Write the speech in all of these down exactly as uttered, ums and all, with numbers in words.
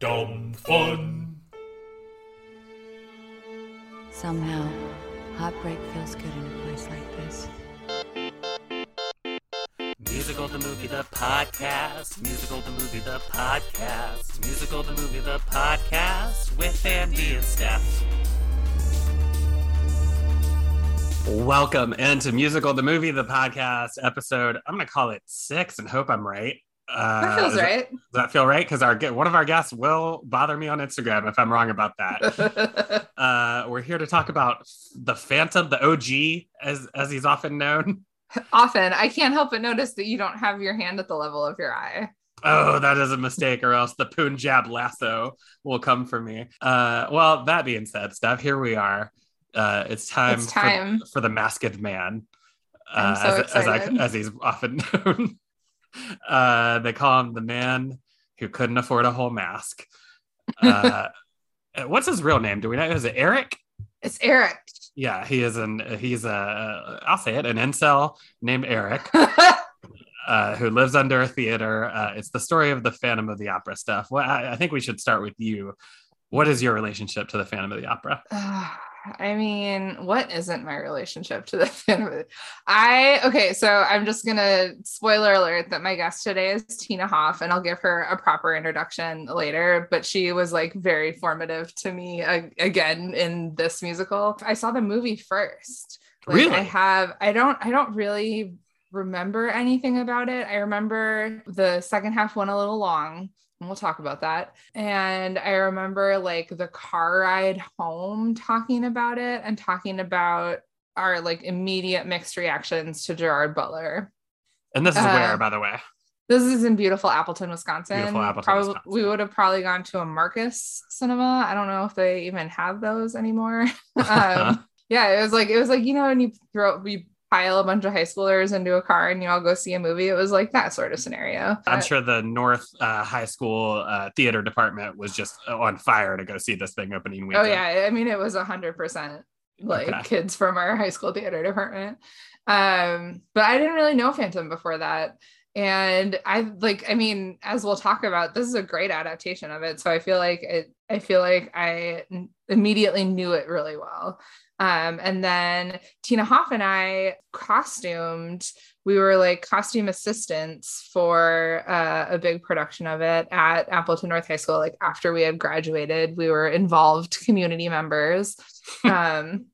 Dumb fun. Somehow, heartbreak feels good in a place like this. Musical the movie, the podcast. Musical the movie, the podcast. Musical the movie, the podcast with Andy and Steph. Welcome into Musical the movie, the podcast episode. I'm gonna call it six and hope I'm right. Uh, that feels right. That, does that feel right? Because our one of our guests will bother me on Instagram if I'm wrong about that. uh, we're here to talk about the Phantom, the O G, as as he's often known. Often, I can't help but notice that you don't have your hand at the level of your eye. Oh, that is a mistake, or else the Punjab lasso will come for me. Uh, well, that being said, Steph, here we are. Uh, it's time, it's time. For, for the Masked Man, uh, so as, as, I, as he's often known. Uh, they call him the man who couldn't afford a whole mask. Uh, what's his real name? Do we know? Is it Eric? It's Eric. Yeah, he is an he's a I'll say it an incel named Eric, uh, who lives under a theater. Uh, it's the story of the Phantom of the Opera stuff. Well, I, I think we should start with you. What is your relationship to the Phantom of the Opera? I mean, what isn't my relationship to the Phantom? I, okay, so I'm just going to spoiler alert that my guest today is Tina Hoff, and I'll give her a proper introduction later, but she was like very formative to me uh, again in this musical. I saw the movie first. Like, really? I have, I don't, I don't really remember anything about it. I remember the second half went a little long. And we'll talk about that. And I remember like the car ride home talking about it and talking about our like immediate mixed reactions to Gerard Butler. And this is uh, where, by the way? This is in beautiful Appleton, Wisconsin. Beautiful Appleton, probably, Wisconsin. We would have probably gone to a Marcus Cinema. I don't know if they even have those anymore. um, yeah, it was like, it was like, you know, when you throw, we pile a bunch of high schoolers into a car and you all go see a movie. It was like that sort of scenario. I'm sure the North uh, High School uh, theater department was just on fire to go see this thing opening weekend. Oh yeah, I mean it was one hundred percent like okay. Kids from our high school theater department. Um, but I didn't really know Phantom before that. And I like, I mean, as we'll talk about, this is a great adaptation of it. So I feel like it, I feel like I n- immediately knew it really well. Um, and then Tina Hoff and I costumed, we were like costume assistants for uh, a big production of it at Appleton North High School. Like after we had graduated, we were involved community members. um,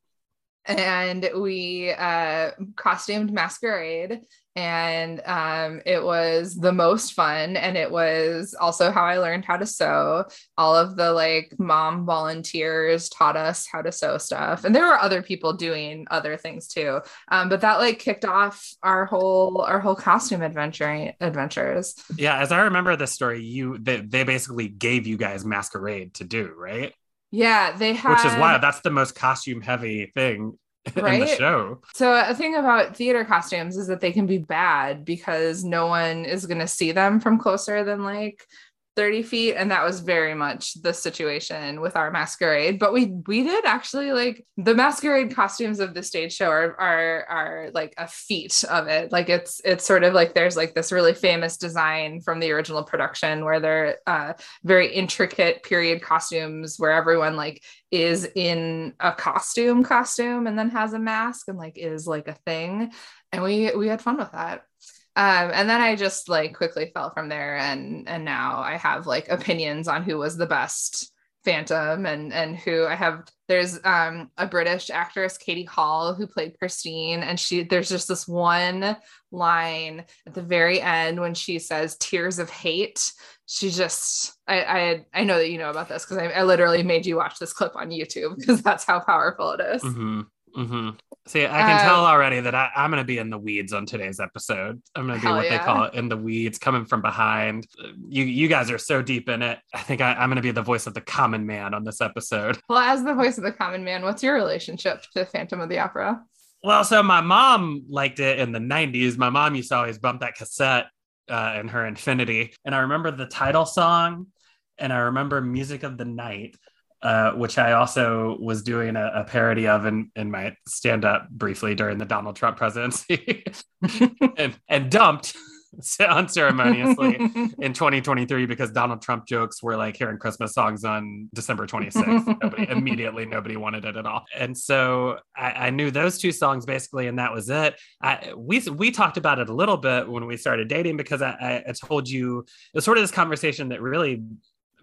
and we uh, costumed Masquerade. And um, it was the most fun. And it was also how I learned how to sew. All of the like mom volunteers taught us how to sew stuff. And there were other people doing other things too. Um, but that like kicked off our whole, our whole costume adventure adventures. Yeah. As I remember this story, you, they, they basically gave you guys Masquerade to do, right? Yeah. They had, which is wild. That's the most costume heavy thing. Right. In the show. So a thing about theater costumes is that they can be bad because no one is going to see them from closer than like thirty feet. And that was very much the situation with our Masquerade. But we we did actually like the Masquerade costumes of the stage show are are, are like a feat of it. Like it's it's sort of like there's like this really famous design from the original production where they're uh, very intricate period costumes where everyone like is in a costume costume and then has a mask and like is like a thing. And we we had fun with that. Um, and then I just like quickly fell from there. And, and now I have like opinions on who was the best Phantom and, and who I have, there's, um, a British actress, Katie Hall, who played Christine. And she, there's just this one line at the very end when she says tears of hate. She just, I, I, I know that you know about this because I, I literally made you watch this clip on YouTube because that's how powerful it is. Mm-hmm. Mm-hmm. See, I can um, tell already that I, I'm going to be in the weeds on today's episode. I'm going to be what yeah. they call it in the weeds, coming from behind. You you guys are so deep in it. I think I, I'm going to be the voice of the common man on this episode. Well, as the voice of the common man, what's your relationship to Phantom of the Opera? Well, so my mom liked it in the nineties. My mom used to always bump that cassette uh, in her Infinity. And I remember the title song and I remember Music of the Night. Uh, which I also was doing a, a parody of in, in my stand-up briefly during the Donald Trump presidency and, and dumped unceremoniously in twenty twenty-three because Donald Trump jokes were like hearing Christmas songs on December twenty-sixth. Nobody, immediately nobody wanted it at all. And so I, I knew those two songs basically, and that was it. I, we we talked about it a little bit when we started dating because I, I told you it was sort of this conversation that really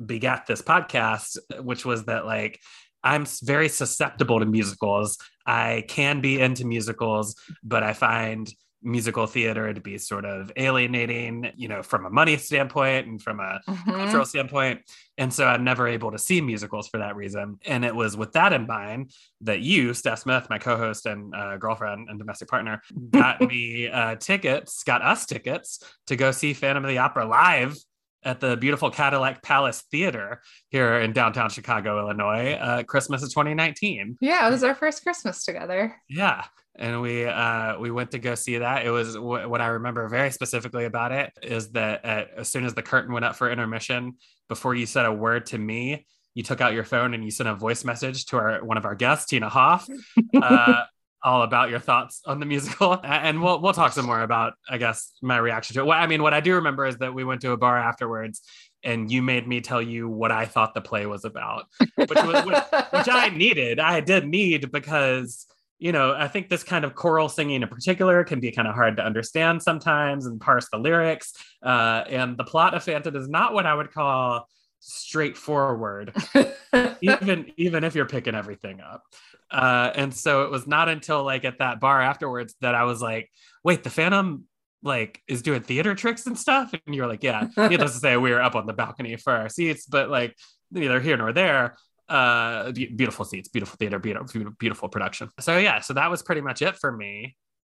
begat this podcast, which was that like, I'm very susceptible to musicals. I can be into musicals, but I find musical theater to be sort of alienating, you know, from a money standpoint and from a mm-hmm. cultural standpoint. And so I'm never able to see musicals for that reason. And it was with that in mind that you, Steph Smith, my co-host and uh, girlfriend and domestic partner, got me uh, tickets, got us tickets to go see Phantom of the Opera live at the beautiful Cadillac Palace Theater here in downtown Chicago, Illinois, uh, Christmas of twenty nineteen. Yeah, it was our first Christmas together. Yeah. And we uh, we went to go see that. It was w- what I remember very specifically about it is that uh, as soon as the curtain went up for intermission, before you said a word to me, you took out your phone and you sent a voice message to our one of our guests, Tina Hoff, uh, all about your thoughts on the musical. And we'll we'll talk some more about, I guess, my reaction to it. Well, I mean, what I do remember is that we went to a bar afterwards and you made me tell you what I thought the play was about, which was, which, which I needed. I did need because, you know, I think this kind of choral singing in particular can be kind of hard to understand sometimes and parse the lyrics. Uh, and the plot of Phantom is not what I would call straightforward, even even if you're picking everything up. Uh, and so it was not until like at that bar afterwards that I was like, wait, the Phantom like is doing theater tricks and stuff? And you were like, yeah, needless to say, we were up on the balcony for our seats, but like neither here nor there. Uh, beautiful seats, beautiful theater, beautiful, beautiful production. So yeah, so that was pretty much it for me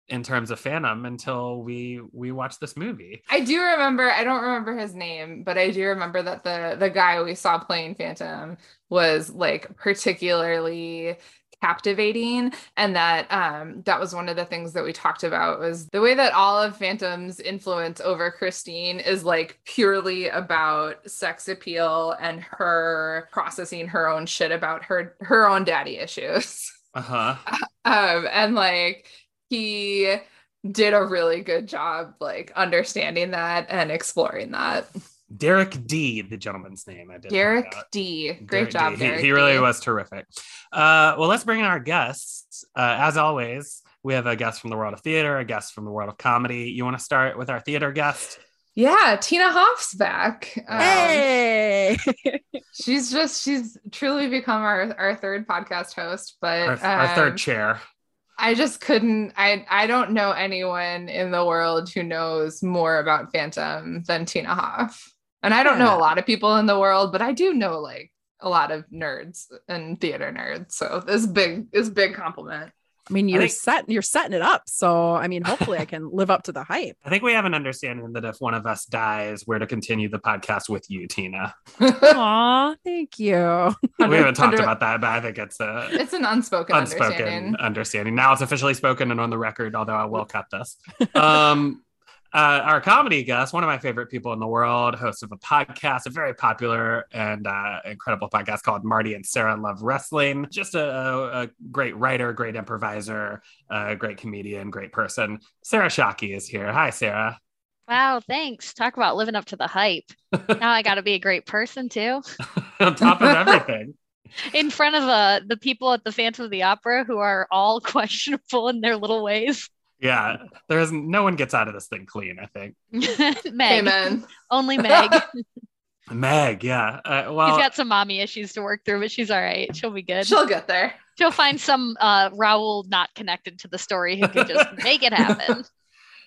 in terms of Phantom until we we watched this movie. I do remember, I don't remember his name, but I do remember that the the guy we saw playing Phantom was like particularly captivating, and that um that was one of the things that we talked about was the way that all of Phantom's influence over Christine is like purely about sex appeal and her processing her own shit about her her own daddy issues. Uh-huh. um and like he did a really good job like understanding that and exploring that. Derek D, the gentleman's name. I did Derek D. Great Derek job, D. Derek he, he really D. was terrific. Uh, well, let's bring in our guests. Uh, as always, we have a guest from the world of theater, a guest from the world of comedy. You want to start with our theater guest? Yeah, Tina Hoff's back. Um, hey! she's just, she's truly become our, our third podcast host, but... Our, um, our third chair. I just couldn't, I I don't know anyone in the world who knows more about Phantom than Tina Hoff. And I don't know a lot of people in the world, but I do know like a lot of nerds and theater nerds. So this big is big compliment. I mean, you're I think, set, you're setting it up. So, I mean, hopefully I can live up to the hype. I think we have an understanding that if one of us dies, we're to continue the podcast with you, Tina. Aw, thank you. We haven't talked Under- about that, but I think it's a... It's an unspoken, unspoken understanding. understanding. Now it's officially spoken and on the record, although I will cut this. Um, uh, our comedy guest, one of my favorite people in the world, host of a podcast, a very popular and uh, incredible podcast called Marty and Sarah Love Wrestling. Just a, a, a great writer, great improviser, uh, great comedian, great person. Sarah Shockey is here. Hi, Sarah. Wow, thanks. Talk about living up to the hype. Now I got to be a great person too. On top of everything. In front of uh, the people at the Phantom of the Opera who are all questionable in their little ways. Yeah, there is no one gets out of this thing clean, I think. Meg. Amen. Only Meg. Meg, yeah. Uh, well, she's got some mommy issues to work through, but she's all right. She'll be good. She'll get there. She'll find some uh, Raoul not connected to the story who can just make it happen.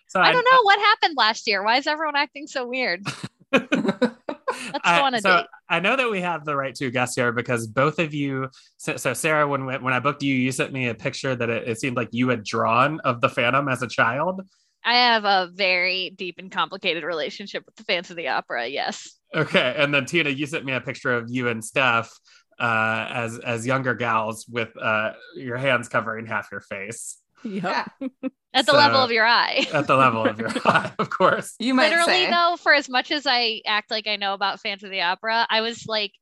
So I, I don't know I, what happened last year. Why is everyone acting so weird? Let's go on a so date. I know that we have the right two guests here because both of you. So, so Sarah, when when I booked you, you sent me a picture that it, it seemed like you had drawn of the Phantom as a child. I have a very deep and complicated relationship with the Phantom of the Opera. Yes. Okay, and then Tina, you sent me a picture of you and Steph uh, as as younger gals with uh, your hands covering half your face. Yep. Yeah. At the so, level of your eye. At the level of your eye, of course. You might literally say. Though, for as much as I act like I know about Phantom of the Opera, I was like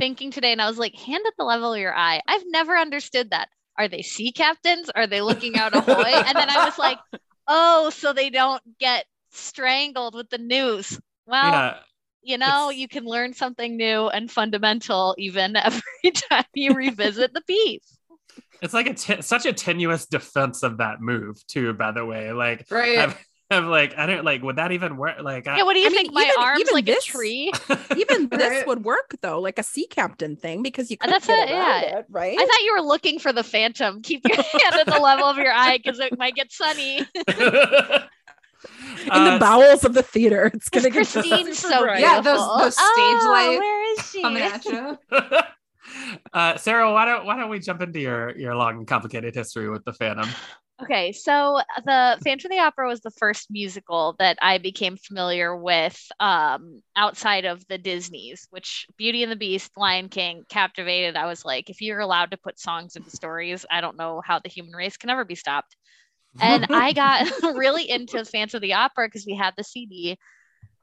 thinking today and I was like, hand at the level of your eye. I've never understood that. Are they sea captains? Are they looking out ahoy? And then I was like, oh, so they don't get strangled with the news. Well, yeah, you know, you can learn something new and fundamental even every time you revisit the piece. It's like a t- such a tenuous defense of that move too, by the way. Like, right. I've- I'm like, I don't like, would that even work? Like, I, yeah, what do you I think? Mean, my even, arm's even like this, a tree. Even this would work though, like a sea captain thing, because you could get around yeah. it, right? I thought you were looking for the Phantom. Keep your hand at the level of your eye because it might get sunny. In the uh, bowels of the theater, it's gonna get Christine's so bright. Yeah, those, those stage oh, lights. Where is she? Coming at you. uh, Sarah, why don't why don't we jump into your your long and complicated history with the Phantom? Okay, so the Phantom of the Opera was the first musical that I became familiar with um, outside of the Disneys, which Beauty and the Beast, Lion King, Captivated. I was like, if you're allowed to put songs into stories, I don't know how the human race can ever be stopped. And I got really into Phantom of the Opera because we had the C D.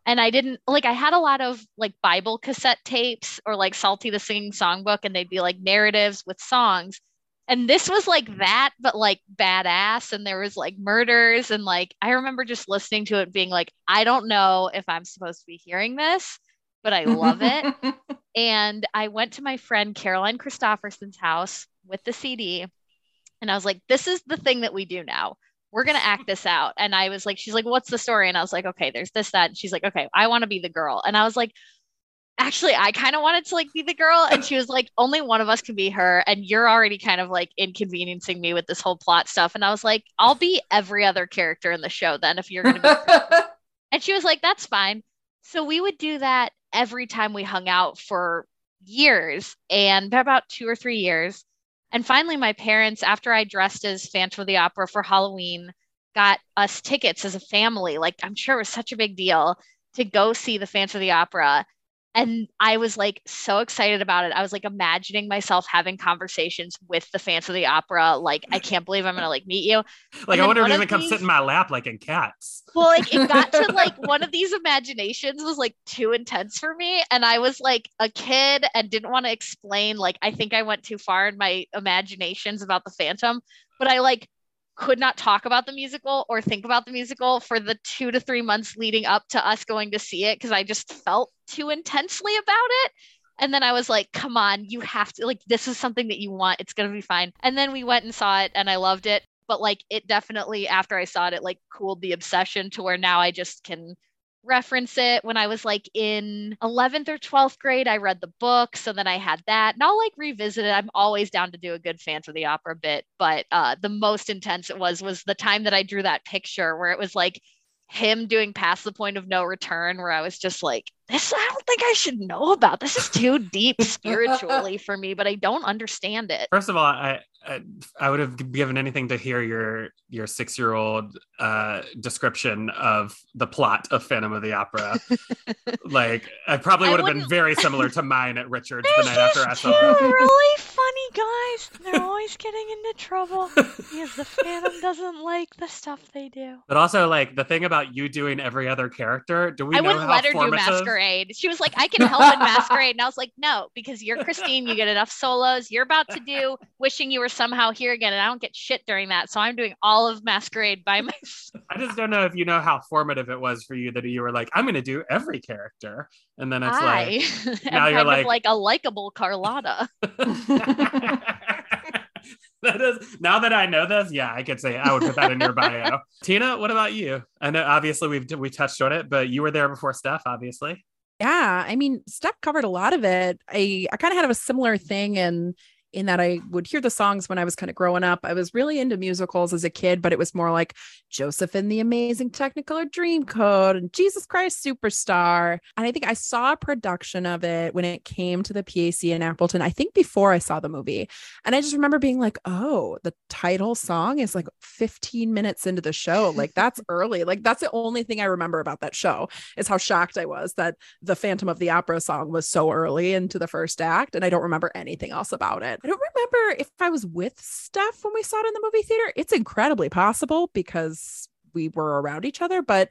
And I didn't like, I had a lot of like Bible cassette tapes or like Salty the Singing Songbook, and they'd be like narratives with songs. And this was like that, but like badass. And there was like murders. And like, I remember just listening to it being like, I don't know if I'm supposed to be hearing this, but I love it. And I went to my friend Caroline Christofferson's house with the C D. And I was like, this is the thing that we do now. We're going to act this out. And I was like, she's like, what's the story? And I was like, okay, there's this, that. And she's like, okay, I want to be the girl. And I was like, actually, I kind of wanted to like be the girl. And she was like, only one of us can be her. And you're already kind of like inconveniencing me with this whole plot stuff. And I was like, I'll be every other character in the show then if you're going to be. And she was like, that's fine. So we would do that every time we hung out for years, and about two or three years. And finally, my parents, after I dressed as Phantom of the Opera for Halloween, got us tickets as a family. Like, I'm sure it was such a big deal to go see the Phantom of the Opera. And I was like so excited about it. I was like imagining myself having conversations with the Phantom of the Opera. Like, I can't believe I'm going to like meet you. Like, I wonder if you're going to come sit in my lap like in Cats. Well, like it got to like one of these imaginations was like too intense for me. And I was like a kid and didn't want to explain. Like, I think I went too far in my imaginations about the Phantom, but I like could not talk about the musical or think about the musical for the two to three months leading up to us going to see it, because I just felt too intensely about it. And then I was like, come on, you have to, like, this is something that you want. It's going to be fine. And then we went and saw it and I loved it. But like, it definitely, after I saw it, it like cooled the obsession to where now I just can reference it. When I was like in eleventh or twelfth grade, I read the book. So then I had that, and I'll like revisit it. I'm always down to do a good Phantom of the Opera bit, but uh, the most intense it was, was the time that I drew that picture where it was like him doing Past the Point of No Return, where I was just like, this, I don't think I should know about. This is too deep spiritually for me, but I don't understand it. First of all, I, I, I would have given anything to hear your, your six-year-old uh, description of the plot of Phantom of the Opera. Like, I probably would I have been very similar to mine at Richards the night after I saw it. Really funny guys. They're always getting into trouble because the Phantom doesn't like the stuff they do. But also, like, the thing about you doing every other character, do we I know wouldn't how let her formative? Do masquerade. She was like, I can help in masquerade. And I was like, no, because you're Christine, you get enough solos. You're about to do Wishing You Were Somehow Here Again, and I don't get shit during that. So I'm doing all of masquerade by myself. I just don't know if you know how formative it was for you that you were like, I'm going to do every character. And then it's I like, now you're like, like a likable Carlotta. That is, now that I know this, yeah, I could say I would put that in your bio. Tina, what about you? I know obviously we've we touched on it, but you were there before Steph, obviously. Yeah, I mean, Steph covered a lot of it. I, I kind of had a similar thing in, in that I would hear the songs when I was kind of growing up. I was really into musicals as a kid, but it was more like Joseph and the Amazing Technicolor Dreamcoat and Jesus Christ Superstar. And I think I saw a production of it when it came to the P A C in Appleton, I think before I saw the movie. And I just remember being like, oh, the title song is like fifteen minutes into the show. Like, that's early. Like, that's the only thing I remember about that show is how shocked I was that the Phantom of the Opera song was so early into the first act. And I don't remember anything else about it. I don't remember if I was with Steph when we saw it in the movie theater. It's incredibly possible because we were around each other, but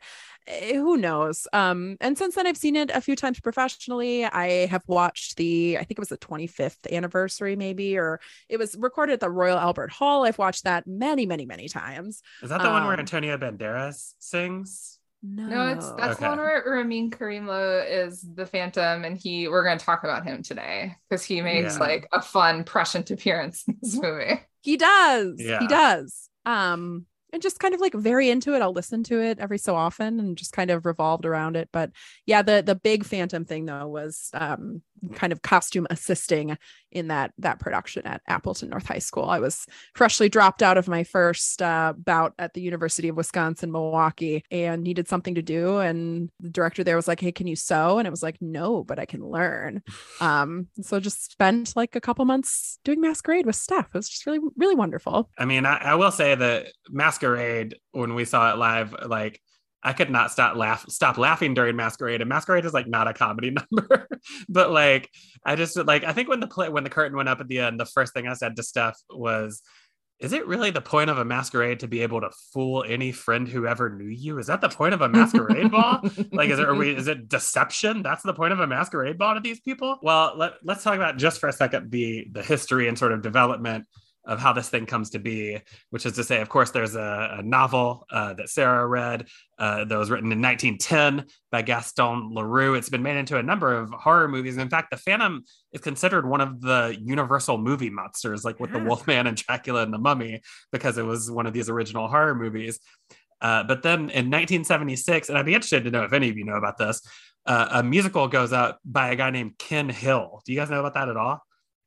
who knows? Um, and since then, I've seen it a few times professionally. I have watched the, I think it was the twenty-fifth anniversary, maybe, or it was recorded at the Royal Albert Hall. I've watched that many, many, many times. Is that the um, one where Antonio Banderas sings? No, no, it's that's okay. the one where Ramin Karimloo is the Phantom, and he we're going to talk about him today because he makes yeah. like a fun prescient appearance in this movie. He does. Yeah. He does. Um, and just kind of like very into it. I'll listen to it every so often and just kind of revolved around it. But yeah, the the big Phantom thing though was um kind of costume assisting in that that production at Appleton North High School. I was freshly dropped out of my first uh, bout at the University of Wisconsin-Milwaukee and needed something to do. And the director there was like, "Hey, can you sew?" And it was like, "No, but I can learn." Um, so just spent like a couple months doing masquerade with Steph. It was just really, really wonderful. I mean, I, I will say that masquerade, when we saw it live, like, I could not stop laugh stop laughing during masquerade, and masquerade is like not a comedy number, but like I just like I think when the play when the curtain went up at the end, the first thing I said to Steph was, "Is it really the point of a masquerade to be able to fool any friend who ever knew you? Is that the point of a masquerade ball? Like, is it, are we, is it deception? That's the point of a masquerade ball to these people?" Well, let, let's talk about just for a second the the history and sort of development of how this thing comes to be, which is to say, of course, there's a, a novel uh, that Sarah read uh, that was written in nineteen ten by Gaston Leroux. It's been made into a number of horror movies. And in fact, the Phantom is considered one of the universal movie monsters, like with yeah. the Wolfman and Dracula and the Mummy, because it was one of these original horror movies. Uh, but then in nineteen seventy-six, and I'd be interested to know if any of you know about this, uh, a musical goes out by a guy named Ken Hill. Do you guys know about that at all?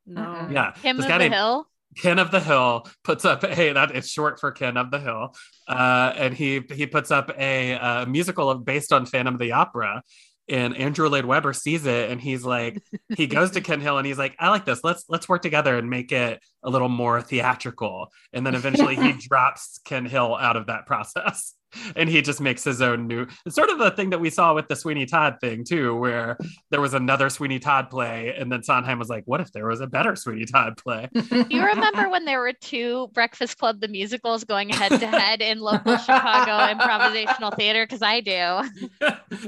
No. Yeah. Him this guy named Hill? Ken of the Hill puts up a that it's short for Ken of the Hill, uh, and he he puts up a, a musical based on Phantom of the Opera, and Andrew Lloyd Webber sees it and he's like he goes to Ken Hill and he's like, "I like this. Let's let's work together and make it a little more theatrical." And then eventually he drops Ken Hill out of that process. And he just makes his own new, it's sort of the thing that we saw with the Sweeney Todd thing too, where there was another Sweeney Todd play. And then Sondheim was like, what if there was a better Sweeney Todd play? Do you remember when there were two Breakfast Club, the musicals going head to head in local Chicago improvisational theater? Cause I do.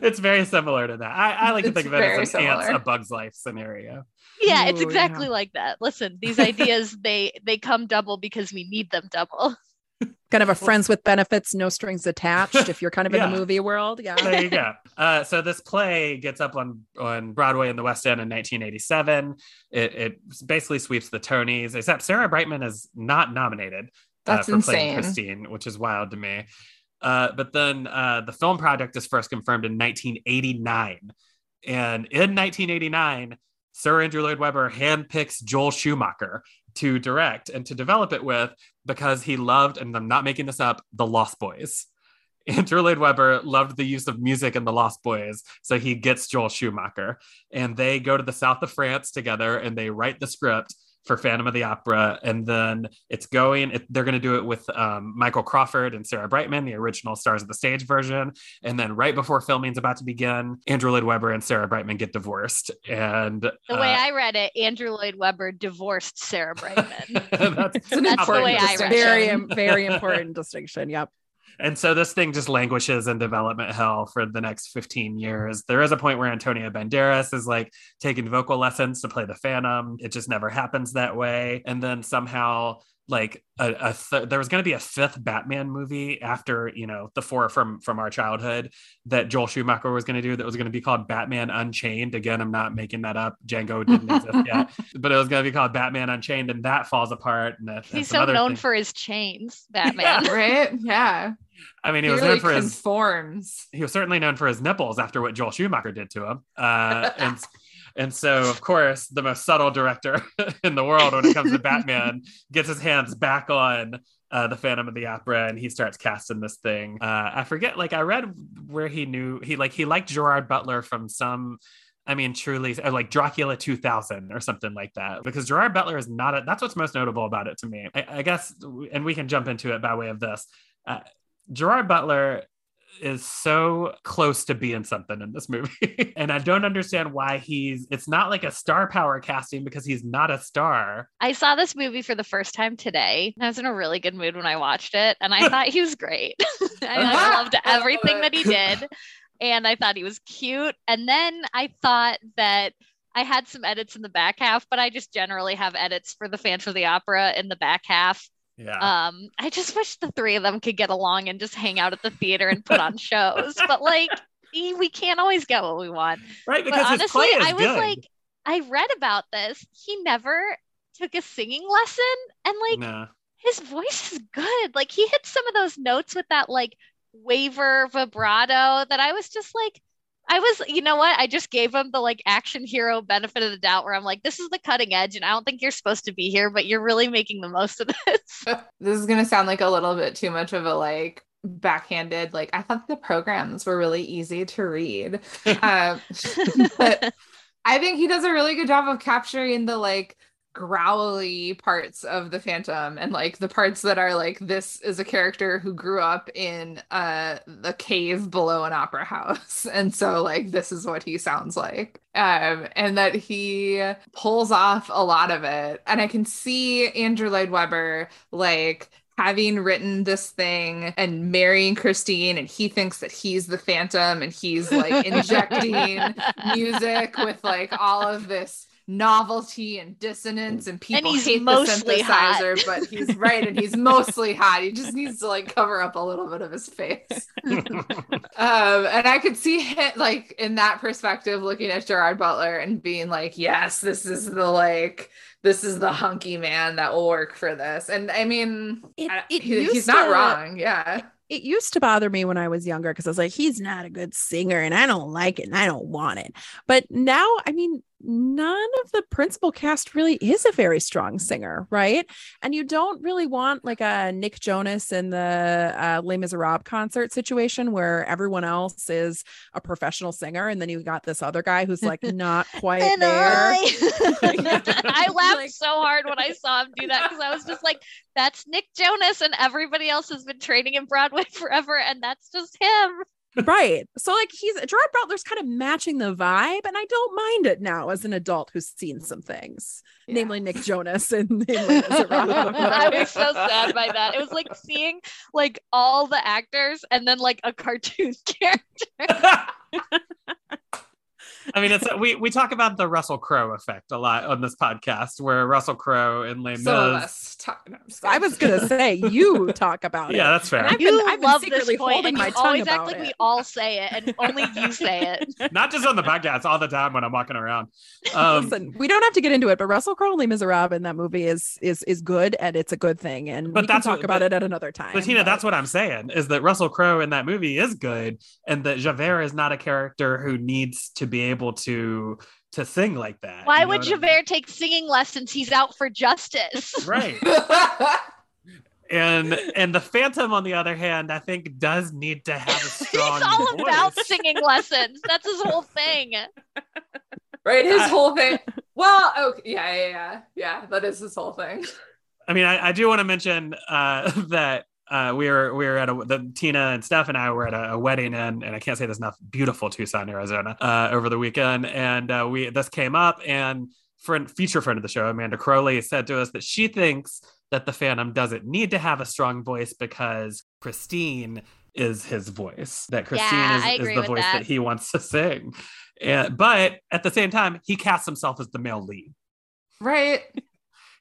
It's very similar to that. I, I like to think it's of it as an Ants, A Bug's Life scenario. Yeah, it's exactly Ooh, yeah. like that. Listen, these ideas, they, they come double because we need them double. Kind of a friends with benefits, no strings attached if you're kind of yeah. in the movie world. Yeah. There you go. Uh, so this play gets up on, on Broadway in the West End in nineteen eighty-seven. It, it basically sweeps the Tonys, except Sarah Brightman is not nominated uh, That's for insane. Playing Christine, which is wild to me. Uh, but then uh, the film project is first confirmed in nineteen eighty-nine. And in nineteen eighty-nine, Sir Andrew Lloyd Webber handpicks Joel Schumacher to direct and to develop it with, because he loved, and I'm not making this up, The Lost Boys. Andrew Lloyd Webber loved the use of music in The Lost Boys, so he gets Joel Schumacher. And they go to the south of France together, and they write the script for Phantom of the Opera. And then it's going, it, they're going to do it with um, Michael Crawford and Sarah Brightman, the original stars of the stage version. And then right before filming's about to begin, Andrew Lloyd Webber and Sarah Brightman get divorced. And the uh, way I read it, Andrew Lloyd Webber divorced Sarah Brightman. That's, so that's the way I read it. Very, very important distinction. Yep. And so this thing just languishes in development hell for the next fifteen years. There is a point where Antonio Banderas is like taking vocal lessons to play the Phantom. It just never happens that way. And then somehow like a, a th- there was going to be a fifth Batman movie after, you know, the four from, from our childhood that Joel Schumacher was going to do that was going to be called Batman Unchained. Again, I'm not making that up. Django didn't exist yet, but it was going to be called Batman Unchained, and that falls apart. And that, he's so known thing. for his chains, Batman, yeah, right? Yeah. I mean, he, he was really known for conforms. his He was certainly known for his nipples after what Joel Schumacher did to him. Uh, and And so, of course, the most subtle director in the world when it comes to Batman gets his hands back on uh, the Phantom of the Opera, and he starts casting this thing. Uh, I forget, like I read where he knew he like he liked Gerard Butler from some, I mean, truly like Dracula two thousand or something like that, because Gerard Butler is not a, that's what's most notable about it to me. I, I guess, and we can jump into it by way of this. Uh, Gerard Butler is so close to being something in this movie. And I don't understand why he's, it's not like a star power casting because he's not a star. I saw this movie for the first time today. I was in a really good mood when I watched it, and I thought he was great. I loved everything that he did, and I thought he was cute. And then I thought that I had some edits in the back half, but I just generally have edits for the Phantom of the Opera in the back half Yeah. Um, I just wish the three of them could get along and just hang out at the theater and put on shows. But like, we can't always get what we want. Right. Because but honestly, I was good. like, I read about this. He never took a singing lesson. And like, nah. his voice is good. Like, he hit some of those notes with that like waver vibrato that I was just like, I was, you know what? I just gave him the like action hero benefit of the doubt where I'm like, this is the cutting edge and I don't think you're supposed to be here, but you're really making the most of this. This is going to sound like a little bit too much of a like backhanded, like I thought the programs were really easy to read. um, but I think he does a really good job of capturing the like growly parts of the Phantom and like the parts that are like, this is a character who grew up in uh the cave below an opera house, and so like this is what he sounds like, um and that he pulls off a lot of it. And I can see Andrew Lloyd Webber like having written this thing and marrying Christine, and he thinks that he's the Phantom and he's like injecting music with like all of this novelty and dissonance, and people and hate the synthesizer, hot. But he's right, and he's mostly hot. He just needs to like cover up a little bit of his face. um, and I could see it like in that perspective, looking at Gerard Butler and being like, yes, this is the like, this is the hunky man that will work for this. And I mean, it, I, it he, he's not to, wrong. Yeah. It, it used to bother me when I was younger because I was like, he's not a good singer and I don't like it and I don't want it. But now, I mean, none of the principal cast really is a very strong singer, right? And you don't really want like a Nick Jonas in the uh, Les Miserables concert situation where everyone else is a professional singer and then you got this other guy who's like not quite and there. I, I laughed like, so hard when I saw him do that because I was just like, that's Nick Jonas and everybody else has been training in Broadway forever and that's just him. Right. So like he's Gerard Butler's kind of matching the vibe, and I don't mind it now as an adult who's seen some things, yeah. namely Nick Jonas. And I was so sad by that. It was like seeing like all the actors and then like a cartoon character. I mean, it's we we talk about the Russell Crowe effect a lot on this podcast, where Russell Crowe and Les Mis. So no, I was gonna say you talk about it. Yeah, that's fair. I've you been, I've love been secretly this point, holding and my you tongue always about act like it. We all say it, and only you say it. Not just on the podcast, all the time when I'm walking around. Um, Listen, we don't have to get into it, but Russell Crowe and Les Miserables in that movie is is is good, and it's a good thing, and but we that's can talk what, about but, it at another time. But Tina, but... that's what I'm saying is that Russell Crowe in that movie is good, and that Javert is not a character who needs to be able. able to to sing like that. Why you know would Javert I mean? take singing lessons? He's out for justice. Right. and and the Phantom, on the other hand, I think does need to have a strong It's all voice. About singing lessons. That's his whole thing. Right, his I, whole thing. Well, okay, yeah, yeah, yeah. Yeah, that is his whole thing. I mean, I, I do want to mention uh, that Uh, we were we were at a the, Tina and Steph and I were at a, a wedding in, and I can't say this enough, beautiful Tucson, Arizona, uh, over the weekend, and uh, we this came up, and friend feature friend of the show, Amanda Crowley, said to us that she thinks that the Phantom doesn't need to have a strong voice because Christine is his voice, that Christine yeah, is, is the voice that. that he wants to sing, and but at the same time he casts himself as the male lead, right?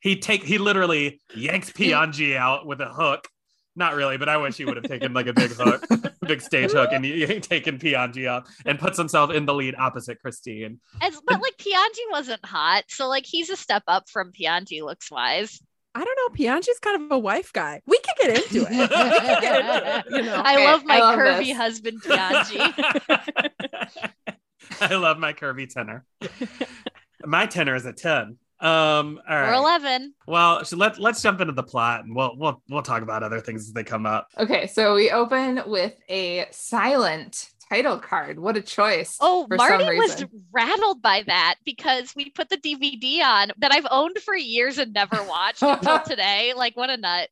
He take he literally yanks Piangi out with a hook. Not really, but I wish he would have taken like a big hook, big stage hook, and he, he taken Piangi up and puts himself in the lead opposite Christine. As, but like Piangi wasn't hot, so like he's a step up from Piangi looks wise. I don't know. Piangi's kind of a wife guy. We could get into it. We could get into it, you know. I okay, love my I love curvy this. husband Piangi. I love my curvy tenor. My tenor is a ten. Um, all right. Or eleven. Well, so let's let's jump into the plot, and we'll we'll we'll talk about other things as they come up. Okay, so we open with a silent title card. What a choice! Oh, for Marty some was rattled by that because we put the D V D on that I've owned for years and never watched until today. Like, what a nut!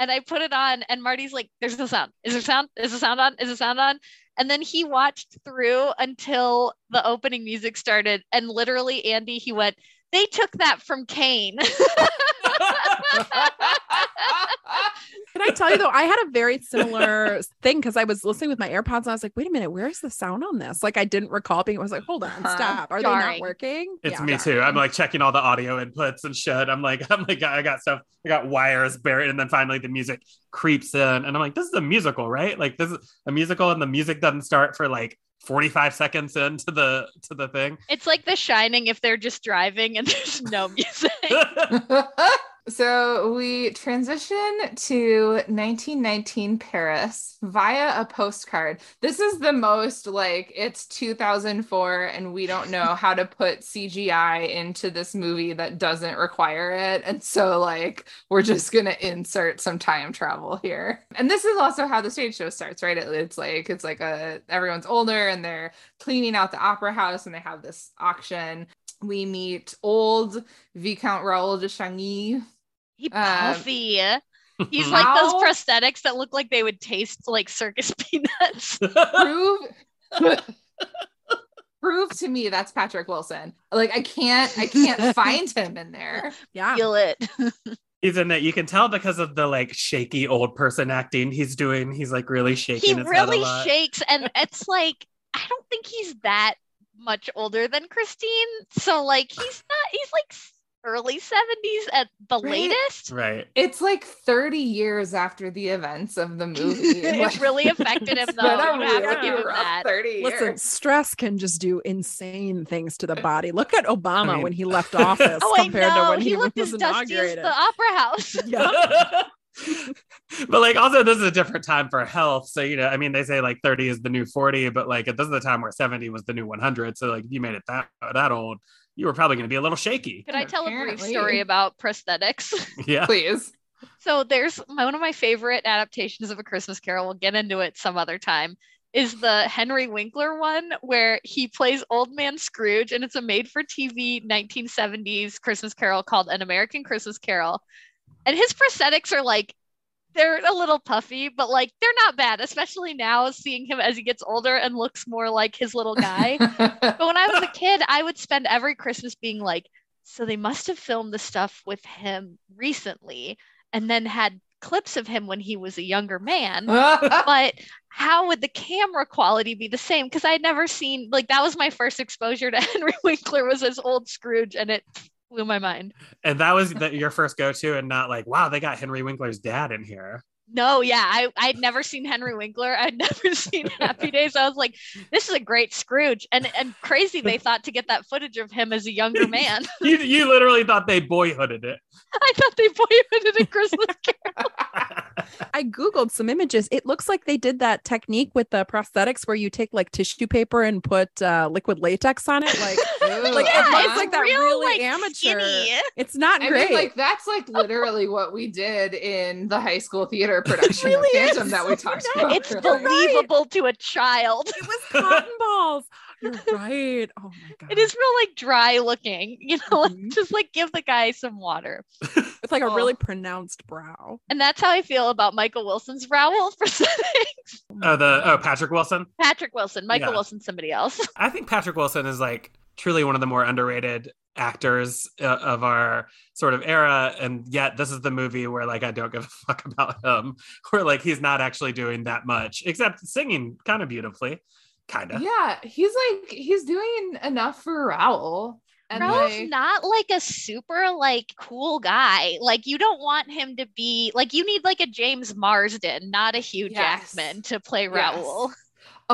And I put it on, and Marty's like, "There's no sound. Is there sound? Is the sound on? Is the sound on?" And then he watched through until the opening music started, and literally, Andy, he went. They took that from Kane. Can I tell you though, I had a very similar thing because I was listening with my AirPods and I was like, wait a minute, where's the sound on this? Like I didn't recall being, I was like, hold on, stop. Are Jarring. They not working? It's yeah, me darn. Too. I'm like checking all the audio inputs and shit. I'm like, I'm like, I got stuff. I got wires buried. And then finally the music creeps in and I'm like, this is a musical, right? Like this is a musical and the music doesn't start for like forty-five seconds into the to the thing. It's like The Shining if they're just driving and there's no music. So we transition to nineteen nineteen Paris via a postcard. This is the most like it's two thousand four and we don't know how to put C G I into this movie that doesn't require it. And so like, we're just going to insert some time travel here. And this is also how the stage show starts, right? It, it's like, it's like a, everyone's older and they're cleaning out the opera house and they have this auction. We meet old Viscount Raoul de Chagny. He's puffy. Um, He's like those prosthetics that look like they would taste like circus peanuts. Prove, prove to me that's Patrick Wilson. Like I can't, I can't find him in there. Yeah, feel it. He's in it. You can tell because of the like shaky old person acting he's doing. He's like really shaking. He really shakes, and it's like I don't think he's that much older than Christine, so like he's not he's like early seventies at the right. latest, right? It's like thirty years after the events of the movie. It like, really affected him though. You have to give him that. thirty years. Listen, stress can just do insane things to the body. Look at Obama I mean, when he left office oh, compared to when he, he looked was as dusty inaugurated. As the opera house. Yeah. But like also this is a different time for health, so you know I mean they say like thirty is the new forty, but like this is the time where seventy was the new one hundred, so like you made it that that old, you were probably going to be a little shaky. Could I tell Apparently. A brief story about prosthetics? Yeah, please. So there's my, one of my favorite adaptations of A Christmas Carol, we'll get into it some other time, is the Henry Winkler one where he plays Old Man Scrooge, and it's a made-for-T V nineteen seventies Christmas Carol called An American Christmas Carol. And his prosthetics are like, they're a little puffy, but like, they're not bad, especially now seeing him as he gets older and looks more like his little guy. But when I was a kid, I would spend every Christmas being like, so they must have filmed the stuff with him recently and then had clips of him when he was a younger man. But how would the camera quality be the same? Because I had never seen, like, that was my first exposure to Henry Winkler was as Old Scrooge, and it blew my mind. And that was the, your first go-to, and not like, wow, they got Henry Winkler's dad in here. No, yeah, I, I'd never seen Henry Winkler. I'd never seen Happy Days. I was like, this is a great Scrooge. And and crazy they thought to get that footage of him as a younger man. you, you literally thought they boyhooded it. I thought they boyhooded a Christmas Carol. I Googled some images. It looks like they did that technique with the prosthetics where you take like tissue paper and put uh, liquid latex on it. Like, ew, like yeah, it looks like that real, really like, amateur. Skinny. It's not I great. Mean, like that's like literally what we did in the high school theater production it really of Phantom that we talked You're about. It's earlier. Believable to a child. It was cotton balls. You're right. Oh my god. It is real like dry looking, you know, mm-hmm. like, just like give the guy some water. It's like oh. a really pronounced brow. And that's how I feel about Michael Wilson's brow prosthetics. Oh, the oh Patrick Wilson? Patrick Wilson. Michael yeah. Wilson, somebody else. I think Patrick Wilson is like truly one of the more underrated actors uh, of our sort of era, and yet this is the movie where like I don't give a fuck about him, where like he's not actually doing that much except singing kind of beautifully, kind of. Yeah, he's like he's doing enough for Raoul. And Raoul's like, not like a super like cool guy. Like you don't want him to be like, you need like a James Marsden, not a Hugh yes. Jackman to play Raoul. Yes.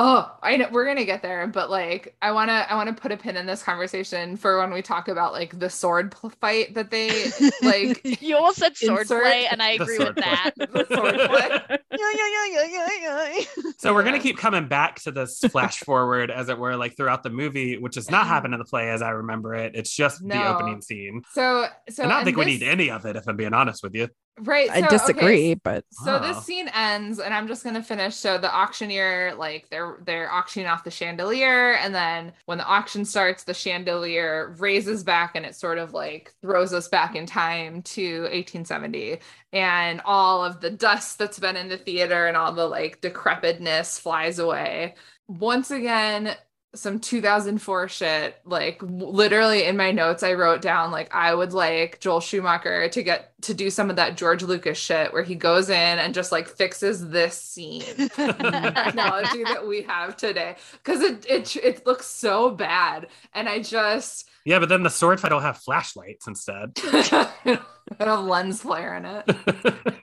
Oh, I know we're going to get there, but like, I want to, I want to put a pin in this conversation for when we talk about like the sword pl- fight that they like. You all said sword insert. Play and I agree with play. That. The sword play. Yeah, yeah, yeah, yeah, yeah, yeah. So we're going to keep coming back to this flash forward as it were, like throughout the movie, which does not happen in the play as I remember it. It's just no. the opening scene. So, so. And I don't think this... we need any of it if I'm being honest with you. Right. So, I disagree, okay, but so oh. this scene ends, and I'm just gonna finish. So the auctioneer, like they're they're auctioning off the chandelier, and then when the auction starts, the chandelier raises back, and it sort of like throws us back in time to eighteen seventy, and all of the dust that's been in the theater and all the like decrepitness flies away. Once again, some two thousand four shit. Like literally in my notes, I wrote down, like, I would like Joel Schumacher to get to do some of that George Lucas shit where he goes in and just like fixes this scene technology that we have today. Cause it, it, it looks so bad. And I just, yeah, but then the sword fight will have flashlights instead. It'll lens flare in it.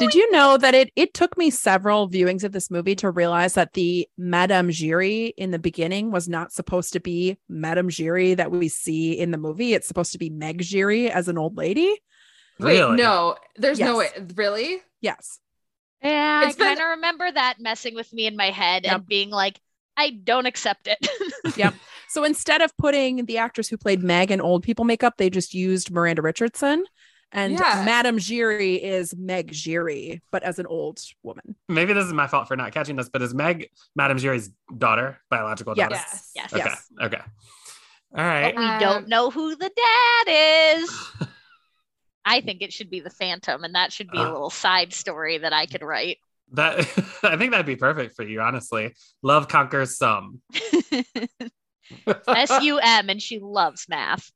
Did you know that it it took me several viewings of this movie to realize that the Madame Giry in the beginning was not supposed to be Madame Giry that we see in the movie? It's supposed to be Meg Giry as an old lady. Really? Wait, no, there's yes. no way. Really? Yes. Yeah, it's I kind of been... remember that messing with me in my head yep. and being like, I don't accept it. Yep. So instead of putting the actress who played Meg in old people makeup, they just used Miranda Richardson. And yeah. Madame Giry is Meg Giry, but as an old woman. Maybe this is my fault for not catching this, but is Meg Madame Giry's daughter, biological daughter? Yes. Yes. Okay. Yes. Okay. All right. But we don't know who the dad is. I think it should be the Phantom, and that should be uh, a little side story that I could write. That I think that'd be perfect for you, honestly. Love conquers some. S U M, and she loves math.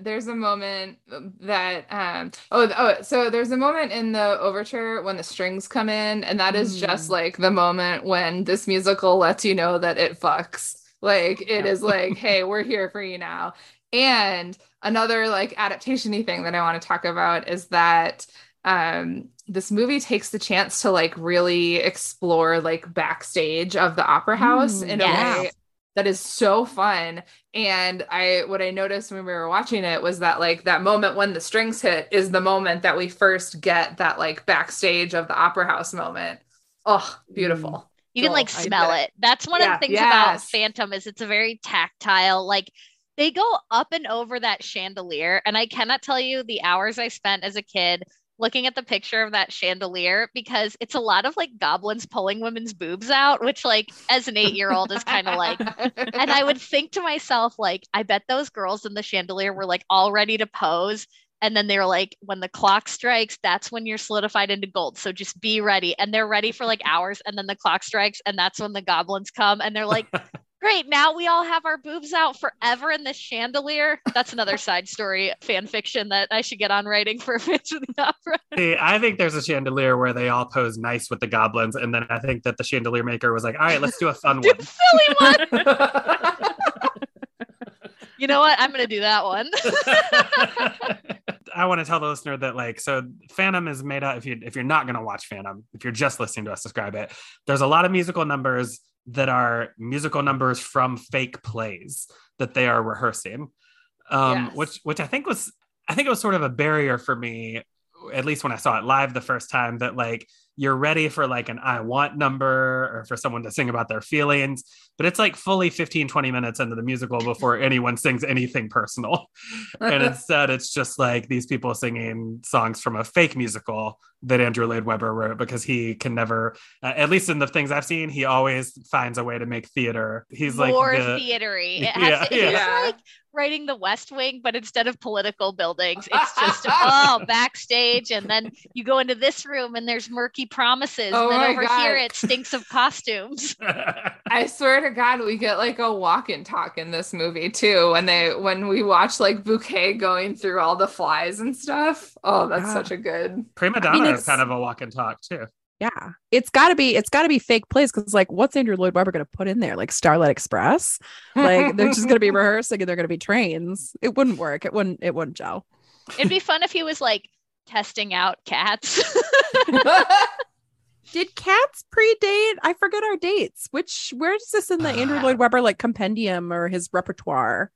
There's a moment that um oh oh so there's a moment in the overture when the strings come in, and that is mm. just like the moment when this musical lets you know that it fucks. Like it yeah. is like, hey, we're here for you now. And another like adaptation-y thing that I want to talk about is that um this movie takes the chance to like really explore like backstage of the opera house mm, in yeah. a way that is so fun. And I, what I noticed when we were watching it was that like that moment when the strings hit is the moment that we first get that like backstage of the opera house moment. Oh, beautiful. You can like oh, smell it. That's one yeah, of the things yes. about Phantom is it's a very tactile, like they go up and over that chandelier. And I cannot tell you the hours I spent as a kid looking at the picture of that chandelier, because it's a lot of like goblins pulling women's boobs out, which like as an eight-year-old is kind of like, and I would think to myself, like, I bet those girls in the chandelier were like all ready to pose. And then they were like, when the clock strikes, that's when you're solidified into gold. So just be ready. And they're ready for like hours. And then the clock strikes. And that's when the goblins come. And they're like, great. Now we all have our boobs out forever in this chandelier. That's another side story fan fiction that I should get on writing for Phantom of the Opera. See, I think there's a chandelier where they all pose nice with the goblins. And then I think that the chandelier maker was like, all right, let's do a fun one. A silly one. You know what? I'm going to do that one. I want to tell the listener that like, so Phantom is made up. If you, if you're not going to watch Phantom, if you're just listening to us describe it, there's a lot of musical numbers that are musical numbers from fake plays that they are rehearsing. Um, yes. which, which I think was, I think it was sort of a barrier for me, at least when I saw it live the first time, that like, you're ready for like an I want number or for someone to sing about their feelings, but it's like fully fifteen, twenty minutes into the musical before anyone sings anything personal. And instead it's just like these people singing songs from a fake musical that Andrew Lloyd Webber wrote, because he can never, uh, at least in the things I've seen, he always finds a way to make theater. He's like more the, theatery. It has yeah, to, it's yeah. like writing The West Wing, but instead of political buildings, it's just oh backstage, and then you go into this room and there's murky promises. Oh and then over God. Here it stinks of costumes. I swear to God, we get like a walk and talk in this movie too. When they when we watch like Bouquet going through all the flies and stuff. Oh, that's yeah. such a good prima donna. I mean, it's kind of a walk and talk too. Yeah. It's gotta be, it's gotta be fake plays. Cause like, what's Andrew Lloyd Webber going to put in there? Like Starlight Express, like they're just going to be rehearsing and they're going to be trains. It wouldn't work. It wouldn't, it wouldn't gel. It'd be fun if he was like testing out cats. Did cats predate? I forget our dates, which, where is this in the uh, Andrew Lloyd Webber, like compendium or his repertoire?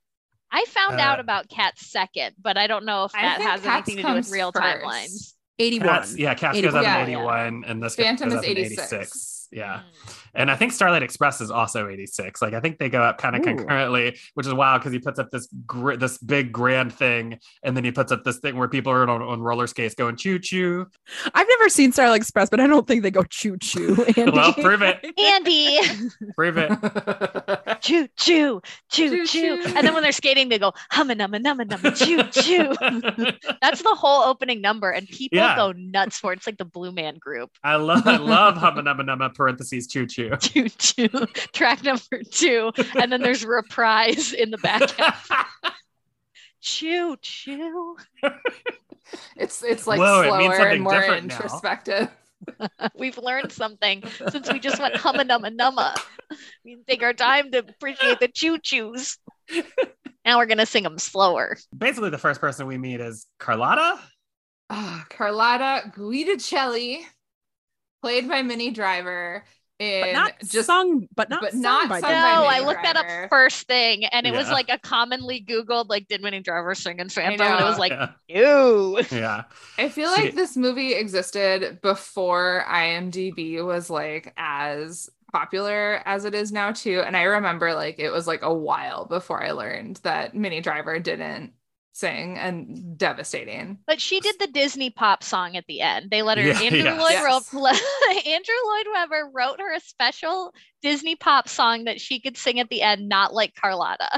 I found uh, out about cats second, but I don't know if that has anything to do with real first. Timelines. eighty-one Cats, yeah, Cats eighty-one. Goes up yeah, in eighty-one, yeah. and this Phantom goes up is eighty-six. In eighty-six. Yeah, mm. And I think Starlight Express is also eighty-six. Like I think they go up kind of concurrently, which is wild because he puts up this gr- this big grand thing, and then he puts up this thing where people are on, on roller skates going choo choo. I've never seen Starlight Express, but I don't think they go choo choo. Well, prove it, Andy. Prove it. Choo choo choo choo, and then when they're skating, they go humma numma numma numma choo choo. That's the whole opening number, and people yeah. go nuts for it. It's like the Blue Man Group. I love I love humma numma numma. parentheses choo choo. Choo choo. Track number two. And then there's reprise in the back half. Choo choo. It's it's like Whoa, slower and more introspective. We've learned something since we just went humma numma numma. We didn't take our time to appreciate the choo choos. Now we're gonna sing them slower. Basically, the first person we meet is Carlotta. Uh, Carlotta Guidicelli, played by Minnie Driver, but not just sung, but not but sung not by. Sung no, by Minnie I looked Driver. That up first thing, and it yeah. was like a commonly Googled, like, did Minnie Driver sing in Phantom? And it was like, ew. Yeah. yeah, I feel like she... this movie existed before IMDb was like as popular as it is now too. And I remember like it was like a while before I learned that Minnie Driver didn't sing, and devastating. But she did the Disney pop song at the end. They let her yeah, Andrew yeah. Lloyd yes. wrote, Andrew Lloyd Webber wrote her a special Disney pop song that she could sing at the end, not like Carlotta.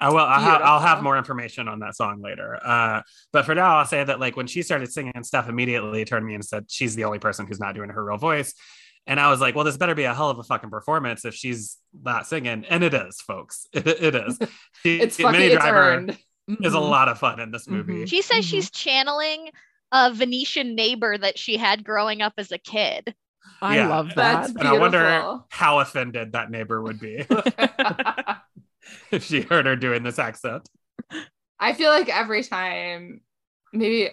I will. I'll have, I'll have more information on that song later. Uh, but for now, I'll say that like when she started singing and stuff, immediately turned me and said she's the only person who's not doing her real voice. And I was like, well, this better be a hell of a fucking performance if she's not singing. And it is, folks. It, it is. She, it's fucking Minnie Driver it's mm-hmm. is a lot of fun in this movie. Mm-hmm. She says mm-hmm. she's channeling a Venetian neighbor that she had growing up as a kid. I yeah. love that. That's and beautiful. I wonder how offended that neighbor would be if she heard her doing this accent. I feel like every time, maybe...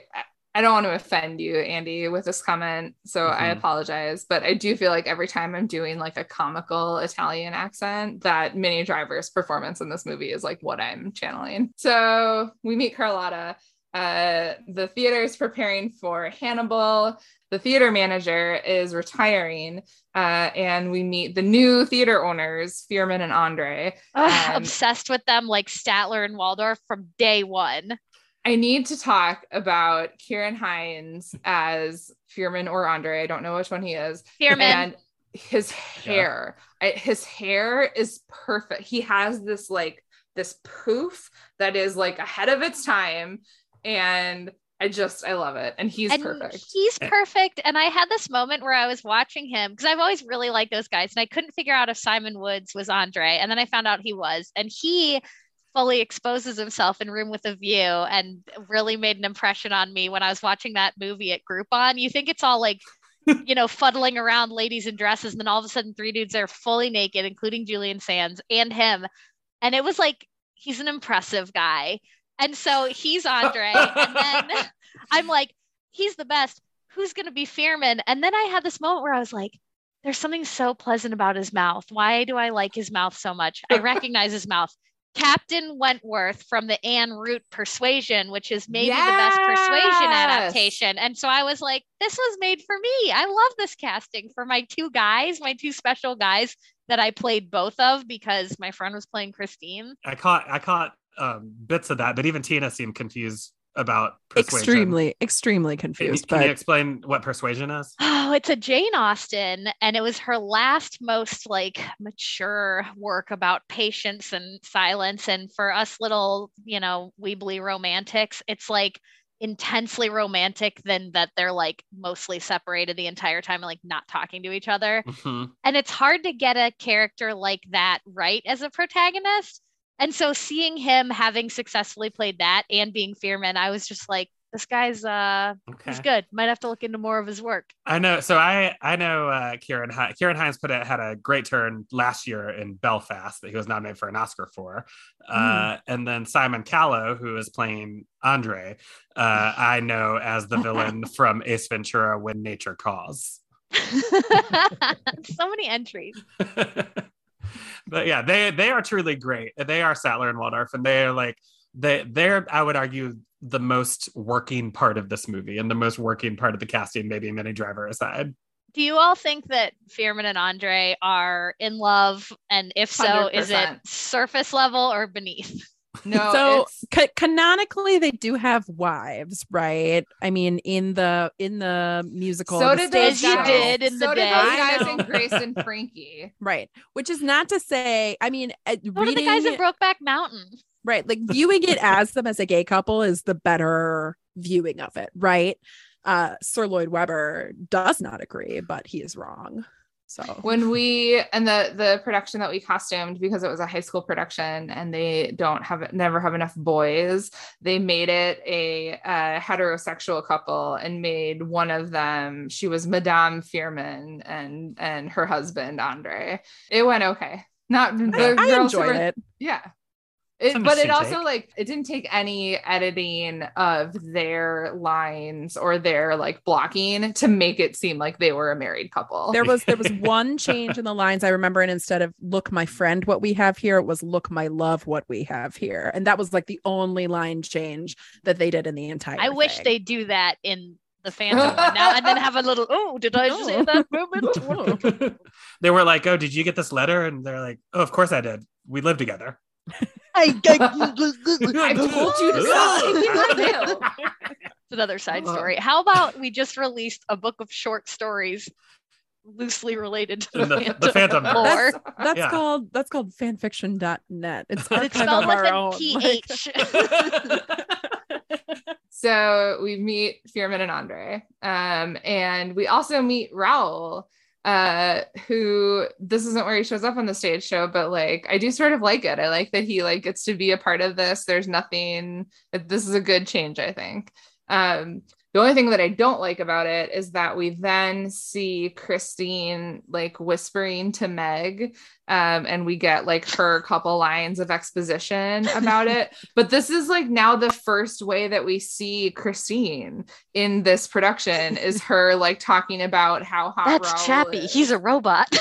I don't want to offend you, Andy, with this comment, so mm-hmm. I apologize, but I do feel like every time I'm doing like a comical Italian accent, that Minnie Driver's performance in this movie is like what I'm channeling. So we meet Carlotta. Uh, the theater is preparing for Hannibal. The theater manager is retiring, uh, and we meet the new theater owners, Fearman and Andre. Ugh, um, obsessed with them like Statler and Waldorf from day one. I need to talk about Kieran Hines as Fearman or Andre. I don't know which one he is. Fearman. And his hair. Yeah. I, his hair is perfect. He has this like this poof that is like ahead of its time. And I just, I love it. And he's and perfect. He's perfect. And I had this moment where I was watching him because I've always really liked those guys. And I couldn't figure out if Simon Woods was Andre. And then I found out he was. And he... fully exposes himself in Room with a View and really made an impression on me when I was watching that movie at Groupon. You think it's all like, you know, fuddling around ladies in dresses. And then all of a sudden three dudes are fully naked, including Julian Sands and him. And it was like, he's an impressive guy. And so he's Andre. And then I'm like, he's the best. Who's going to be Fearman? And then I had this moment where I was like, there's something so pleasant about his mouth. Why do I like his mouth so much? I recognize his mouth. Captain Wentworth from the Anne Root Persuasion, which is maybe yes! the best Persuasion adaptation. And so I was like, this was made for me. I love this casting for my two guys, my two special guys that I played both of because my friend was playing Christine. I caught I caught um, bits of that, but even Tina seemed confused about Persuasion. Extremely, extremely confused. Can, can but... you explain what Persuasion is? Oh, it's a Jane Austen, and it was her last most like mature work about patience and silence. And for us little, you know, weebly romantics, it's like intensely romantic than that they're like mostly separated the entire time and like not talking to each other. Mm-hmm. And it's hard to get a character like that right as a protagonist. And so seeing him having successfully played that and being Fearman, I was just like, this guy's uh, okay. He's good. Might have to look into more of his work. I know. So I I know uh, Kieran H- Kieran Hines put it, had a great turn last year in Belfast that he was nominated for an Oscar for. Mm. Uh, and then Simon Callow, who is playing Andre, uh, I know as the villain from Ace Ventura: When Nature Calls. So many entries. But yeah, they they are truly great. They are Statler and Waldorf, and they are like they they're I would argue the most working part of this movie and the most working part of the casting, maybe Minnie Driver aside. Do you all think that Fearman and Andre are in love, and if so, one hundred percent. Is it surface level or beneath? No. So ca- canonically, they do have wives, right? I mean, in the in the musical, so did those guys. You did in so the did day. Those guys in Grace and Frankie, right? Which is not to say, I mean, uh, so reading, the guys in Brokeback Mountain, right? Like viewing it as them as a gay couple is the better viewing of it, right? Uh, Sir Lloyd Webber does not agree, but he is wrong. So when we, and the, the production that we costumed, because it was a high school production and they don't have, never have enough boys, they made it a, a heterosexual couple and made one of them, she was Madame Fearman and, and her husband, Andre. It went okay. Not the I, I girls enjoyed were, it. Yeah. It, but it also take. like, it didn't take any editing of their lines or their like blocking to make it seem like they were a married couple. There was, there was one change in the lines I remember. And instead of look, my friend, what we have here, it was look, my love, what we have here. And that was like the only line change that they did in the entire I thing. Wish they'd do that in the Phantom now and then have a little, oh, did I no. say that moment? They were like, oh, did you get this letter? And they're like, oh, of course I did. We live together. I, I, I told you to stop. It's another side story. How about we just released a book of short stories loosely related to the, the Phantom, the Phantom lore? That's, that's yeah. called that's called fanfiction dot net. It's, it's spelled with a P H. So we meet Fearman and Andre, um, and we also meet Raoul. Uh, who this isn't where he shows up on the stage show, but like, I do sort of like it. I like that he like gets to be a part of this. There's nothing, this is a good change, I think. Um, the only thing that I don't like about it is that we then see Christine like whispering to Meg, um, and we get like her couple lines of exposition about it. But this is like now the first way that we see Christine in this production is her like talking about how hot that's Raoul Chappie. Is. He's a robot.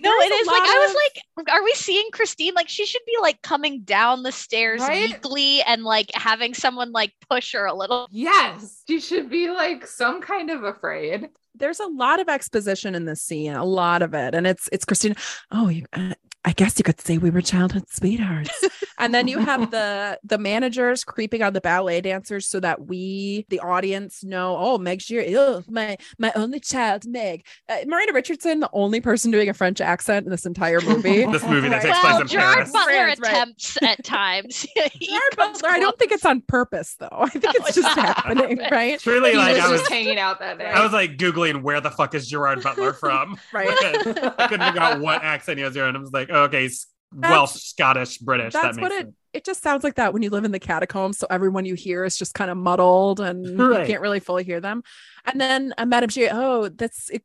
No, There's it is like of... I was like, are we seeing Christine? Like she should be like coming down the stairs right? weekly and like having someone like push her a little. Yes, she should be like some kind of afraid. There's a lot of exposition in this scene, a lot of it, and it's it's Christine. Oh, you, uh, I guess you could say we were childhood sweethearts. And then you have the the managers creeping on the ballet dancers so that we, the audience, know. Oh, Meg Shear, ew, my my only child, Meg. Uh, Miranda Richardson, the only person doing a French accent in this entire movie. This movie that takes well, place in Gerard Paris. Butler France, attempts right. at times. Gerard Butler. I don't think it's on purpose though. I think no, it's just happening, it. right? It's really like was I was just hanging out that day. I was like googling. Where the fuck is Gerard Butler from? Right. I, I couldn't figure out what accent he was doing. I was like, oh, okay, that's, Welsh, Scottish, British. That's that makes what sense. It, it just sounds like that when you live in the catacombs. So everyone you hear is just kind of muddled and right. you can't really fully hear them. And then uh, Madame G, oh, that's it.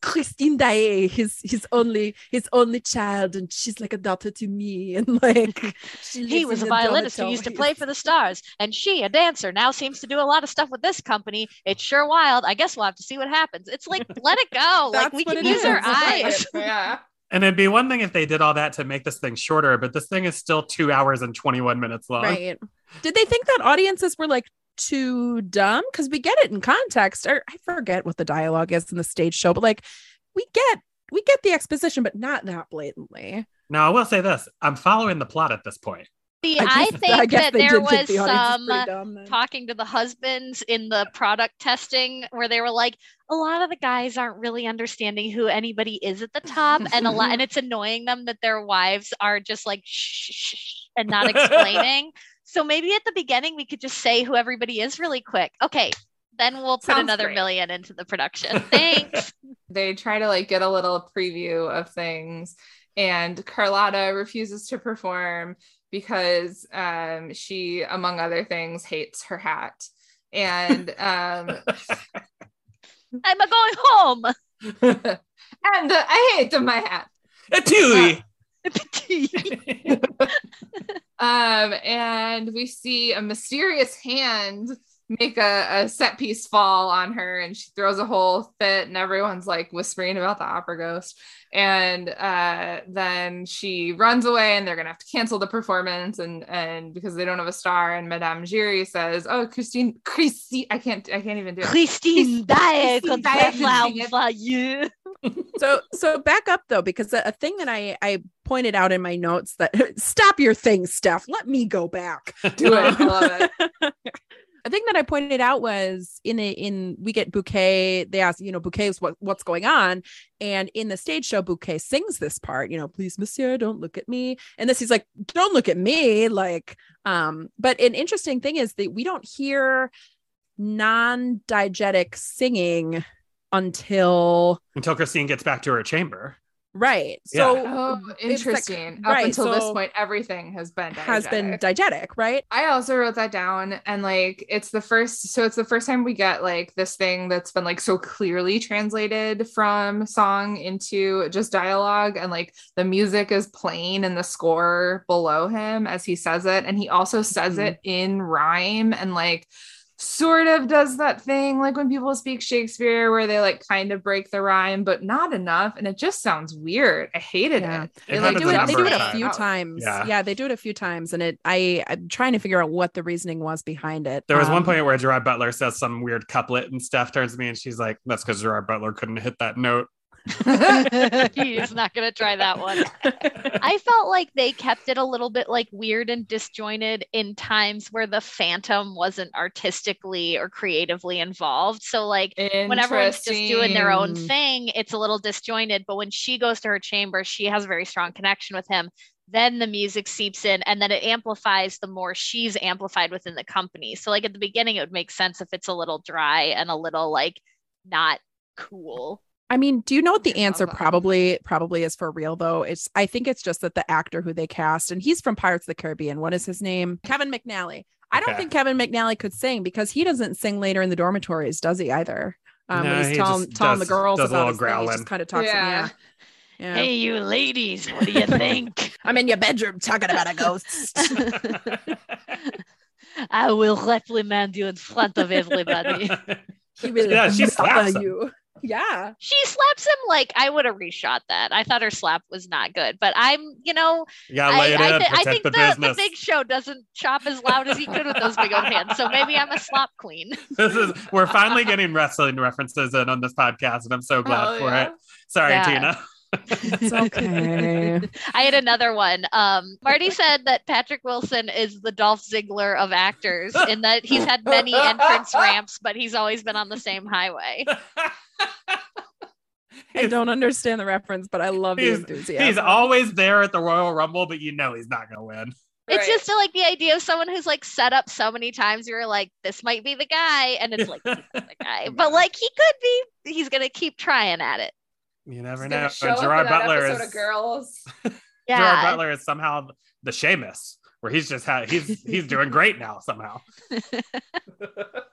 Christine Daae, his his only his only child, and she's like a daughter to me. And like he was a violinist who used to play for the Stars, and she, a dancer, now seems to do a lot of stuff with this company. It's sure wild. I guess we'll have to see what happens. It's like let it go. Like we can use our eyes. Yeah. And it'd be one thing if they did all that to make this thing shorter, but this thing is still two hours and twenty-one minutes long. Right. Did they think that audiences were like too dumb? Because we get it in context, or I forget what the dialogue is in the stage show, but like we get we get the exposition, but not that blatantly. Now I will say this, I'm following the plot at this point. See, I, guess, I think I that there was the some dumb, talking to the husbands in the product testing where they were like, a lot of the guys aren't really understanding who anybody is at the top, and a lot, and it's annoying them that their wives are just like shh, shh, shh and not explaining. So maybe at the beginning, we could just say who everybody is really quick. Okay, then we'll put Sounds another great. million into the production. Thanks. They try to like get a little preview of things, and Carlotta refuses to perform because um, she, among other things, hates her hat. And um, I'm a going home. And uh, I hate my hat. A tui. Um, and we see a mysterious hand make a, a set piece fall on her, and she throws a whole fit, and everyone's like whispering about the opera ghost. And uh, then she runs away, and they're gonna have to cancel the performance, and and because they don't have a star. And Madame Giry says, "Oh, Christine, Christine, I can't, I can't even do it." Christine, die, die, So, so back up though, because a, a thing that I I pointed out in my notes that stop your thing, Steph. Let me go back. Do it. I love it. The thing that I pointed out was in the in we get Bouquet. They ask, you know, Bouquet, what what's going on? And in the stage show, Bouquet sings this part, you know, please, monsieur, don't look at me. And this, he's like, don't look at me, like. Um, but an interesting thing is that we don't hear non-diegetic singing until until Christine gets back to her chamber. Right. So yeah. oh, interesting. Like, up right, until so this point, everything has been diegetic. has been diegetic, right? I also wrote that down, and like it's the first. So it's the first time we get like this thing that's been like so clearly translated from song into just dialogue, and like the music is playing in the score below him as he says it, and he also says mm-hmm. it in rhyme, and like. Sort of does that thing like when people speak Shakespeare where they like kind of break the rhyme but not enough, and it just sounds weird. I hated yeah. it. They, it like, do it, they do it a few times. Yeah. yeah, they do it a few times, and it. I I'm trying to figure out what the reasoning was behind it. There was um, one point where Gerard Butler says some weird couplet and stuff turns to me, and she's like, "That's because Gerard Butler couldn't hit that note." He's not gonna try that one. I felt like they kept it a little bit like weird and disjointed in times where the Phantom wasn't artistically or creatively involved, so like when everyone's just doing their own thing it's a little disjointed, but when she goes to her chamber she has a very strong connection with him, then the music seeps in and then it amplifies the more she's amplified within the company. So like at the beginning it would make sense if it's a little dry and a little like not cool. I mean, do you know what the answer probably probably is for real, though? It's I think it's just that the actor who they cast, and he's from Pirates of the Caribbean. What is his name? Kevin McNally. I don't okay. think Kevin McNally could sing because he doesn't sing later in the dormitories, does he either? Um, no, he's he telling, telling does, the girls about his thing. He just kind of talks. Yeah. Yeah. Hey, you ladies, what do you think? I'm in your bedroom talking about a ghost. I will reprimand you in front of everybody. He really yeah, she slaps you. Yeah, she slaps him like I would have reshot that. I thought her slap was not good, but I'm, you know, yeah, I, I, th- I think the, the, the Big Show doesn't chop as loud as he could with those big old hands, so maybe I'm a slop queen. This is we're finally getting wrestling references in on this podcast, and I'm so glad oh, for yeah. it. Sorry, yeah. Tina. It's okay. I had another one. Um, Marty said that Patrick Wilson is the Dolph Ziggler of actors in that he's had many entrance ramps, but he's always been on the same highway. I don't understand the reference, but I love he's, the enthusiasm. He's always there at the Royal Rumble, but you know he's not going to win. It's right. just like the idea of someone who's like set up so many times you're like, this might be the guy. And it's like, he's not the guy. But like, he could be, he's going to keep trying at it. You never know. Gerard Butler is girls. yeah. Gerard Butler is somehow the Sheamus, where he's just had he's he's doing great now somehow. All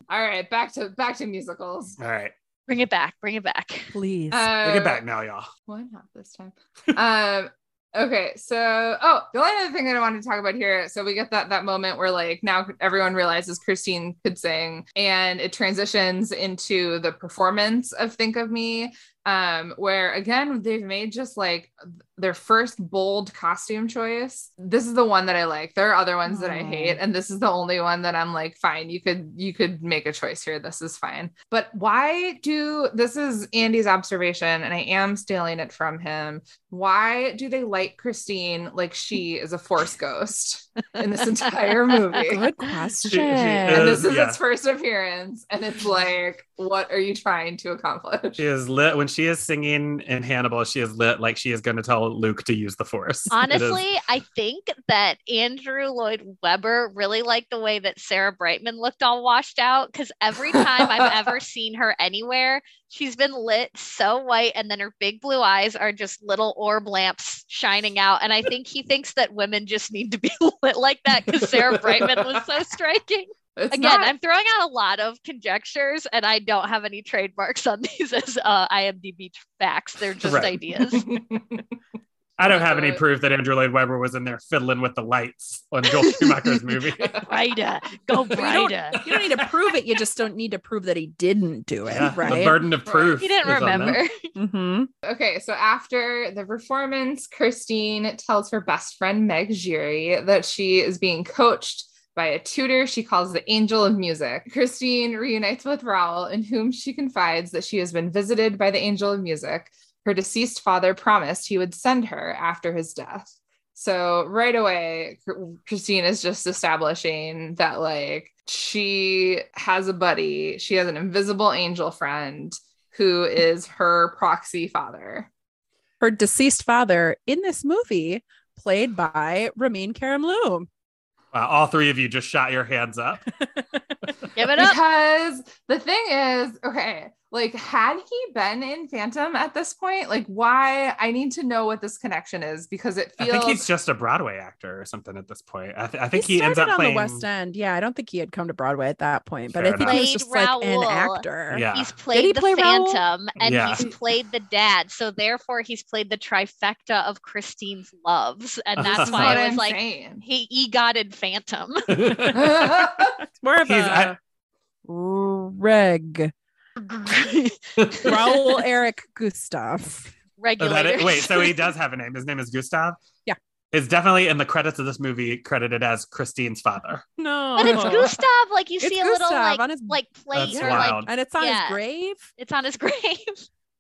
right, back to back to musicals. All right, bring it back, bring it back, please. Uh, bring it back now, y'all. Why not this time? um. Okay, so oh, the only other thing that I wanted to talk about here, so we get that that moment where like now everyone realizes Christine could sing, and it transitions into the performance of "Think of Me." Um, where again, they've made just like their first bold costume choice. This is the one that I like. There are other ones oh. that I hate, and this is the only one that I'm like, fine, you could, you could make a choice here. This is fine. But why do, this is Andy's observation and I am stealing it from him. Why do they light Christine like she is a force ghost in this entire movie? Good question. She, she is, and this is yeah. its first appearance. And it's like, what are you trying to accomplish? She is lit when she is singing in Hannibal. She is lit like she is going to tell Luke to use the Force. Honestly, I think that Andrew Lloyd Webber really liked the way that Sarah Brightman looked all washed out, because every time I've ever seen her anywhere, she's been lit so white, and then her big blue eyes are just little orb lamps shining out. And I think he thinks that women just need to be lit like that because Sarah Brightman was so striking. It's Again, not... I'm throwing out a lot of conjectures, and I don't have any trademarks on these as uh, IMDb facts. They're just right. ideas. I don't have any proof that Andrew Lloyd Webber was in there fiddling with the lights on Joel Schumacher's movie. Brighter, go brighter. You don't, you don't need to prove it. You just don't need to prove that he didn't do it. Yeah, right? The burden of proof. He didn't remember. Mm-hmm. Okay, so after the performance, Christine tells her best friend Meg Giry that she is being coached by a tutor she calls the Angel of Music. Christine reunites with Raoul, in whom she confides that she has been visited by the Angel of Music. Her deceased father promised he would send her after his death. So right away, Christine is just establishing that like she has a buddy. She has an invisible angel friend who is her proxy father. Her deceased father in this movie played by Ramin Karimloo. Wow, all three of you just shot your hands up. Give it up. Because the thing is, okay, like, had he been in Phantom at this point, like, why? I need to know what this connection is, because it feels... I think he's just a Broadway actor or something at this point. I, th- I think he, he ends up on playing... the West End. Yeah, I don't think he had come to Broadway at that point, but Fair I think enough. He was just Raoul. like an actor. Yeah. He's played the play Phantom Raoul? and yeah. he's played the dad. So therefore he's played the trifecta of Christine's loves. And that's why I was like, saying. he egoted Phantom. It's more of he's, a I... reg. Raoul Eric Gustav. Regular. Oh, wait, so he does have a name. His name is Gustav? Yeah. It's definitely in the credits of this movie credited as Christine's father. No. But it's Gustav. Like, you it's see a Gustav little, like, on his, like plate. Or like, and it's on yeah. his grave? It's on his grave.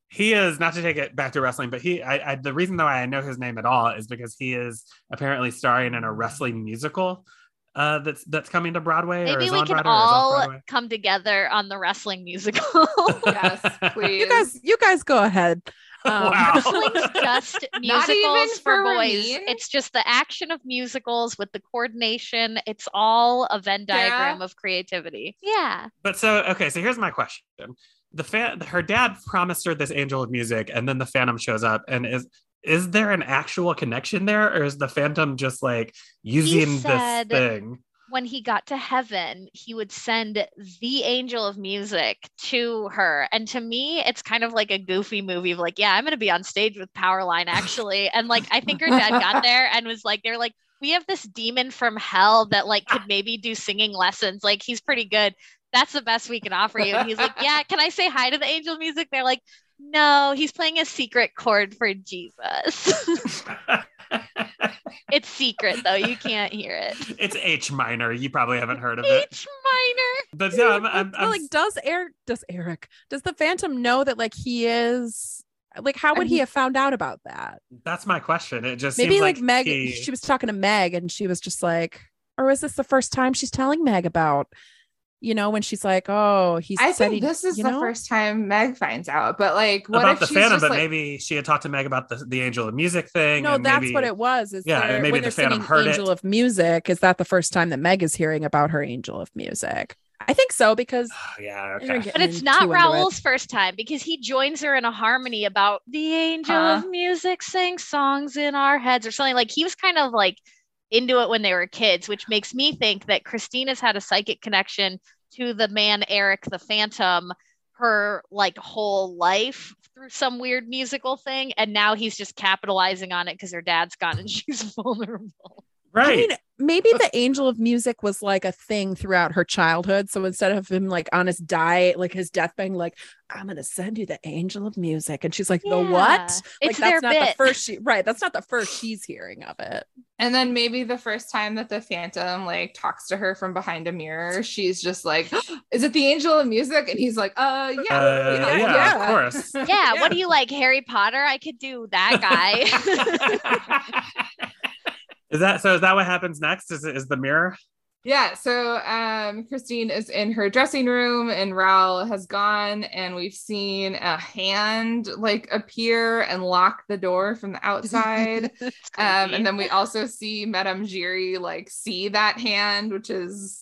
He is, not to take it back to wrestling, but he, I, I, the reason though I know his name at all is because he is apparently starring in a wrestling musical. Uh, that's that's coming to Broadway. Maybe or is we on can Broadway all come together on the wrestling musical. Yes, please. You guys, you guys go ahead. Um, wow. Just musicals for, for boys. Me. It's just the action of musicals with the coordination. It's all a Venn diagram yeah. of creativity. Yeah. But so okay, so here's my question: the fan, her dad promised her this angel of music, and then the Phantom shows up, and is. Is there an actual connection there, or is the Phantom just like using this thing? When he got to heaven, he would send the angel of music to her. And to me, it's kind of like a goofy movie of like, yeah, I'm going to be on stage with Powerline actually. And like, I think her dad got there and was like, they're like, we have this demon from hell that like could maybe do singing lessons. Like, he's pretty good. That's the best we can offer you. And he's like, yeah, can I say hi to the angel of music? They're like, no, he's playing a secret chord for Jesus. It's secret, though. You can't hear it. It's H minor. You probably haven't heard of it. H minor. But yeah, I'm, I'm, I'm... like, does Eric, does Eric, does the Phantom know that, like, he is, like, how would he have found out about that? That's my question. It just maybe seems like, like Meg, he... she was talking to Meg and she was just like, or is this the first time she's telling Meg about, you know, when she's like, oh, he's I said think he, this is the know? first time Meg finds out. But like, what about if the she's Phantom? Just but like... maybe she had talked to Meg about the, the angel of music thing. No, and that's maybe... what it was. Is yeah, there, maybe when the Phantom heard angel it. of music. Is that the first time that Meg is hearing about her angel of music? I think so, because oh, yeah, okay. But it's not Raoul's first time, because he joins her in a harmony about the angel huh? of music sing songs in our heads or something. Like, he was kind of like into it when they were kids, which makes me think that Christina's had a psychic connection to the man Eric the Phantom her like whole life through some weird musical thing, and now he's just capitalizing on it because her dad's gone and she's vulnerable. Right. I mean, maybe the angel of music was like a thing throughout her childhood. So instead of him like on his die, like his death bang, like, I'm going to send you the angel of music. And she's like, yeah, the what? Like, it's that's not bit. the first. She, right. That's not the first she's hearing of it. And then maybe the first time that the Phantom like talks to her from behind a mirror, she's just like, is it the angel of music? And he's like, uh, yeah. Uh, yeah, yeah, yeah, of course. Yeah, yeah. What do you like? Harry Potter? I could do that guy. Is that so? Is that what happens next? Is is the mirror? Yeah. So um, Christine is in her dressing room, and Raoul has gone, and we've seen a hand like appear and lock the door from the outside. um, and then we also see Madame Giry like see that hand, which is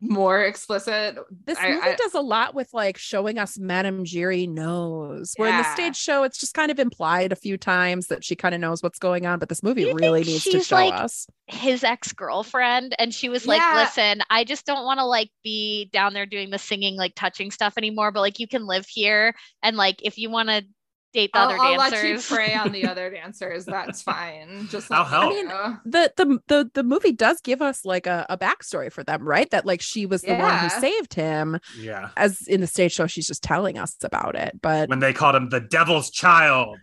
more explicit. This I, movie I, does a lot with like showing us Madame Giry knows. Where yeah. in the stage show, it's just kind of implied a few times that she kind of knows what's going on, but this movie really needs to show like us his ex-girlfriend, and she was like, yeah. listen, I just don't want to like be down there doing the singing, like touching stuff anymore, but like you can live here, and like if you want to date the I'll, other I'll dancers. Let you prey on the other dancers. That's fine. Just I'll help. I mean, the, the the the movie does give us like a, a backstory for them, right? That like she was the yeah. one who saved him. Yeah. As in the stage show, she's just telling us about it. But when they called him the devil's child,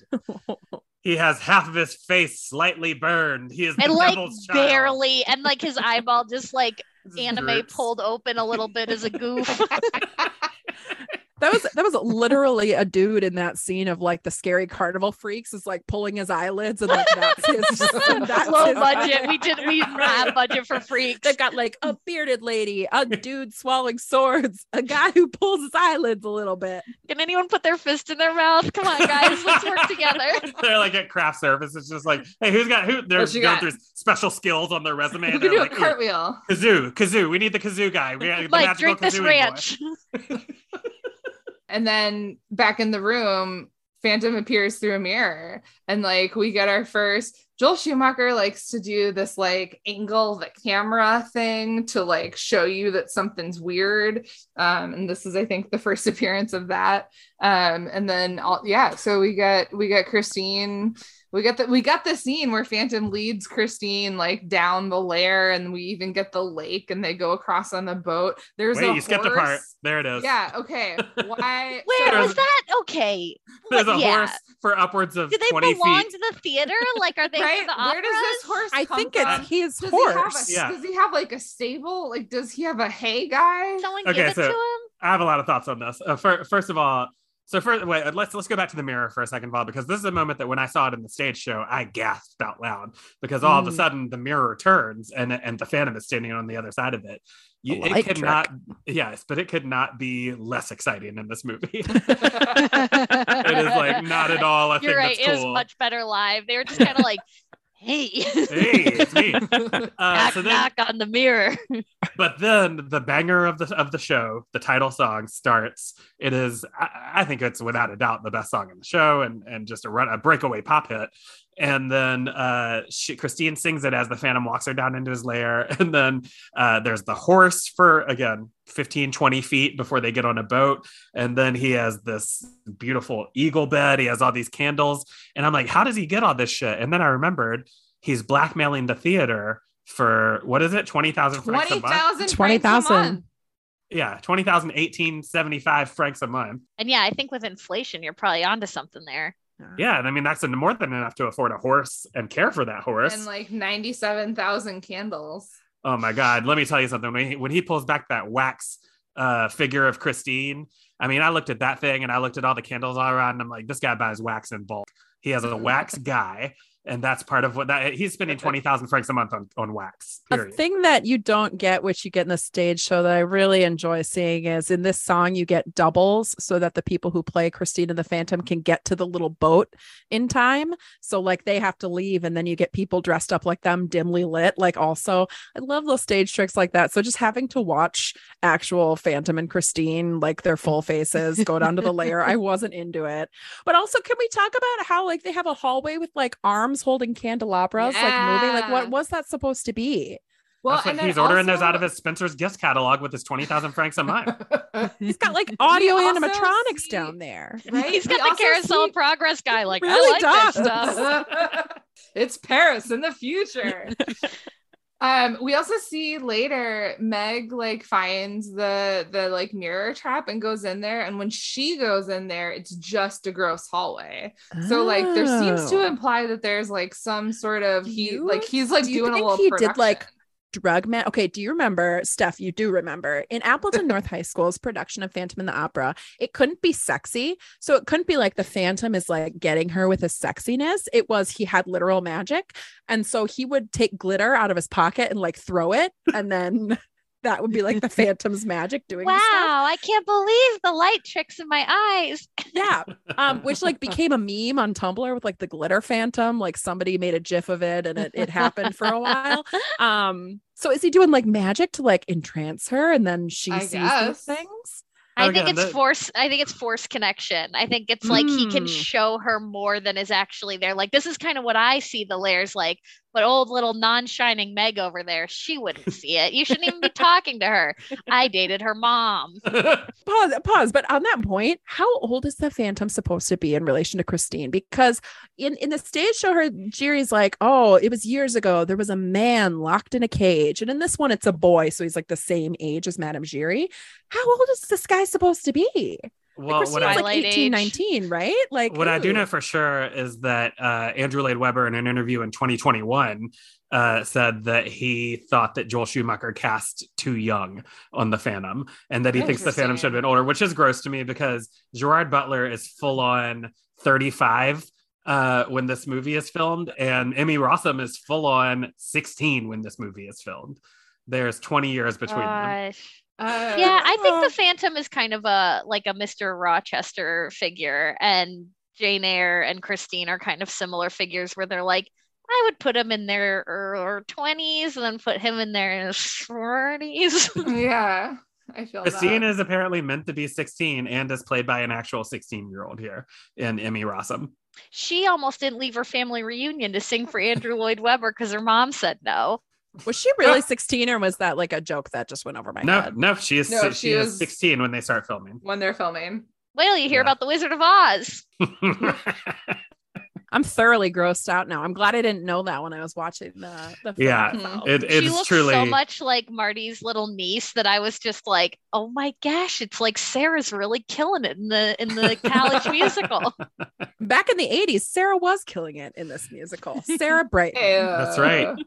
he has half of his face slightly burned. He is the and, devil's like, child. Barely, and like his eyeball just like anime drips. Pulled open a little bit as a goof. That was that was literally a dude in that scene of like the Scary Carnival Freaks is like pulling his eyelids and like that's his that's low his budget. Eye. We did we didn't have budget for Freaks. They've got like a bearded lady, a dude swallowing swords, a guy who pulls his eyelids a little bit. Can anyone put their fist in their mouth? Come on, guys, let's work together. They're like at craft service. It's just like, hey, who's got who? They're going got? through special skills on their resume. We can do like, a cartwheel. Kazoo, kazoo. We need the kazoo guy. We the like drink this ranch. And then back in the room, Phantom appears through a mirror, and like we get our first. Joel Schumacher likes to do this like angle the camera thing to like show you that something's weird. Um, and this is, I think, the first appearance of that. Um, and then all, yeah, so we get we get Christine. We get the we got the scene where Phantom leads Christine like down the lair, and we even get the lake, and they go across on the boat. There's Wait, a you skipped the part. There it is. Yeah. Okay. Why? Where so, was that? Okay. There's what? a yeah. horse for upwards of. Do they twenty belong feet. to the theater? Like, are they? Right? The Where does this horse? I come think from? It's his does horse. He have a, yeah. Does he have like a stable? Like, does he have a hay guy? Someone okay, give it so to him. I have a lot of thoughts on this. Uh, for, first of all. So first, wait, let's let's go back to the mirror for a second, Bob, because this is a moment that when I saw it in the stage show, I gasped out loud because all mm. of a sudden the mirror turns and and the Phantom is standing on the other side of it. You, it could trick. not, yes, but it could not be less exciting in this movie. It is like not at all. I You're think right. That's cool. It was much better live. They were just kind of like. Hey. Hey, it's me. Uh, knock, so then, knock on the mirror. But then the banger of the of the show, the title song starts. It is, I, I think it's without a doubt the best song in the show, and and just a run a breakaway pop hit. And then uh, she, Christine sings it as the Phantom walks her down into his lair. And then uh, there's the horse for, again, fifteen, twenty feet before they get on a boat. And then he has this beautiful eagle bed. He has all these candles. And I'm like, how does he get all this shit? And then I remembered he's blackmailing the theater for, what is it? twenty thousand francs a month? twenty thousand. Yeah, twenty thousand, eighteen seventy-five francs a month. And yeah, I think with inflation, you're probably onto something there. Yeah, and I mean, that's more than enough to afford a horse and care for that horse. And like ninety-seven thousand candles. Oh my God. Let me tell you something. When he, when he pulls back that wax uh, figure of Christine, I mean, I looked at that thing and I looked at all the candles all around and I'm like, this guy buys wax in bulk. He has a wax guy. And that's part of what that he's spending twenty thousand francs a month on, on wax. Period. A thing that you don't get, which you get in the stage show that I really enjoy seeing is in this song, you get doubles so that the people who play Christine and the Phantom can get to the little boat in time. So like they have to leave and then you get people dressed up like them, dimly lit. Like also, I love those stage tricks like that. So just having to watch actual Phantom and Christine, like their full faces go down to the lair. I wasn't into it. But also, can we talk about how like they have a hallway with like arms holding candelabras, yeah. like moving, like what was that supposed to be? Well, and he's ordering also, those out of his Spencer's gift catalog with his twenty thousand francs a month. He's got like audio animatronics see, down there, right? He's got we the carousel see, progress guy. Like, really I like does. This stuff. It's Paris in the future. Um, we also see later Meg like finds the the like mirror trap and goes in there, and when she goes in there it's just a gross hallway. Oh. So like there seems to imply that there's like some sort of he you, like he's like do doing you think a little he production. Did like drug man. Okay, do you remember, Steph, you do remember in Appleton North High School's production of Phantom in the Opera, it couldn't be sexy. So it couldn't be like the Phantom is like getting her with his sexiness. It was he had literal magic. And so he would take glitter out of his pocket and like throw it. And then that would be like the Phantom's magic doing wow, stuff. I can't believe the light tricks in my eyes. Yeah. Um, which like became a meme on Tumblr with like the glitter Phantom. Like somebody made a gif of it and it, it happened for a while. Um, So is he doing like magic to like entrance her and then she I sees guess. These things? I think it's force. I think it's force connection. I think it's like mm. he can show her more than is actually there. Like this is kind of what I see the lairs like, but old little non-shining Meg over there, she wouldn't see it. You shouldn't even be talking to her. I dated her mom. Pause. Pause. But on that point, how old is the Phantom supposed to be in relation to Christine? Because in in the stage show, her Jerry's like, oh, it was years ago. There was a man locked in a cage, and in this one, it's a boy, so he's like the same age as Madame Giry. How old is this guy supposed to be? Well, like what I like eighteen, nineteen, right? Like what ooh. I do know for sure is that uh, Andrew Lloyd Webber in an interview in twenty twenty-one uh, said that he thought that Joel Schumacher cast too young on The Phantom, and that he thinks The Phantom should have been older, which is gross to me because Gerard Butler is full on thirty-five uh, when this movie is filmed, and Emmy Rossum is full on sixteen when this movie is filmed. There's twenty years between Gosh. them. Uh, yeah, I think uh, the Phantom is kind of a like a Mister Rochester figure, and Jane Eyre and Christine are kind of similar figures where they're like, I would put him in their er, twenties and then put him in their forties. Yeah, I feel Christine that. is apparently meant to be sixteen and is played by an actual sixteen-year-old here in Emmy Rossum. She almost didn't leave her family reunion to sing for Andrew Lloyd Webber because her mom said no. Was she really sixteen, or was that like a joke that just went over my no, head? No, she is, no, she, she is, is sixteen when they start filming. When they're filming. Well, you hear yeah. about The Wizard of Oz. I'm thoroughly grossed out now. I'm glad I didn't know that when I was watching the, the film. Yeah, mm-hmm. it, it's she looks truly... so much like Marty's little niece that I was just like, oh my gosh, it's like Sarah's really killing it in the in the college musical. Back in the eighties, Sarah was killing it in this musical. Sarah Brightman. That's right.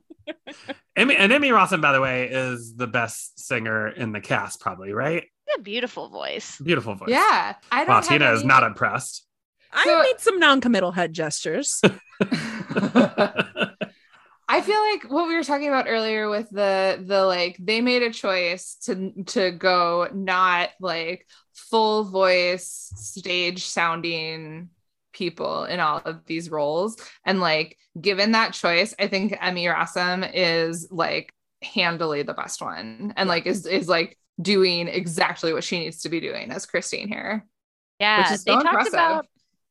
Emmy, and Emmy Rossum, by the way, is the best singer in the cast, probably, right? A beautiful voice. Beautiful voice. Yeah. I don't wow, Tina any... is not impressed. I so, need some non-committal head gestures. I feel like what we were talking about earlier with the the like they made a choice to to go not like full voice stage sounding people in all of these roles, and like given that choice, I think Emmy Rossum is like handily the best one, and like is is like doing exactly what she needs to be doing as Christine here. Yeah, which is so they impressive. talked about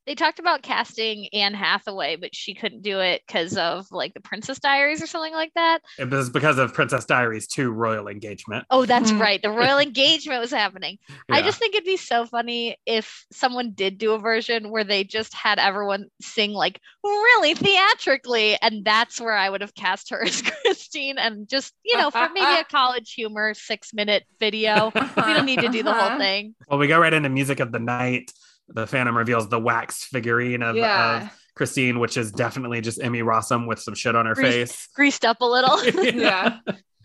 They talked about casting Anne Hathaway, but she couldn't do it because of like The Princess Diaries or something like that. It was because of Princess Diaries two royal engagement. Oh, that's right. The royal engagement was happening. Yeah. I just think it'd be so funny if someone did do a version where they just had everyone sing like really theatrically. And that's where I would have cast her as Christine, and just, you know, for maybe a college humor six minute video. We don't need to do the whole thing. Well, we go right into music of the night. The Phantom reveals the wax figurine of, yeah. of Christine, which is definitely just Emmy Rossum with some shit on her greased, face. Greased up a little. Yeah.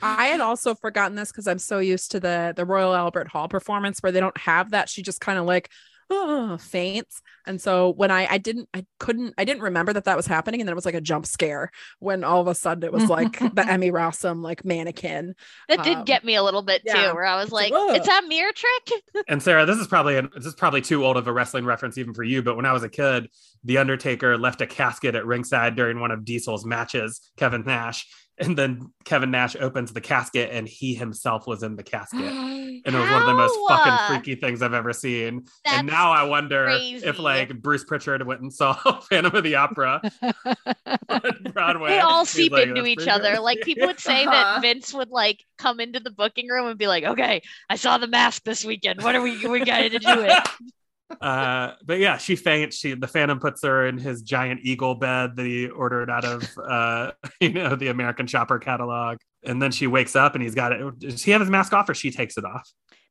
I had also forgotten this because I'm so used to the, the Royal Albert Hall performance where they don't have that. She just kind of like, oh, faints. And so when I, I didn't, I couldn't, I didn't remember that that was happening. And then it was like a jump scare when all of a sudden it was like the Emmy Rossum, like mannequin. That um, did get me a little bit yeah. too, where I was like, Whoa. it's a mirror trick. And Sarah, this is probably, an, this is probably too old of a wrestling reference even for you. But when I was a kid, The Undertaker left a casket at ringside during one of Diesel's matches, Kevin Nash. And then Kevin Nash opens the casket and he himself was in the casket. And it was one of the most fucking freaky things I've ever seen. That's and now I wonder crazy. if like Bruce Pritchard went and saw Phantom of the Opera on Broadway. They all seep like, into each other. Crazy. Like people would say uh-huh. that Vince would like come into the booking room and be like, okay, I saw The Mask this weekend. What are we, we got to do it? Uh, but yeah, she faints. She the Phantom puts her in his giant eagle bed that he ordered out of uh, you know, the American Shopper catalog, and then she wakes up and he's got it. Does he have his mask off, or she takes it off?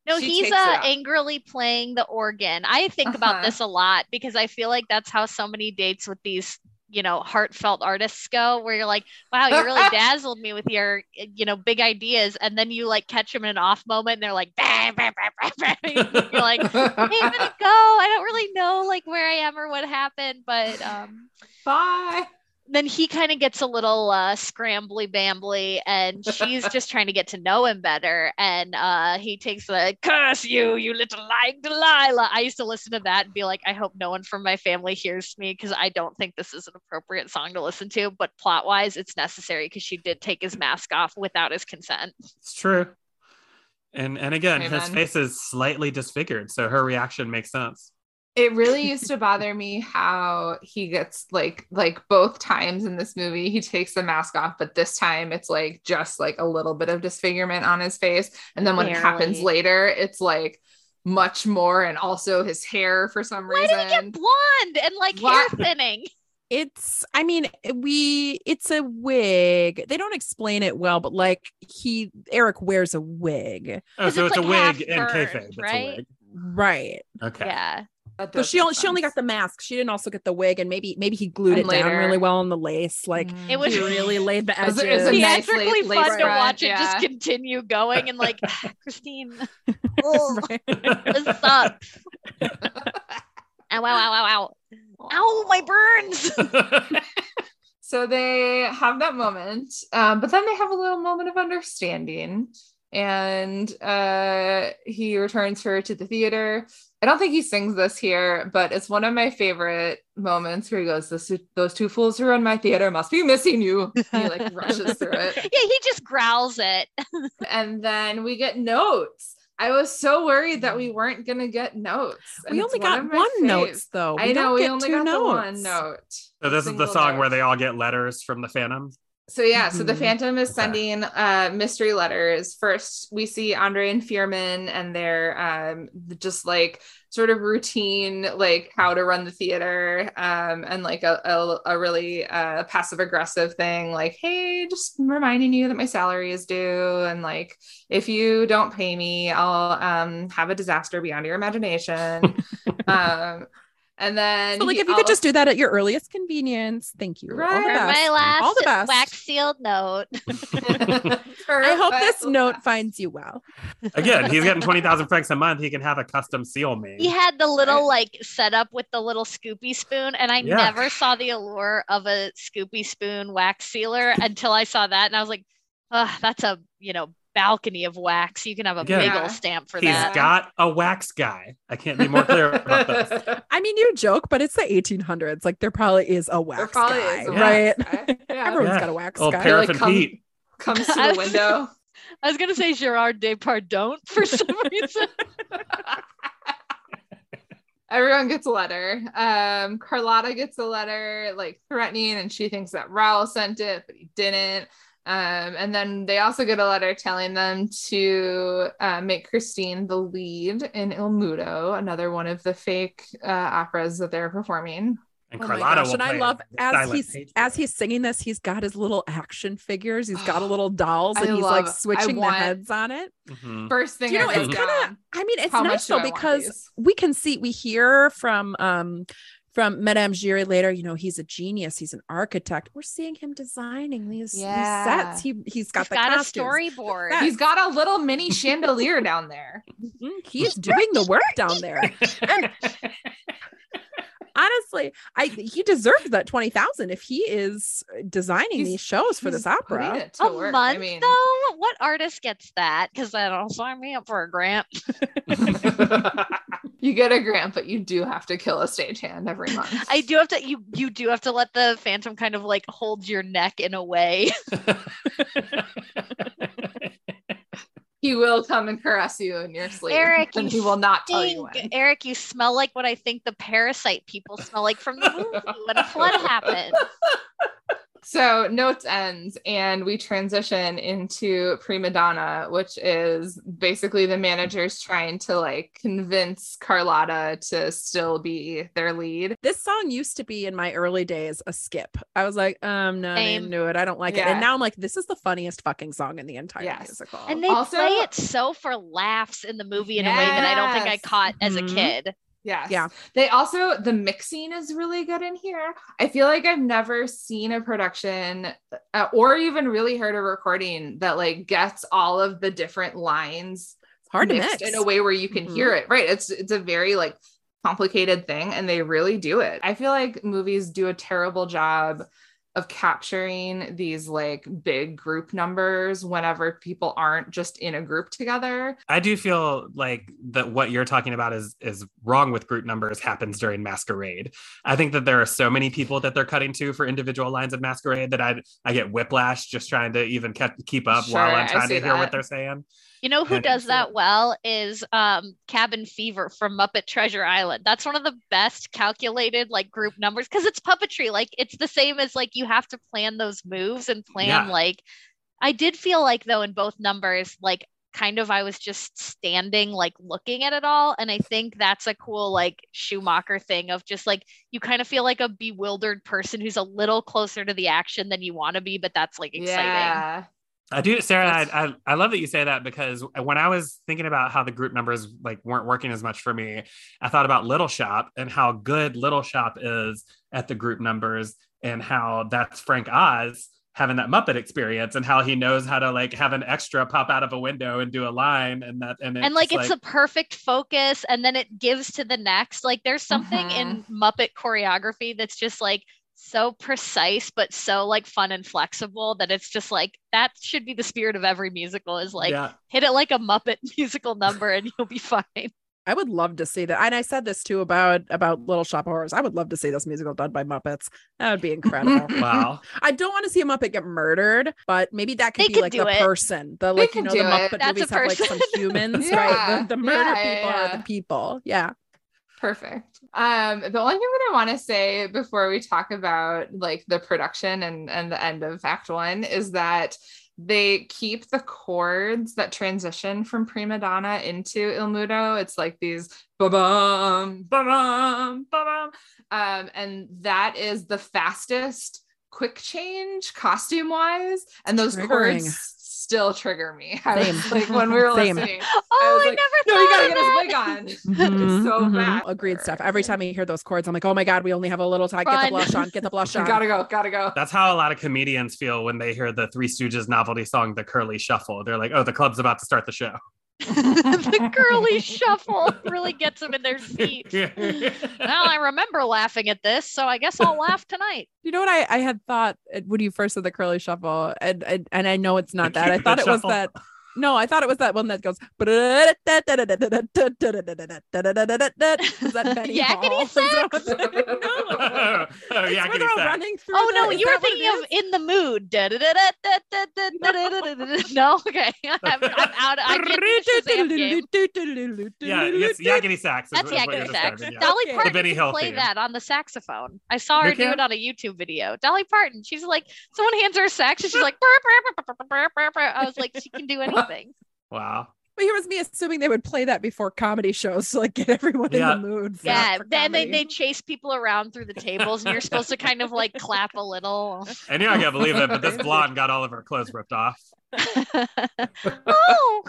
No, she he's uh, angrily playing the organ. I think uh-huh. about this a lot because I feel like that's how so many dates with these, you know, heartfelt artists go, where you're like, wow, you really dazzled me with your, you know, big ideas. And then you like catch them in an off moment and they're like, bah, bah, bah, bah, bah. You're like, hey, I'm going to go. I don't really know like where I am or what happened, but um, bye. Then he kind of gets a little uh, scrambly bambly, and she's just trying to get to know him better. And uh, he takes the curse you, you little lying Delilah. I used to listen to that and be like, I hope no one from my family hears me because I don't think this is an appropriate song to listen to. But plot wise, it's necessary because she did take his mask off without his consent. It's true. And, and again, Amen. his face is slightly disfigured. So her reaction makes sense. It really used to bother me how he gets like, like both times in this movie, he takes the mask off, but this time it's like just like a little bit of disfigurement on his face. And then when Barely. it happens later, it's like much more. And also his hair for some Why reason. Why did he get blonde and like what? hair thinning? It's, I mean, we, it's a wig. They don't explain it well, but like he, Eric wears a wig. Oh, so it's, it's like a wig and kayfabe, right? It's a wig. Right. Okay. Yeah. But she only, she only got the mask. She didn't also get the wig, and maybe maybe he glued and it later. down really well on the lace. Like it was, he really laid the edges. It was, it was a theatrically nice lace, fun lace to run, watch yeah. it just continue going and like Christine, oh, this sucks. Ow, ow, ow, ow, ow, ow, my burns. So they have that moment, um, but then they have a little moment of understanding, and uh, he returns her to the theater. I don't think he sings this here, but it's one of my favorite moments where he goes, this, those two fools who run my theater must be missing you. And he like rushes through it. Yeah, he just growls it. And then we get notes. I was so worried that we weren't going to get notes. And we only got one, one note, though. We I know, we only got the one note. So this is the song note. Where they all get letters from the Phantom? So yeah, mm-hmm. so the Phantom is sending uh, mystery letters. First, we see Andre and Fearman and their um, just like sort of routine, like how to run the theater um, and like a, a, a really uh, passive aggressive thing. Like, hey, just reminding you that my salary is due. And like, if you don't pay me, I'll um, have a disaster beyond your imagination. um And then, so like, if you also- could just do that at your earliest convenience, thank you. Right. All the best. My last All the best. wax sealed note. I hope this note last. finds you well. Again, he's getting twenty thousand francs a month. He can have a custom seal made. He had the little right. like setup with the little scoopy spoon, and I yeah. never saw the allure of a scoopy spoon wax sealer until I saw that, and I was like, oh, that's a you know. balcony of wax. You can have a yeah. big old stamp for He's that. He's got a wax guy. I can't be more clear about this. I mean, you joke, but it's the eighteen hundreds. Like there probably is a wax guy, a right? Wax guy. Yeah. Everyone's yeah. got a wax oh, guy. Paraffin like, Pete come, comes to the window. I was going to say Gerard Depardieu for some reason. Everyone gets a letter. Um, Carlotta gets a letter, like threatening, and she thinks that Raoul sent it, but he didn't. Um, and then they also get a letter telling them to uh, make Christine the lead in Il Muto, another one of the fake uh, operas that they're performing. And Carlotta oh will and I love as he's as he's singing this, he's got his little action figures. He's got a little dolls, and I he's love, like switching want, the heads on it. Mm-hmm. First thing, do you know, I it's kind of. I mean, it's nice though because we can see, we hear from. Um, From Madame Giry later, you know, he's a genius. He's an architect. We're seeing him designing these, yeah. these sets. He, he's got he's the got costumes. a storyboard. He's got a little mini chandelier down there. Mm-hmm. He's doing the work down there. And honestly, I he deserves that twenty thousand if he is designing he's, these shows for this opera. A work. month, I mean, though? What artist gets that? Because that'll sign me up for a grant. You get a grant, but you do have to kill a stagehand every month. I do have to, you you do have to let the Phantom kind of like hold your neck in a way. He will come and caress you in your sleep, Eric, and you he will not stink. tell you when. Eric, you smell like what I think the Parasite people smell like from the movie when a flood happened. So notes ends and we transition into Prima Donna, which is basically the managers trying to like convince Carlotta to still be their lead. This song used to be in my early days a skip. I was like, um, no, Same. I didn't do it. I don't like yeah. it. And now I'm like, this is the funniest fucking song in the entire yes. musical. And they also, play it so for laughs in the movie in yes. a way that I don't think I caught as mm-hmm. a kid. Yes. Yeah. They also, the mixing is really good in here. I feel like I've never seen a production uh, or even really heard a recording that like gets all of the different lines hard to mix in a way where you can mm-hmm. hear it. Right. It's, it's a very like complicated thing and they really do it. I feel like movies do a terrible job of capturing these like big group numbers whenever people aren't just in a group together. I do feel like that what you're talking about is is wrong with group numbers happens during Masquerade. I think that there are so many people that they're cutting to for individual lines of Masquerade that I I get whiplash just trying to even kept, keep up sure, while I'm trying to that. hear what they're saying. You know who does that well is um, Cabin Fever from Muppet Treasure Island. That's one of the best calculated like group numbers because it's puppetry. Like it's the same as like you have to plan those moves and plan yeah. like I did feel like though in both numbers like kind of I was just standing like looking at it all. And I think that's a cool like Schumacher thing of just like you kind of feel like a bewildered person who's a little closer to the action than you want to be. But that's like exciting. Yeah. I do, Sarah. I, I I love that you say that, because when I was thinking about how the group numbers like weren't working as much for me, I thought about Little Shop and how good Little Shop is at the group numbers, and how that's Frank Oz having that Muppet experience, and how he knows how to like have an extra pop out of a window and do a line, and that and, and like it's like, a perfect focus, and then it gives to the next. Like there's something mm-hmm. in Muppet choreography that's just like so precise, but so like fun and flexible that it's just like, that should be the spirit of every musical, is like, yeah. hit it like a Muppet musical number and you'll be fine. I would love to see that. And I said this too about, about Little Shop of Horrors. I would love to see this musical done by Muppets. That would be incredible. Wow. I don't want to see a Muppet get murdered, but maybe that could they be could like the it. person, the they like, you know, the it. Muppet That's movies have like some humans, yeah. right? The, the murder yeah, people yeah, yeah. are the people. Yeah. Perfect. Um, the only thing that I want to say before we talk about like the production and, and the end of act one is that they keep the chords that transition from Prima Donna into Il Muto. It's like these ba-bum, ba-bum, ba-bum. Um, and that is the fastest quick change costume wise. And those Triggering. chords still trigger me. I was like, when we were Same. listening, oh, I, was I like, never no, you gotta get his wig on. Mm-hmm, it's so mm-hmm. bad. Agreed stuff. Every time I hear those chords, I'm like, oh my God, we only have a little time. Run. Get the blush on, get the blush on. Gotta go, gotta go. That's how a lot of comedians feel when they hear the Three Stooges novelty song, The Curly Shuffle. They're like, oh, the club's about to start the show. The Curly Shuffle really gets them in their seat. Well, I remember laughing at this, so I guess I'll laugh tonight. You know what I, I had thought when you first said The Curly Shuffle, and and, and I know it's not that. I thought it shuffle. was that. No, I thought it was that one that goes. Is that Benny Hall? Sax? No. Oh, oh, yeah, it's where running through. Oh no, the, you were thinking of In the Mood. No, okay, I'm, I'm out. I can't finish the game. Yeah, it's Yakety Sax. That's Yakety Sax. Dolly Parton played that on the saxophone. I saw her do it on a YouTube video. Dolly Parton. She's like, someone hands her a sax, and she's like, I was like, she can do anything. Thing. Wow. But here was me assuming they would play that before comedy shows to like get everyone yeah. in the mood. For, yeah. For then they, they chase people around through the tables and you're supposed to kind of like clap a little. And you're not going to believe it, but this blonde got all of her clothes ripped off. Oh.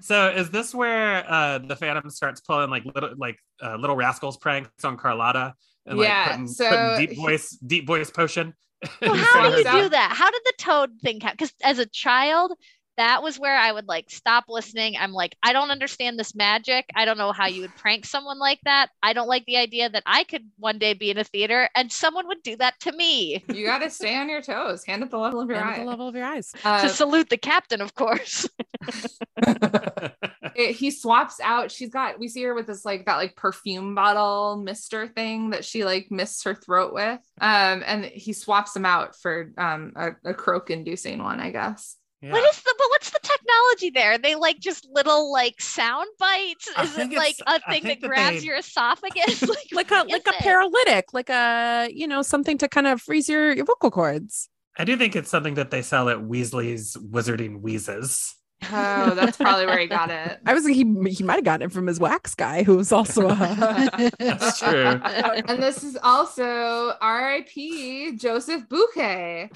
So is this where uh, the Phantom starts pulling like little like uh, Little Rascals pranks on Carlotta? And, yeah. Like, putting, so putting deep voice, deep voice potion. Well, how did you out? do that? How did the toad thing happen? Because as a child, that was where I would like stop listening. I'm like, I don't understand this magic. I don't know how you would prank someone like that. I don't like the idea that I could one day be in a theater and someone would do that to me. You got to stay on your toes. Hand at the level of your eyes. Hand at the level of your eyes. Uh, to salute the captain, of course. It, he swaps out. She's got, we see her with this like that like perfume bottle mister thing that she like mists her throat with. Um, and he swaps them out for um a, a croak inducing one, I guess. Yeah. What is the, but what's the technology there? They like just little like sound bites. Is it like a thing that, that grabs they... your esophagus? Like, like a, like a paralytic, like a, you know, something to kind of freeze your, your vocal cords. I do think it's something that they sell at Weasley's Wizarding Wheezes. Oh, that's probably where he got it. I was like, he, he might have gotten it from his wax guy, who was also a... That's true. And this is also R I P Joseph Bouquet.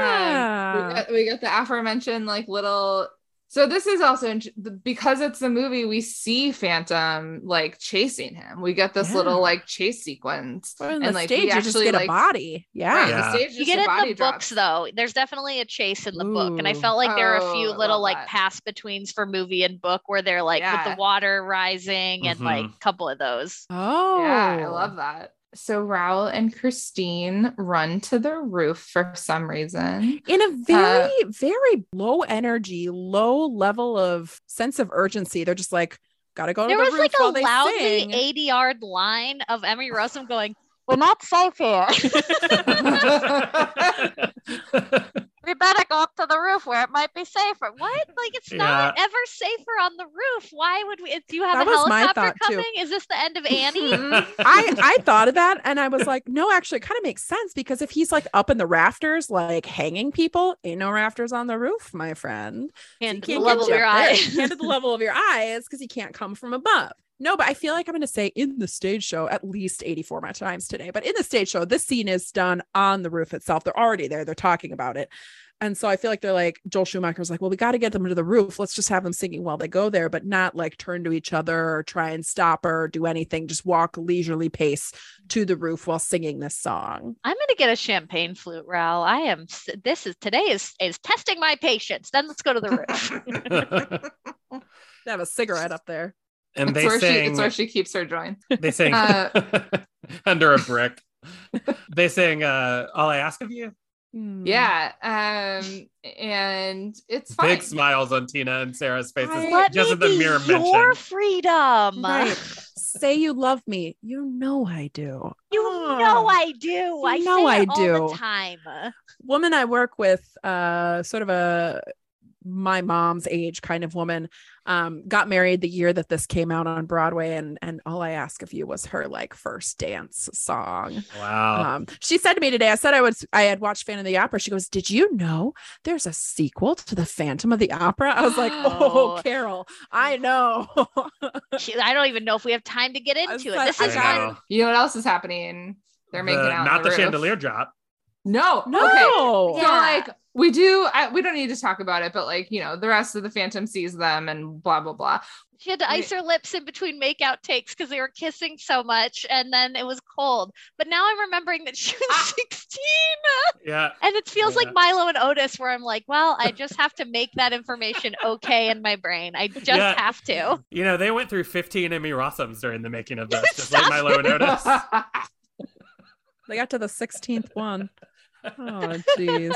Yeah. Um, we, got, we got the aforementioned like little, so this is also because it's the movie, we see Phantom like chasing him. We get this yeah. little like chase sequence. Well, and like stage, we actually you get like, a body. Yeah. Right, yeah. The stage, you get it in the drops. books though. There's definitely a chase in the Ooh. book. And I felt like there are a few oh, little like that. pass betweens for movie and book where they're like yeah. with the water rising mm-hmm. and like a couple of those. Oh, yeah, I love that. So Raoul and Christine run to the roof for some reason in a very, uh, very low energy, low level of sense of urgency. They're just like, gotta go to the roof. There was like a lousy eighty yard line of Emmy Rossum going, we're not safe here. We better go up to the roof where it might be safer. What? Like, it's not yeah. ever safer on the roof. Why would we? Do you have that a helicopter coming? Too. Is this the end of Annie? I, I thought of that. And I was like, no, actually, it kind of makes sense, because if he's like up in the rafters, like hanging people, ain't no rafters on the roof, my friend. And so you can't get your eyes. Can't at the level of your eyes, because he can't come from above. No, but I feel like I'm going to say in the stage show at least eighty-four my times today. But in the stage show, this scene is done on the roof itself. They're already there. They're talking about it. And so I feel like they're like, Joel Schumacher was like, well, we got to get them to the roof. Let's just have them singing while they go there, but not like turn to each other or try and stop or do anything. Just walk leisurely pace to the roof while singing this song. I'm going to get a champagne flute, Raul. I am. This is today is, is testing my patience. Then let's go to the roof. They have a cigarette up there. And they sang, she, it's where she keeps her joint. They sang uh, under a brick. They sang uh, All I Ask of You. Yeah. Um, and it's fine. Big smiles on Tina and Sarah's faces. I, just in the mirror mention. Your freedom. Right. Say you love me. You know I do. You oh. know I do. You I know say I it do. All the time. Woman I work with, uh, sort of a my mom's age kind of woman, um, got married the year that this came out on Broadway. And, and All I Ask of You was her like first dance song. Wow. Um, she said to me today, I said, I would, I had watched Phantom of the Opera. She goes, did you know there's a sequel to The Phantom of the Opera? I was like, oh, oh Carol, I know. she, I don't even know if we have time to get into it. Like, this I is not, you know what else is happening. They're making the, out not the, the chandelier drop. No, no. Okay. Yeah. So like we do, I, we don't need to talk about it, but like, you know, the rest of the Phantom sees them and blah, blah, blah. She had to ice her lips in between makeout takes because they were kissing so much. And then it was cold. But now I'm remembering that she was ah. sixteen. Yeah. And it feels yeah. like Milo and Otis where I'm like, well, I just have to make that information okay in my brain. I just yeah. have to. You know, they went through fifteen Emmy Rossums during the making of this, just like Milo and Otis. They got to the sixteenth one. Oh, jeez.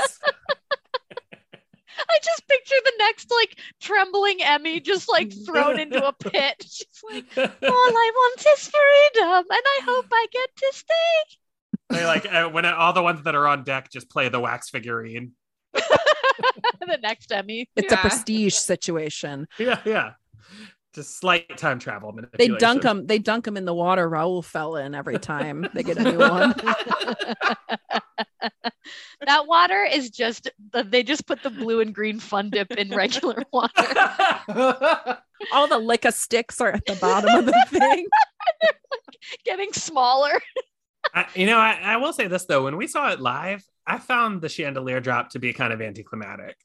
I just picture the next like trembling Emmy just like thrown into a pit. She's like, all I want is freedom, and I hope I get to stay. They like uh, when all the ones that are on deck just play the wax figurine. The next Emmy. It's yeah. a prestige situation. Yeah, yeah. Just slight time travel. They dunk them. They dunk them in the water. Raul fell in every time they get a new one. That water is just, they just put the blue and green Fun Dip in regular water. All the Licka sticks are at the bottom of the thing. They're like getting smaller. I, you know, I, I will say this though. When we saw it live, I found the chandelier drop to be kind of anticlimactic.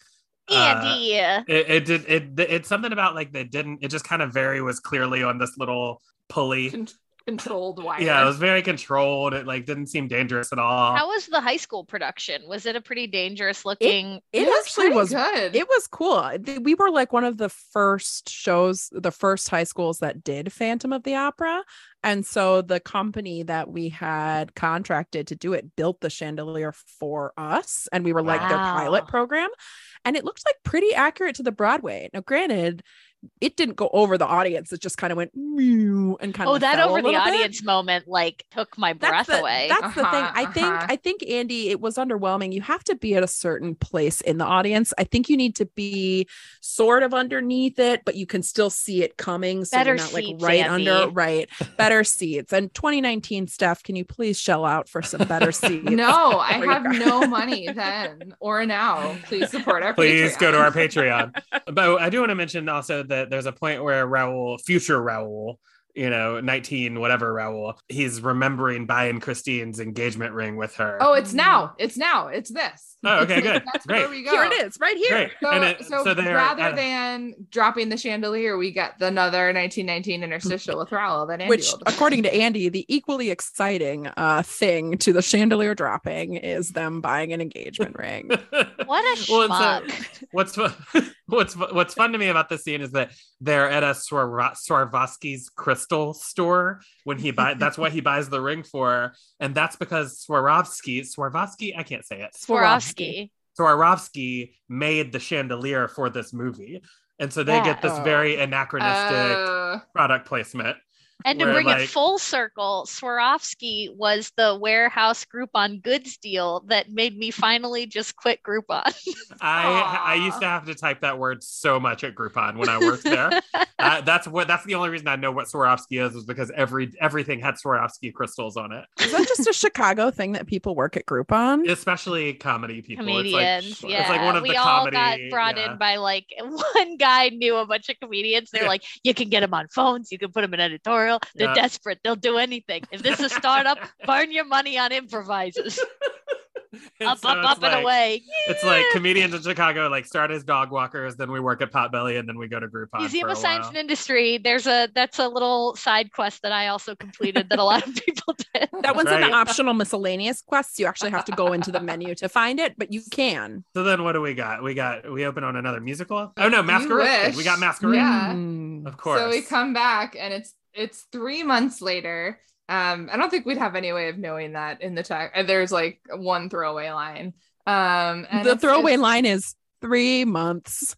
Andy. Uh, it, it did it, it it's something about like they didn't it just kind of very was clearly on this little pulley Con- controlled wire. Yeah, it was very controlled. It like didn't seem dangerous at all. How was the high school production? Was it a pretty dangerous looking? It, it actually was good. It was cool. We were like one of the first shows, the first high schools that did Phantom of the Opera. And so the company that we had contracted to do it built the chandelier for us. And we were like wow. their pilot program. And it looked like pretty accurate to the Broadway. Now, granted, it didn't go over the audience. It just kind of went mew and kind of. Oh, that over the audience bit. Moment like took my breath that's the, away. That's uh-huh, the thing. I uh-huh. think I think, Andy, it was underwhelming. You have to be at a certain place in the audience. I think you need to be sort of underneath it, but you can still see it coming. So better you're not seats, like right Andy. Under right. Better seats. And twenty nineteen Steph, can you please shell out for some better seats? No, I have no money then or now. Please support our please Patreon. Go to our Patreon. But I do want to mention also that there's a point where Raul, future Raul, you know, nineteen, whatever Raul, he's remembering buying Christine's engagement ring with her. Oh, it's now. It's now. It's this. Oh, okay, good. That's great. Where we go. Here it is, right here. So, it, so, so rather are, than dropping the chandelier, we get another nineteen nineteen interstitial with Raul. That Andy which, according to Andy, the equally exciting uh, thing to the chandelier dropping is them buying an engagement ring. What a schmuck. Well, so, what's what's what's fun to me about this scene is that they're at a Swar- Swarovski's crystal store when he buys. That's what he buys the ring for, and that's because Swarovski, Swarovski, I can't say it. Swarovski. Swarovski. Swarovski made the chandelier for this movie. And so they yeah. get this oh. very anachronistic uh... product placement. And to where, bring like, it full circle, Swarovski was the warehouse Groupon goods deal that made me finally just quit Groupon. I I used to have to type that word so much at Groupon when I worked there. uh, that's what that's the only reason I know what Swarovski is, is because every everything had Swarovski crystals on it. Is that just a Chicago thing that people work at Groupon? Especially comedy people. Comedians, it's like, yeah. It's like one of we the all comedy, got brought yeah. in by like one guy knew a bunch of comedians. They're yeah. like, you can get them on phones. You can put them in editorial. They're yeah. desperate. They'll do anything. If this is a startup, burn your money on improvisers. up, so up, up like, and away. Yeah. It's like comedians in Chicago, like start as dog walkers, then we work at Potbelly, and then we go to Groupon. Museum of Science and Industry. There's a that's a little side quest that I also completed that a lot of people did. That one's right. An optional miscellaneous quest. You actually have to go into the menu to find it, but you can. So then, what do we got? We got we open on another musical. Oh no, Masquerade. We got Masquerade. Yeah, mm, of course. So we come back, and it's it's three months later. Um, I don't think we'd have any way of knowing that in the text. There's like one throwaway line. Um, and the throwaway just... line is three months.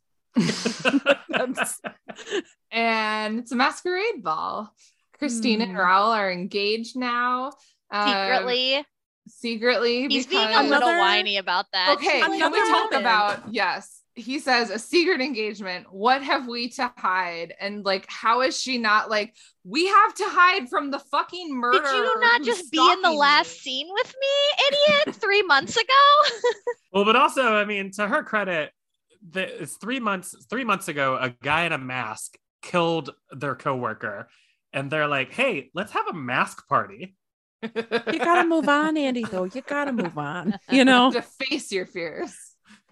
And it's a masquerade ball. Christine mm. and Raoul are engaged now. Um, secretly. Secretly. He's because... being a little another... whiny about that. Okay, another can we talk woman. About, yes. He says a secret engagement. What have we to hide? And like, how is she not like, we have to hide from the fucking murder? Did you not just be in the last me. Scene with me, idiot? Three months ago. Well, but also, I mean, to her credit, the, it's three months, three months ago, a guy in a mask killed their coworker, and they're like, hey, let's have a mask party. You gotta move on, Andy, though. You gotta move on, you know, to face your fears.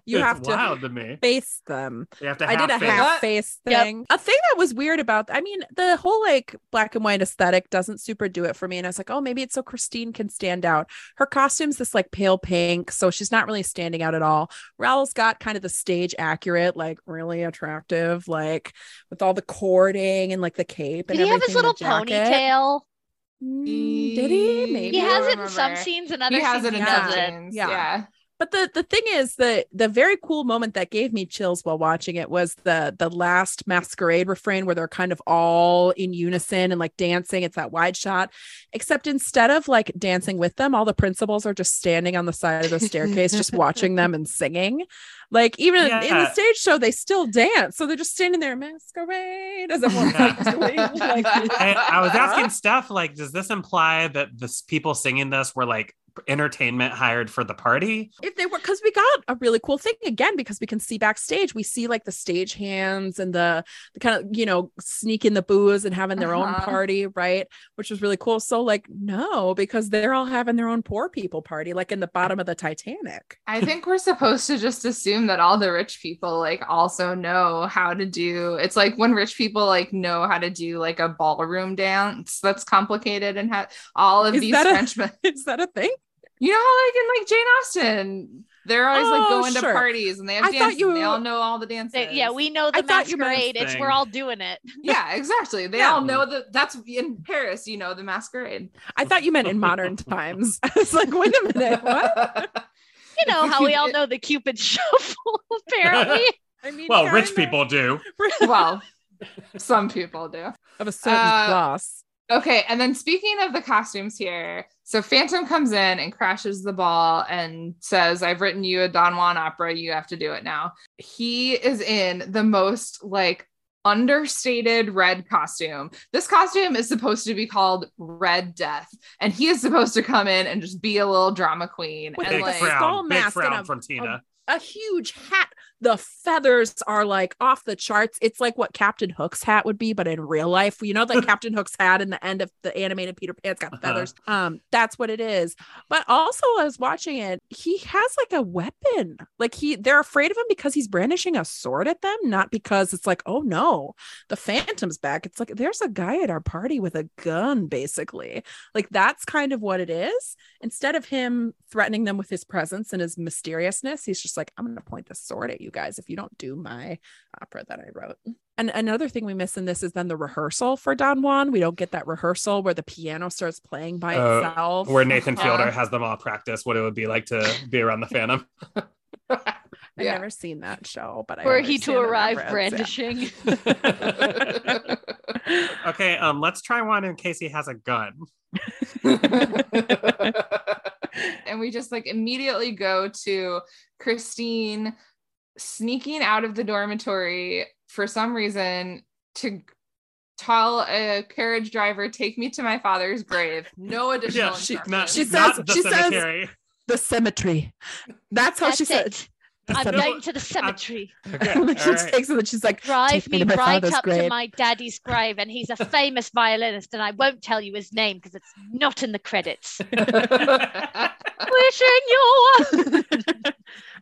You it's have to, wild to me. Face them. You have to I did a face. Half face thing. Yep. A thing that was weird about, I mean, the whole like black and white aesthetic doesn't super do it for me. And I was like, oh, maybe it's so Christine can stand out. Her costume's this like pale pink, so she's not really standing out at all. Raoul's got kind of the stage accurate, like really attractive, like with all the cording and like the cape. And did he have his little ponytail? Mm, did he? Maybe. He has it in some scenes and other he has scenes. It in yeah. Some scenes. Yeah. yeah. But the, the thing is, the the very cool moment that gave me chills while watching it was the the last masquerade refrain where they're kind of all in unison and like dancing. It's that wide shot, except instead of like dancing with them, all the principals are just standing on the side of the staircase, just watching them and singing. Like even yeah. in the stage show, they still dance. So they're just standing there, masquerade. As yeah. doing, like, I, I was asking Steph, like, does this imply that the people singing this were like entertainment hired for the party? If they were, because we got a really cool thing again, because we can see backstage, we see like the stage hands and the, the kind of, you know, sneaking the booze and having their uh-huh. own party, right? Which was really cool. So like, no, because they're all having their own poor people party, like in the bottom of the Titanic. I think we're supposed to just assume that all the rich people like also know how to do, it's like when rich people like know how to do like a ballroom dance that's complicated and have all of is these Frenchmen. A, is that a thing? You know how like in like Jane Austen, they're always like going oh, sure. to parties and they have I dances. You, and they all know all the dances. They, yeah, we know the I masquerade. It's thing. We're all doing it. Yeah, exactly. They yeah. all know that. That's in Paris. You know the masquerade. I thought you meant in modern times. I was like, wait a minute, what? You know how we all know the Cupid shuffle, apparently. I mean, well, rich people do. Well, some people do of a certain uh, class. Okay, and then speaking of the costumes here, so Phantom comes in and crashes the ball and says, I've written you a Don Juan opera, you have to do it now. He is in the most, like, understated red costume. This costume is supposed to be called Red Death, and he is supposed to come in and just be a little drama queen. With and, a like, skull mask big frown from Tina. A, a huge hat. The feathers are like off the charts. It's like what Captain Hook's hat would be, but in real life, you know, that Captain Hook's hat in the end of the animated Peter Pan's got feathers. Uh-huh. Um, that's what it is. But also I was watching it. He has like a weapon. Like he, they're afraid of him because he's brandishing a sword at them. Not because it's like, oh no, the Phantom's back. It's like, there's a guy at our party with a gun, basically. Like that's kind of what it is. Instead of him threatening them with his presence and his mysteriousness, he's just like, I'm going to point this sword at you. You guys, if you don't do my opera that I wrote. And another thing we miss in this is then the rehearsal for Don Juan. We don't get that rehearsal where the piano starts playing by uh, itself. Where Nathan Fielder uh, has them all practice what it would be like to be around the Phantom. I've yeah. never seen that show, but I were he to arrive brandishing. Yeah. Okay, um, let's try one in case he has a gun. And we just like immediately go to Christine sneaking out of the dormitory for some reason to tell a carriage driver, take me to my father's grave. No additional yeah, she, not, she says, she cemetery. Says the cemetery. That's how That's she it. Says I'm going to the cemetery. Okay, she right. takes it and she's like, drive me, me right up grave. to my daddy's grave, and he's a famous violinist, and I won't tell you his name because it's not in the credits. Wishing you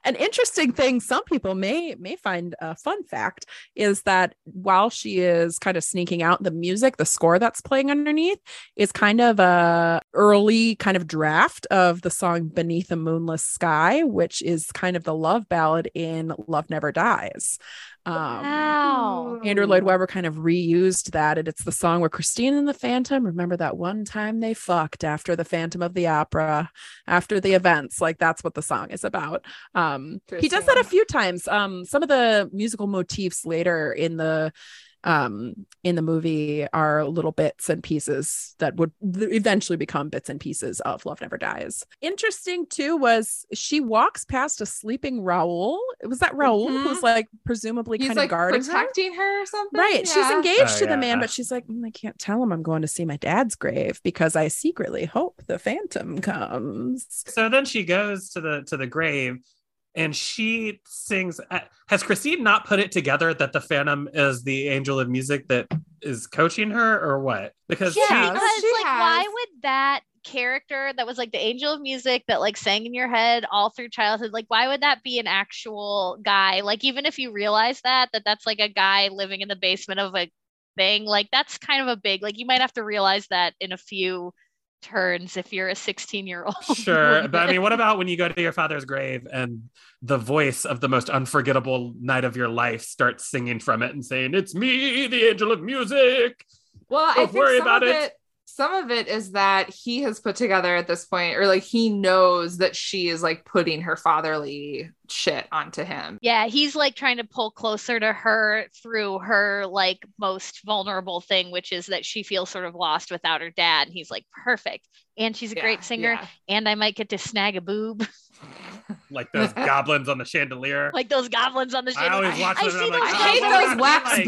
an interesting thing some people may may find a fun fact is that while she is kind of sneaking out, the music, the score that's playing underneath is kind of a early kind of draft of the song Beneath a Moonless Sky, which is kind of the love ballad in Love Never Dies. Um, wow. Andrew Lloyd Webber kind of reused that, and it's the song where Christine and the Phantom remember that one time they fucked after the Phantom of the Opera, after the events. Like, that's what the song is about. Um, he does that a few times. Um, some of the musical motifs later in the um, in the movie are little bits and pieces that would eventually become bits and pieces of Love Never Dies. Interesting too was she walks past a sleeping Raoul. Was that Raoul mm-hmm. who's like presumably He's kind like of guarding protecting her? her or something? Right. Yeah. She's engaged oh, to yeah. the man, but she's like, mm, I can't tell him I'm going to see my dad's grave because I secretly hope the Phantom comes. So then she goes to the, to the grave, and she sings. Uh, has Christine not put it together that the Phantom is the angel of music that is coaching her, or what? Because yeah, she, because she like, has. Why would that character that was like the angel of music that like sang in your head all through childhood, like why would that be an actual guy? Like, even if you realize that that that's like a guy living in the basement of a thing, like that's kind of a big, like you might have to realize that in a few turns if you're a sixteen year old. Sure. But I mean, what about when you go to your father's grave and the voice of the most unforgettable night of your life starts singing from it and saying, it's me, the angel of music. Well, Don't I think worry some about of it. it some of it is that he has put together at this point, or like he knows that she is like putting her fatherly shit onto him. Yeah, he's like trying to pull closer to her through her like most vulnerable thing, which is that she feels sort of lost without her dad, and he's like, perfect, and she's a yeah, great singer yeah. and I might get to snag a boob. Like those goblins on the chandelier. Like those goblins on the chandelier. I always watch them. I see those, like, I hate those wax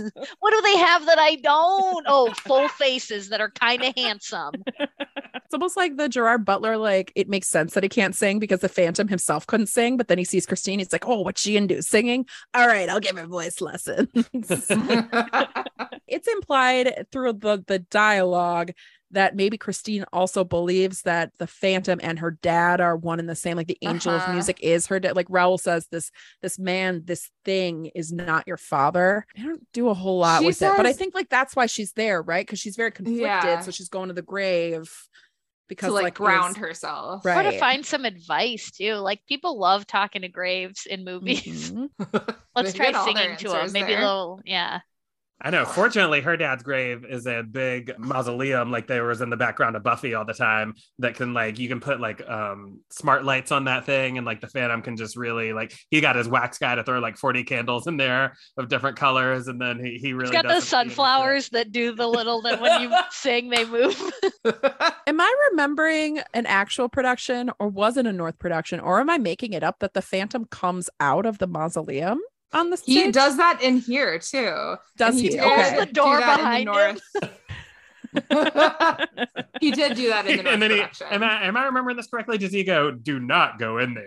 boobs. What do they have that I don't? Oh, full faces that are kind of handsome. It's almost like the Gerard Butler, like, it makes sense that he can't sing because the Phantom himself couldn't sing, but then he sees Christine, he's like, oh, what's she into? Singing? All right, I'll give her voice lessons. It's implied through the, the dialogue that maybe Christine also believes that the Phantom and her dad are one and the same. Like the angel uh-huh. of music is her dad. Like Raoul says, this this man, this thing is not your father. I don't do a whole lot she with says, it, but I think like that's why she's there, right? Because she's very conflicted, yeah. so she's going to the grave because to, like, like ground herself. Right. Or to find some advice too. Like people love talking to graves in movies. Mm-hmm. Let's try singing to them. Maybe there. a little, yeah. I know. Fortunately, her dad's grave is a big mausoleum, like there was in the background of Buffy all the time, that can like, you can put like um, smart lights on that thing. And like the Phantom can just really like, he got his wax guy to throw like forty candles in there of different colors. And then he, he really He's got those sunflowers that do the little, that when you sing, they move. Am I remembering an actual production, or was it a North production, or am I making it up that the Phantom comes out of the mausoleum? On the stage? He does that in here too. Does he? He opens okay. the door behind him. He did do that in the North. And then he, am I am I remembering this correctly? Does he go, do not go in there?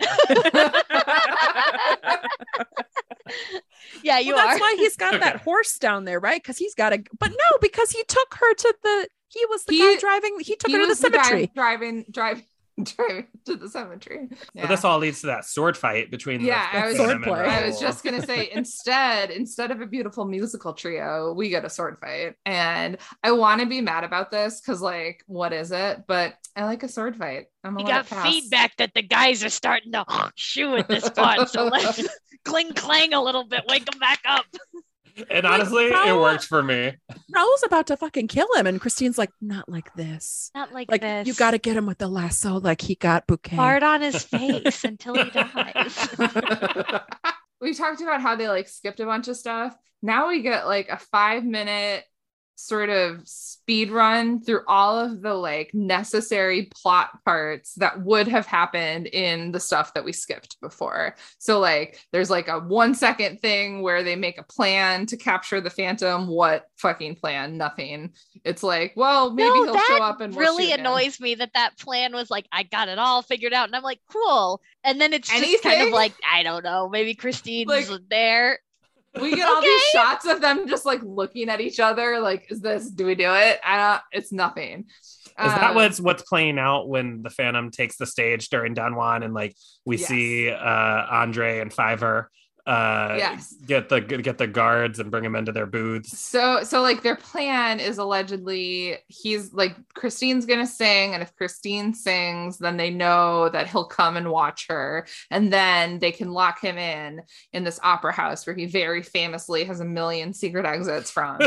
Yeah, you well, are. That's why he's got okay. that horse down there, right? Because he's got a. But no, because he took her to the. He was the he, guy driving. He took he her to the cemetery. The driving, driving. Driving to the cemetery. Yeah. So this all leads to that sword fight between the yeah. I was, I was just gonna say instead instead of a beautiful musical trio, we get a sword fight, and I want to be mad about this because like what is it? But I like a sword fight. I'm a you got feedback that the guys are starting to shoo at this point, so let's cling clang a little bit, wake them back up. And honestly, like, Raoul, it works for me. Raoul's about to fucking kill him, and Christine's like, not like this. Not like, like this. You got to get him with the lasso like he got Bouquet. Hard on his face until he dies. We talked about how they like skipped a bunch of stuff. Now we get like a five minute sort of speed run through all of the like necessary plot parts that would have happened in the stuff that we skipped before. So like there's like a one second thing where they make a plan to capture the Phantom. What fucking plan? Nothing. It's like, well, maybe no, he'll show up and we'll really shoot annoys him. Me that that plan was like, I got it all figured out, and I'm like, cool. And then it's Anything? Just kind of like, I don't know, maybe Christine's like, there. We get all okay. these shots of them just like looking at each other. Like, is this, do we do it? I don't, it's nothing. Is um, that what's, what's playing out when the Phantom takes the stage during Don Juan, and like we yes. see uh, Andre and Fiverr uh, yes. get the, get the guards and bring them into their booths. So, so like their plan is allegedly he's like, Christine's going to sing. And if Christine sings, then they know that he'll come and watch her. And then they can lock him in, in this opera house where he very famously has a million secret exits from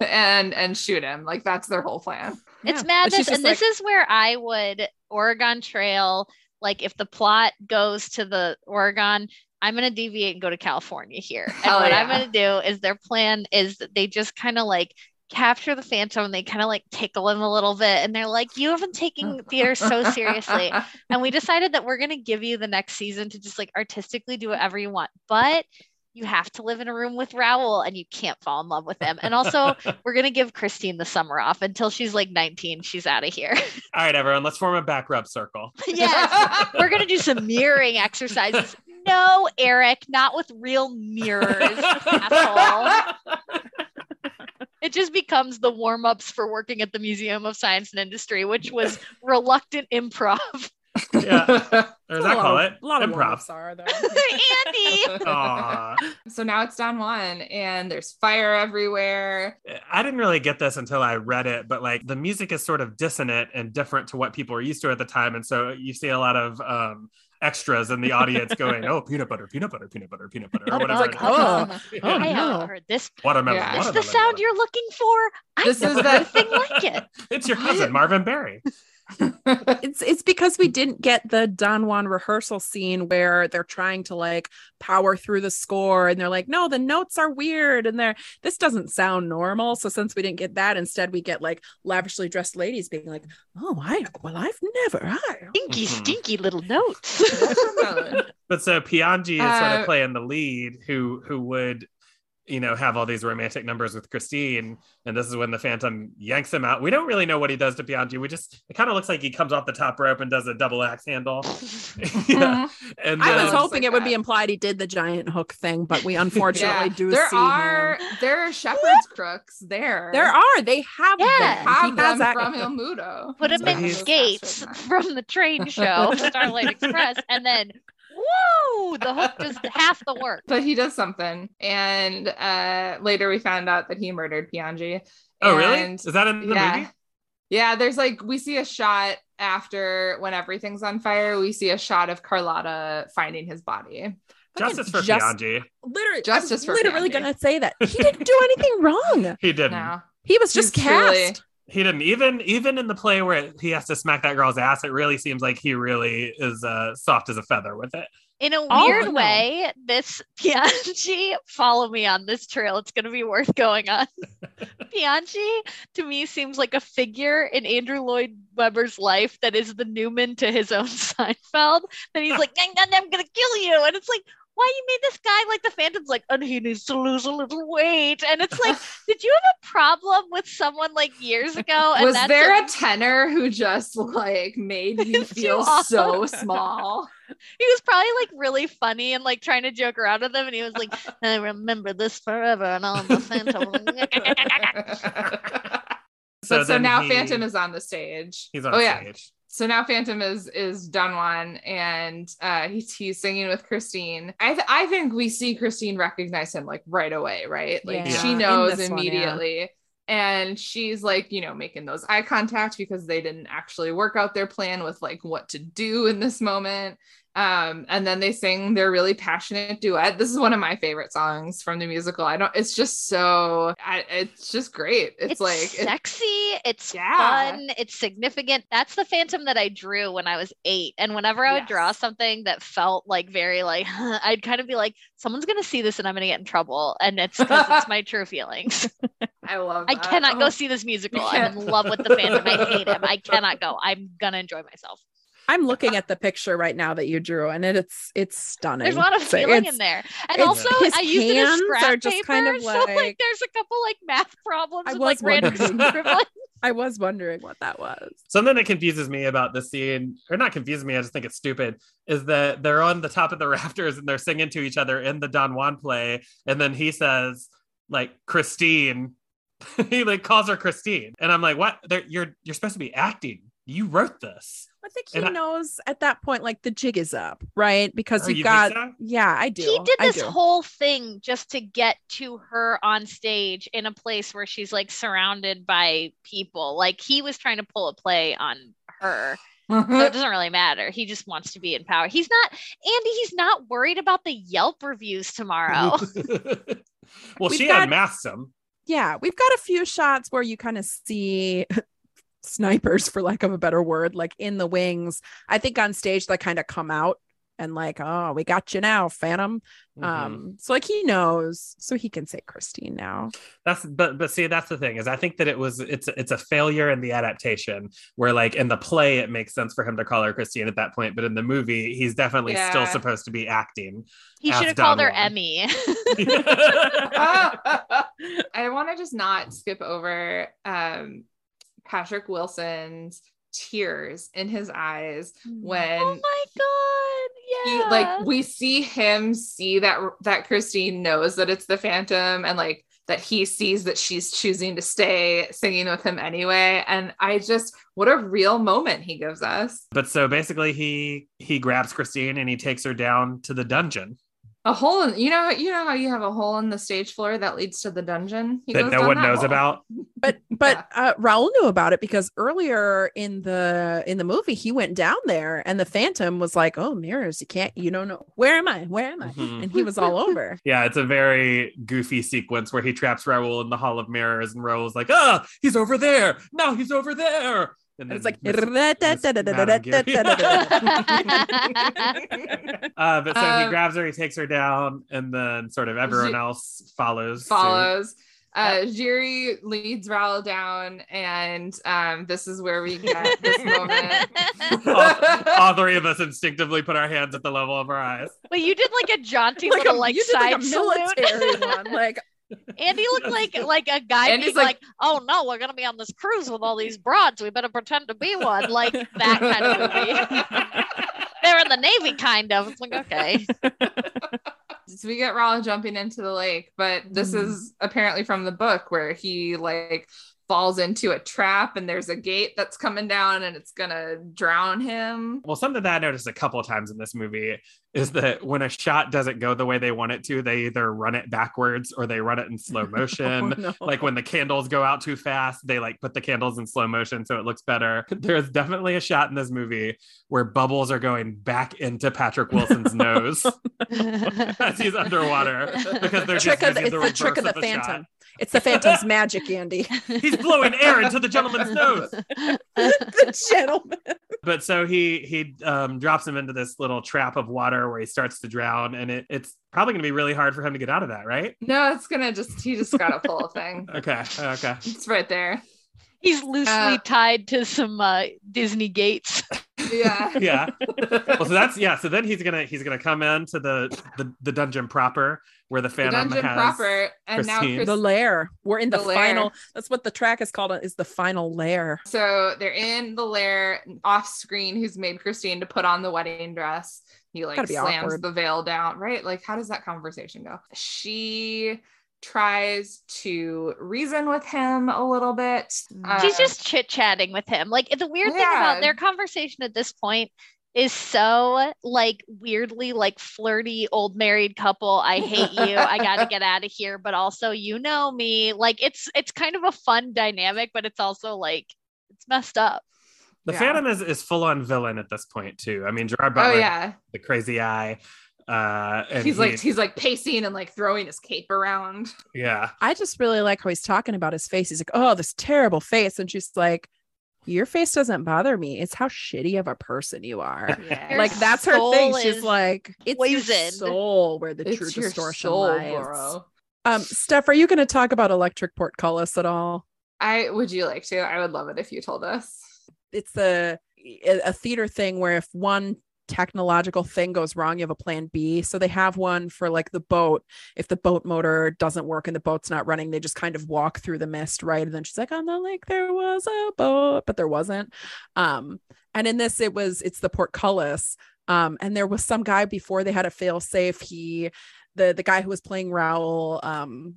and, and shoot him. Like that's their whole plan. It's yeah. madness. And like, this is where I would Oregon Trail. Like if the plot goes to the Oregon, I'm going to deviate and go to California here. And oh, what yeah. I'm going to do is their plan is that they just kind of like capture the Phantom and they kind of like tickle him a little bit. And they're like, you have been taking theater so seriously. And we decided that we're going to give you the next season to just like artistically do whatever you want. But you have to live in a room with Raoul and you can't fall in love with him. And also we're going to give Christine the summer off until she's like nineteen. She's out of here. All right, everyone, let's form a back rub circle. Yes, we're going to do some mirroring exercises. No, Eric, not with real mirrors. It just becomes the warm-ups for working at the Museum of Science and Industry, which was reluctant improv. Yeah, or does that call it? A lot of props are though. Andy. Aww. So now it's Don Juan, and there's fire everywhere. I didn't really get this until I read it, but like the music is sort of dissonant and different to what people were used to at the time, and so you see a lot of um, extras in the audience going, "Oh, peanut butter, peanut butter, peanut butter, peanut butter," or whatever. Like, oh, oh, oh, I haven't no. heard this. Watermelon. Yeah. It's the sound you're looking for. I this never is that heard a thing like it. It's your cousin Marvin Berry. it's it's because we didn't get the Don Juan rehearsal scene where they're trying to like power through the score and they're like, no, the notes are weird and they're this doesn't sound normal. So since we didn't get that, instead we get like lavishly dressed ladies being like, oh, I well I've never I stinky mm-hmm. stinky little notes. But so Piangi is uh, sort of playing the lead, who who would, you know, have all these romantic numbers with Christine. And this is when the Phantom yanks him out. We don't really know what he does to Piangi. We just, it kind of looks like he comes off the top rope and does a double axe handle. yeah. mm-hmm. And I was hoping like it that. would be implied he did the giant hook thing, but we unfortunately yeah. do there see are, him. There are shepherd's crooks there. There are. They have, yeah. they have he them from that. Il Mudo. Put him so in skates from the train show, Starlight Express, and then whoa, the hook does half the work. But he does something. And uh, later we found out that he murdered Piangi. Oh, really? Is that in the yeah. movie? Yeah, there's like, we see a shot after when everything's on fire. We see a shot of Carlotta finding his body. Justice for just, Piangi. Literally, Justice I'm for literally going to say that. He didn't do anything wrong. He didn't. No. He was just He's cast. Truly- He didn't even even in the play where he has to smack that girl's ass. It really seems like he really is uh, soft as a feather with it. In a weird oh, way, no. this Piangi, follow me on this trail. It's going to be worth going on. Piangi, to me, seems like a figure in Andrew Lloyd Webber's life that is the Newman to his own Seinfeld. That he's like, I'm going to kill you. And it's like, why you made this guy like the Phantom's like, and he needs to lose a little weight. And it's like, did you have a problem with someone like years ago? And was that's there a-, a tenor who just like made you feel so small? He was probably like really funny and like trying to joke around with them. And he was like, I remember this forever and all the Phantom. So, so now he... Phantom is on the stage. He's on oh, stage. Yeah. So now Phantom is is Don Juan, and uh, he's he's singing with Christine. I th- I think we see Christine recognize him like right away, right? Like yeah. she knows immediately, one, yeah. and she's like, you know, making those eye contact because they didn't actually work out their plan with like what to do in this moment. Um, and then they sing their really passionate duet. This is one of my favorite songs from the musical. I don't. It's just so. I, it's just great. It's, it's like sexy. It's, it's yeah. fun. It's significant. That's the Phantom that I drew when I was eight. And whenever I would yes. draw something that felt like very like, I'd kind of be like, someone's gonna see this and I'm gonna get in trouble. And it's because it's my true feelings. I love that. I cannot oh. go see this musical. Yeah. I'm in love with the Phantom. I hate him. I cannot go. I'm gonna enjoy myself. I'm looking at the picture right now that you drew, and it, it's it's stunning. There's a lot of feeling so in there, and also I used it as scrap paper, kind of like, so like there's a couple like math problems. I was like wondering. Random I was wondering what that was. Something that confuses me about this scene, or not confuses me, I just think it's stupid, is that they're on the top of the rafters and they're singing to each other in the Don Juan play, and then he says like Christine, he like calls her Christine, and I'm like, what? They're, you're you're supposed to be acting. You wrote this. I think he and knows I, at that point, like the jig is up, right? Because you've you got, so? yeah, I do. He did this whole thing just to get to her on stage in a place where she's like surrounded by people. Like he was trying to pull a play on her. Mm-hmm. So it doesn't really matter. He just wants to be in power. He's not, Andy, he's not worried about the Yelp reviews tomorrow. well, we've she got, unmasked him. Yeah. We've got a few shots where you kind of see snipers, for lack of a better word, like in the wings. I think on stage they kind of come out and like, oh, we got you now, Phantom. Mm-hmm. Um, so like he knows, so he can say Christine now. That's but but see, that's the thing is I think that it was it's it's a failure in the adaptation where like in the play it makes sense for him to call her Christine at that point, but in the movie he's definitely yeah. still supposed to be acting. He should have called her Emmy. I want to just not skip over um Patrick Wilson's tears in his eyes when oh my god yeah he, like we see him see that that Christine knows that it's the Phantom and like that he sees that she's choosing to stay singing with him anyway, and I just what a real moment he gives us. But so basically he he grabs Christine and he takes her down to the dungeon. A hole in, you know, you know how you have a hole in the stage floor that leads to the dungeon? He that no one that knows hole. About. But but yeah. uh, Raul knew about it because earlier in the in the movie, he went down there and the Phantom was like, oh, mirrors, you can't, you don't know. Where am I? Where am I? Mm-hmm. And he was all over. Yeah, it's a very goofy sequence where he traps Raul in the Hall of Mirrors and Raul's like, ah, he's over there. Now he's over there. And it's like, Miss, Miss uh, but so um, he grabs her, he takes her down, and then sort of everyone G- else follows. Follows. Suit. Uh, yep. Jiri leads Raul down, and um, this is where we get this moment. all, all three of us instinctively put our hands at the level of our eyes. Well, you did like a jaunty like little a, like side like military one, like. Andy looked like like a guy Andy's being like, like, oh no, we're gonna be on this cruise with all these broads. We better pretend to be one, like that kind of movie. They're in the Navy, kind of. It's like okay. So we get Raul jumping into the lake, but this mm. is apparently from the book where he like falls into a trap and there's a gate that's coming down and it's gonna drown him. Well, something that I noticed a couple of times in this movie is that when a shot doesn't go the way they want it to, they either run it backwards or they run it in slow motion. Oh, no. Like when the candles go out too fast, they like put the candles in slow motion so it looks better. There is definitely a shot in this movie where bubbles are going back into Patrick Wilson's nose as he's underwater because they're trick just the, it's the, the trick of the, of the Phantom. Shot. It's the Phantom's magic, Andy. He's blowing air into the gentleman's nose. The gentleman. But so he he um, drops him into this little trap of water where he starts to drown, and it, it's probably going to be really hard for him to get out of that, right? No, it's going to just, he just got to pull a thing. Okay, okay. It's right there. He's loosely uh, tied to some uh, Disney gates. Yeah. Yeah. Well, so that's, yeah. So then he's going to, he's going to come into the, the, the dungeon proper where the Phantom the has proper, and Christine. Now Chris- the lair. We're in the, the final, lair. That's what the track is called, is the final lair. So they're in the lair off screen. Who's made Christine to put on the wedding dress. He like slams awkward. The veil down, right? Like how does that conversation go? She tries to reason with him a little bit. Uh, she's just chit-chatting with him. Like the weird yeah. thing about their conversation at this point is so like weirdly like flirty old married couple. I hate you. I gotta get out of here. But also, you know me. Like it's it's kind of a fun dynamic, but it's also like it's messed up. The yeah. Phantom is is full on villain at this point too. I mean, Gerard Butler, oh, yeah. the crazy eye. Uh, and he's he, like he's like pacing and like throwing his cape around. Yeah, I just really like how he's talking about his face. He's like, "Oh, this terrible face," and she's like, "Your face doesn't bother me. It's how shitty of a person you are." Yeah. Like that's her thing. She's like, "It's poisoned. Your soul where the it's true distortion soul, lies." Bro. Um, Steph, are you going to talk about electric portcullis at all? I would you like to? I would love it if you told us. It's a a theater thing where if one technological thing goes wrong, you have a plan B. So they have one for like the boat. If the boat motor doesn't work and the boat's not running, they just kind of walk through the mist, right? And then she's like, on the lake there was a boat, but there wasn't. Um, and in this, it was it's the portcullis. Um, and there was some guy before they had a fail safe. He, the the guy who was playing Raoul, um,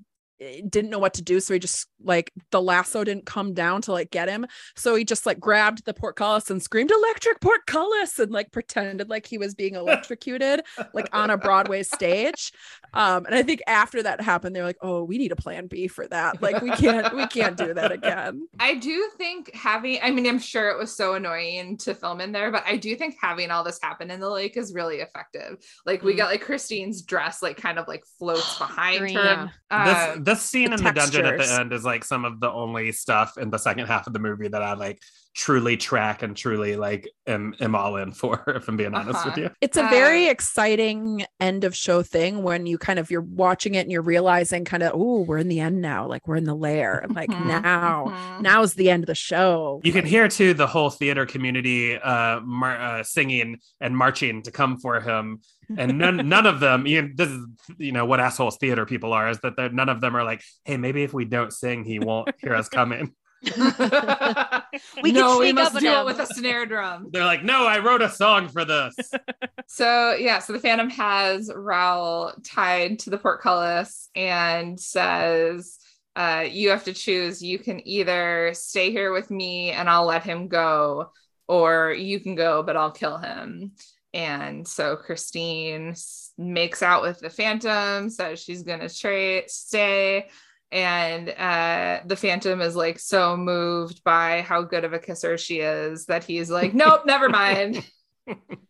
didn't know what to do. So he just like the lasso didn't come down to like get him. So he just like grabbed the portcullis and screamed electric portcullis and like pretended like he was being electrocuted, like on a Broadway stage. Um, and I think after that happened, they're like, oh, we need a plan B for that. Like we can't, we can't do that again. I do think having, I mean, I'm sure it was so annoying to film in there, but I do think having all this happen in the lake is really effective. Like we mm. got like Christine's dress, like kind of like floats behind Green. her. Uh, this, this scene the in textures. The dungeon at the end is like some of the only stuff in the second half of the movie that I like truly track and truly like am, am all in for, if I'm being honest uh-huh. with you. It's a very uh, exciting end of show thing when you kind of, you're watching it and you're realizing kind of, oh, we're in the end now. Like we're in the lair. Like mm-hmm, now, mm-hmm. now's the end of the show. You can hear too the whole theater community uh, mar- uh, singing and marching to come for him. And none none of them, you know, this is, you know, what assholes theater people are, is that none of them are like, hey, maybe if we don't sing, he won't hear us coming. we no, can we must up do it with a snare drum. They're like, no, I wrote a song for this. So yeah, so the Phantom has Raoul tied to the portcullis and says, uh, you have to choose. You can either stay here with me and I'll let him go, or you can go, but I'll kill him. And so Christine makes out with the Phantom, says she's going to tra- stay. And uh, the Phantom is like so moved by how good of a kisser she is that he's like, nope, never mind.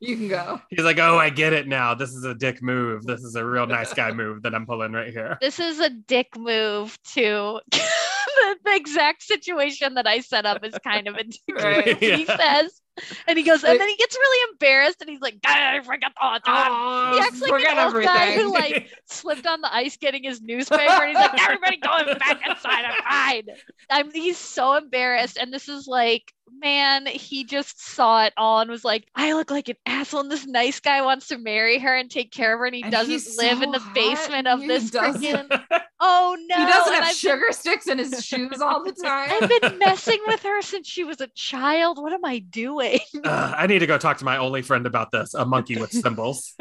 You can go. He's like, oh, I get it now. This is a dick move. This is a real nice guy move that I'm pulling right here. This is a dick move to the, the exact situation that I set up is kind of a right? yeah. He says. And he goes, and then he gets really embarrassed, and he's like, I forgot all the time. Oh, he acts like an old guy who like slipped on the ice getting his newspaper, and he's like, everybody going back inside, I'm fine. I'm, he's so embarrassed, and this is like, man, he just saw it all and was like, I look like an asshole, and this nice guy wants to marry her and take care of her, and he and doesn't live so in the basement of this freaking... Oh, no. He doesn't and have I've sugar been... sticks in his shoes all the time. I've been messing with her since she was a child. What am I doing? Uh, I need to go talk to my only friend about this, a monkey with symbols.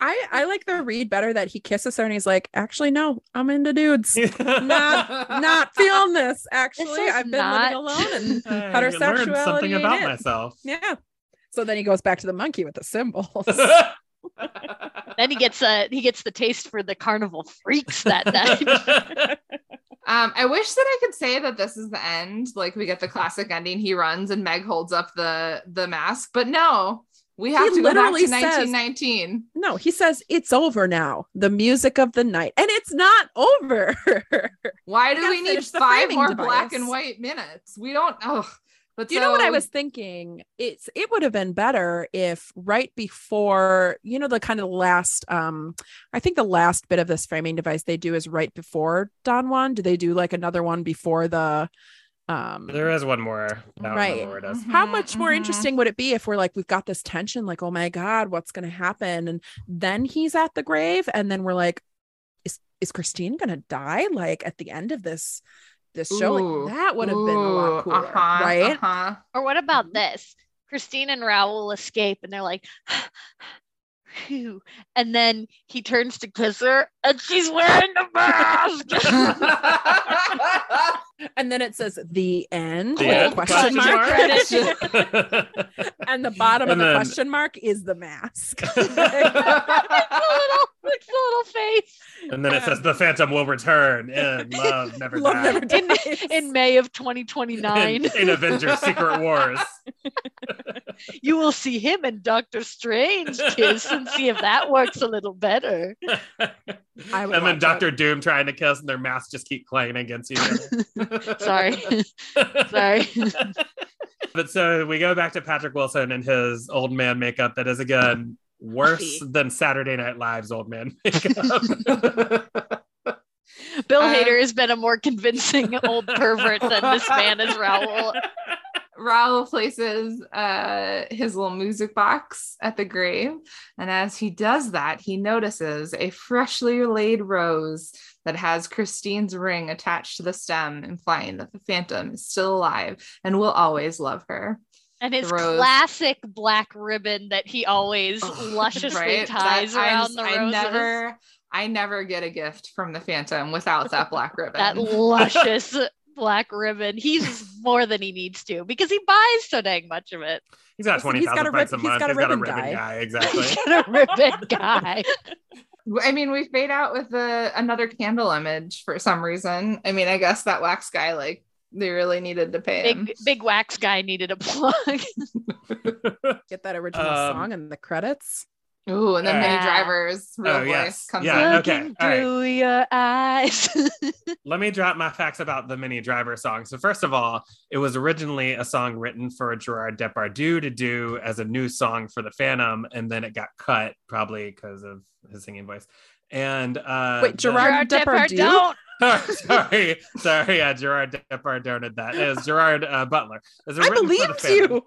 I, I like the read better that he kisses her and he's like, actually, no, I'm into dudes. not not feeling this, actually. This I've been not... living alone and heterosexuality. I learned something about myself. Yeah. So then he goes back to the monkey with the symbols. Then he gets a he gets the taste for the carnival freaks that night. um, I wish that I could say that this is the end. Like we get the classic ending. He runs and Meg holds up the the mask, but no, we have he to go back to says, nineteen nineteen. No, he says it's over now. The music of the night, and it's not over. Why do we need five more device. black and white minutes? We don't. Oh. But you so, know what I was thinking? It's it would have been better if right before, you know, the kind of last, um, I think the last bit of this framing device they do is right before Don Juan. Do they do like another one before the? Um, there is one more. Right. One mm-hmm, How much mm-hmm. more interesting would it be if we're like, we've got this tension, like, oh, my God, what's going to happen? And then he's at the grave. And then we're like, is, is Christine going to die? Like at the end of this. This show ooh, like that would have ooh, been a lot cooler, uh-huh, right? Uh-huh. Or what about this? Christine and Raoul escape, and they're like, whew. And then he turns to kiss her, and she's wearing the mask. And then it says the end. Yeah. Question mark. And the bottom and of the then... question mark is the mask. it's, a little, it's a little face. And then it says the Phantom will return in Love Never Love Dies. Never dies. In, in May of twenty twenty-nine. In, in Avengers Secret Wars. You will see him and Doctor Strange kiss and see if that works a little better. I would and then Doctor that. Doom trying to kiss and their masks just keep clanging against each other. Sorry. Sorry. But so we go back to Patrick Wilson and his old man makeup that is, again, worse than Saturday Night Live's old man makeup. Bill um, Hader has been a more convincing old pervert than this man is Raoul. Raoul places uh, his little music box at the grave. And as he does that, he notices a freshly laid rose that has Christine's ring attached to the stem, implying that the Phantom is still alive and will always love her. And his classic black ribbon that he always Ugh, lusciously right? ties that, around just, the roses. I never, I never get a gift from the Phantom without that black ribbon. That luscious black ribbon. He's more than he needs to because he buys so dang much of it. He's got twenty thousand pints a month. He's got a ribbon guy. Exactly. He's got a ribbon guy. I mean, we've made out with the, another candle image for some reason. I mean, I guess that wax guy, like, they really needed to pay him. Big, big wax guy needed a plug. Get that original um, song in the credits. Ooh, and then Minnie Driver's real oh, voice yes. comes yeah, in. Okay. Looking through right. your eyes. Let me drop my facts about the Minnie Driver song. So first of all, it was originally a song written for Gerard Depardieu to do as a new song for the Phantom, and then it got cut, probably because of his singing voice. And uh, wait, Gerard, the- Gerard Depardieu? Depardieu? Oh, sorry, sorry, uh, Gerard Depardieu did that. It was Gerard uh, Butler. It was I believed you.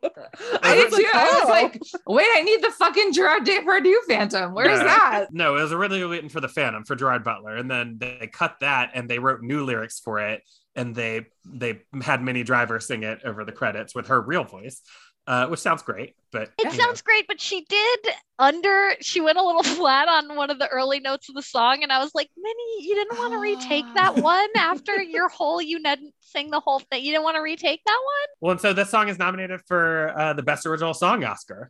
I did too. I was like, wait, I need the fucking Gerard Depardieu Phantom. Where no, is that? No, it was originally written for the Phantom, for Gerard Butler. And then they cut that and they wrote new lyrics for it. And they they had Minnie Driver sing it over the credits with her real voice. Uh, which sounds great, but it sounds know. great, but she did under, she went a little flat on one of the early notes of the song. And I was like, Minnie, you didn't want to retake that one after your whole, you didn't sing the whole thing. You didn't want to retake that one. Well, and so this song is nominated for uh, the Best Original Song Oscar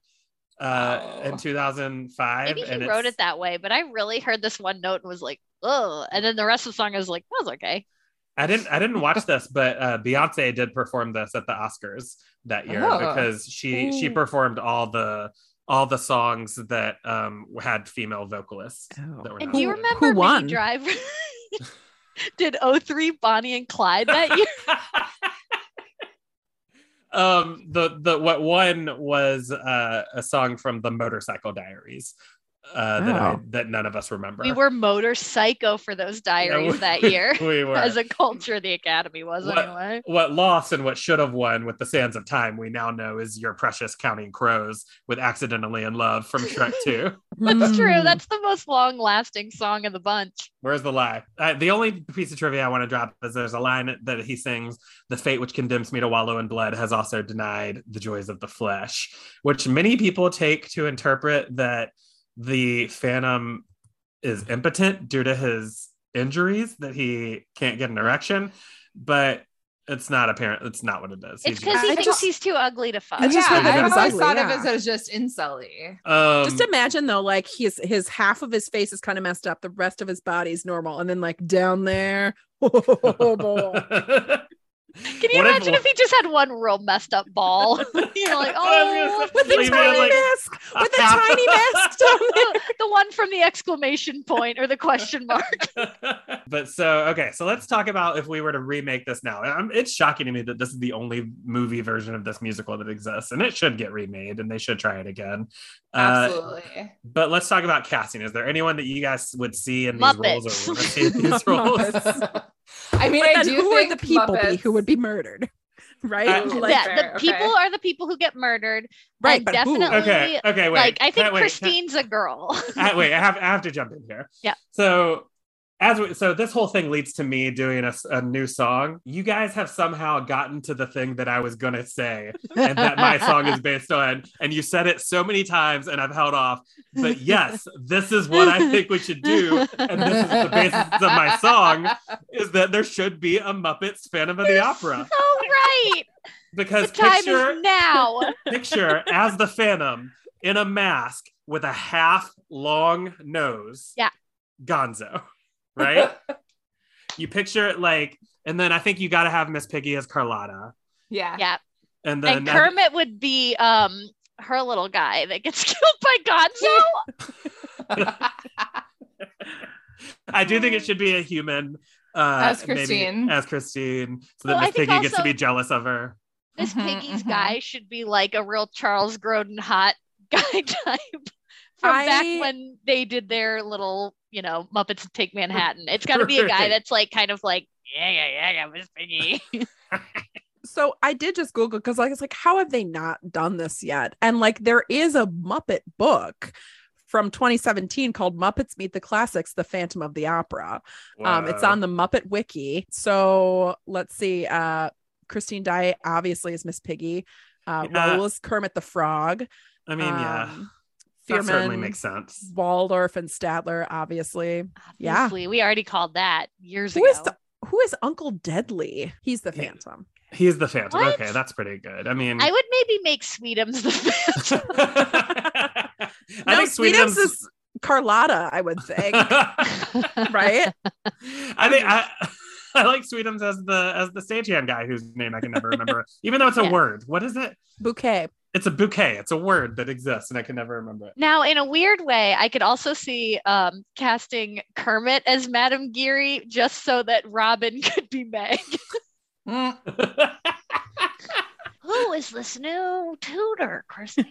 uh, oh. in two thousand five. Maybe he and wrote it's... it that way, but I really heard this one note and was like, oh, and then the rest of the song I was like, that was okay. I didn't I didn't watch this, but uh, Beyonce did perform this at the Oscars that year oh. because she she performed all the all the songs that um, had female vocalists. Oh. That were and do you remember who won? Minnie Driver did oh three Bonnie and Clyde that year? um, the the what won was uh, a song from the Motorcycle Diaries. Uh, that, oh. I, that none of us remember. We were motor psycho for those diaries yeah, we, that year. We were. As a culture, the Academy was what, anyway. What lost and what should have won with the sands of time, we now know is Your Precious Counting Crows with Accidentally in Love from Shrek two. That's true. That's the most long-lasting song of the bunch. Where's the lie? Uh, the only piece of trivia I want to drop is there's a line that he sings, the fate which condemns me to wallow in blood has also denied the joys of the flesh, which many people take to interpret that the Phantom is impotent due to his injuries, that he can't get an erection, but it's not apparent. It's not what it is. It's because he I thinks just, he's too ugly to fuck. I just yeah, I always ugly, thought yeah. of it as just incel-y. Um, just imagine though, like his his half of his face is kind of messed up, the rest of his body is normal, and then like down there. Oh, boy. Can you what imagine if, if he just had one real messed up ball? You're like, oh, with a tiny like, mask, with a tiny mask down there. The one from the exclamation point or the question mark. But so, okay, so let's talk about if we were to remake this now. I'm, it's shocking to me that this is the only movie version of this musical that exists, and it should get remade, and they should try it again. Absolutely. Uh, but let's talk about casting. Is there anyone that you guys would see in these Muppets. roles or would see in these roles? I mean, but I do who think are the people be who would be murdered, right? Uh, like, yeah, fair, the people okay. are the people who get murdered, right? But definitely, okay, okay, wait. Like, I think wait, Christine's a girl. I, wait, I have, I have to jump in here. Yeah. So, as we, so this whole thing leads to me doing a, a new song. You guys have somehow gotten to the thing that I was gonna say, and that my song is based on. And you said it so many times, and I've held off. But yes, this is what I think we should do, and this is the basis of my song. Is that there should be a Muppets Phantom of the You're Opera? So right. Because the time picture is now. Picture as the Phantom in a mask with a half long nose. Yeah. Gonzo. Right? You picture it like, and then I think you got to have Miss Piggy as Carlotta. Yeah. Yeah. And then and Kermit I, would be um her little guy that gets killed by Gonzo. I do think it should be a human. Uh, as Christine. Maybe, as Christine. So that well, Miss Piggy also, gets to be jealous of her. Miss mm-hmm, Piggy's mm-hmm. guy should be like a real Charles Grodin hot guy type. From I, back when they did their little you know, Muppets Take Manhattan. It's got to be a guy that's like kind of like, yeah, yeah, yeah, yeah, Miss Piggy. So I did just Google, because like, it's like, how have they not done this yet? And like, there is a Muppet book from twenty seventeen called Muppets Meet the Classics, The Phantom of the Opera. Wow. Um, it's on the Muppet Wiki. So let's see. Uh, Christine Dye obviously is Miss Piggy. Uh, yeah. Raoul is Kermit the Frog. I mean, yeah. Um, That certainly makes sense. Waldorf and Statler, obviously. Obviously. Yeah. We already called that years who ago. Is the, who is Uncle Deadly? He's the Phantom. He, he's the Phantom. What? Okay, that's pretty good. I mean, I would maybe make Sweetums the Phantom. No, I think Sweetums is Carlotta, I would think. Right? I think I I like Sweetums as the as the stagehand guy whose name I can never remember. Even though it's a yeah. word. What is it? Bouquet. It's a bouquet. It's a word that exists, and I can never remember it. Now, in a weird way, I could also see um, casting Kermit as Madame Geary, just so that Robin could be Meg. Mm. Who is this new tutor, Christine?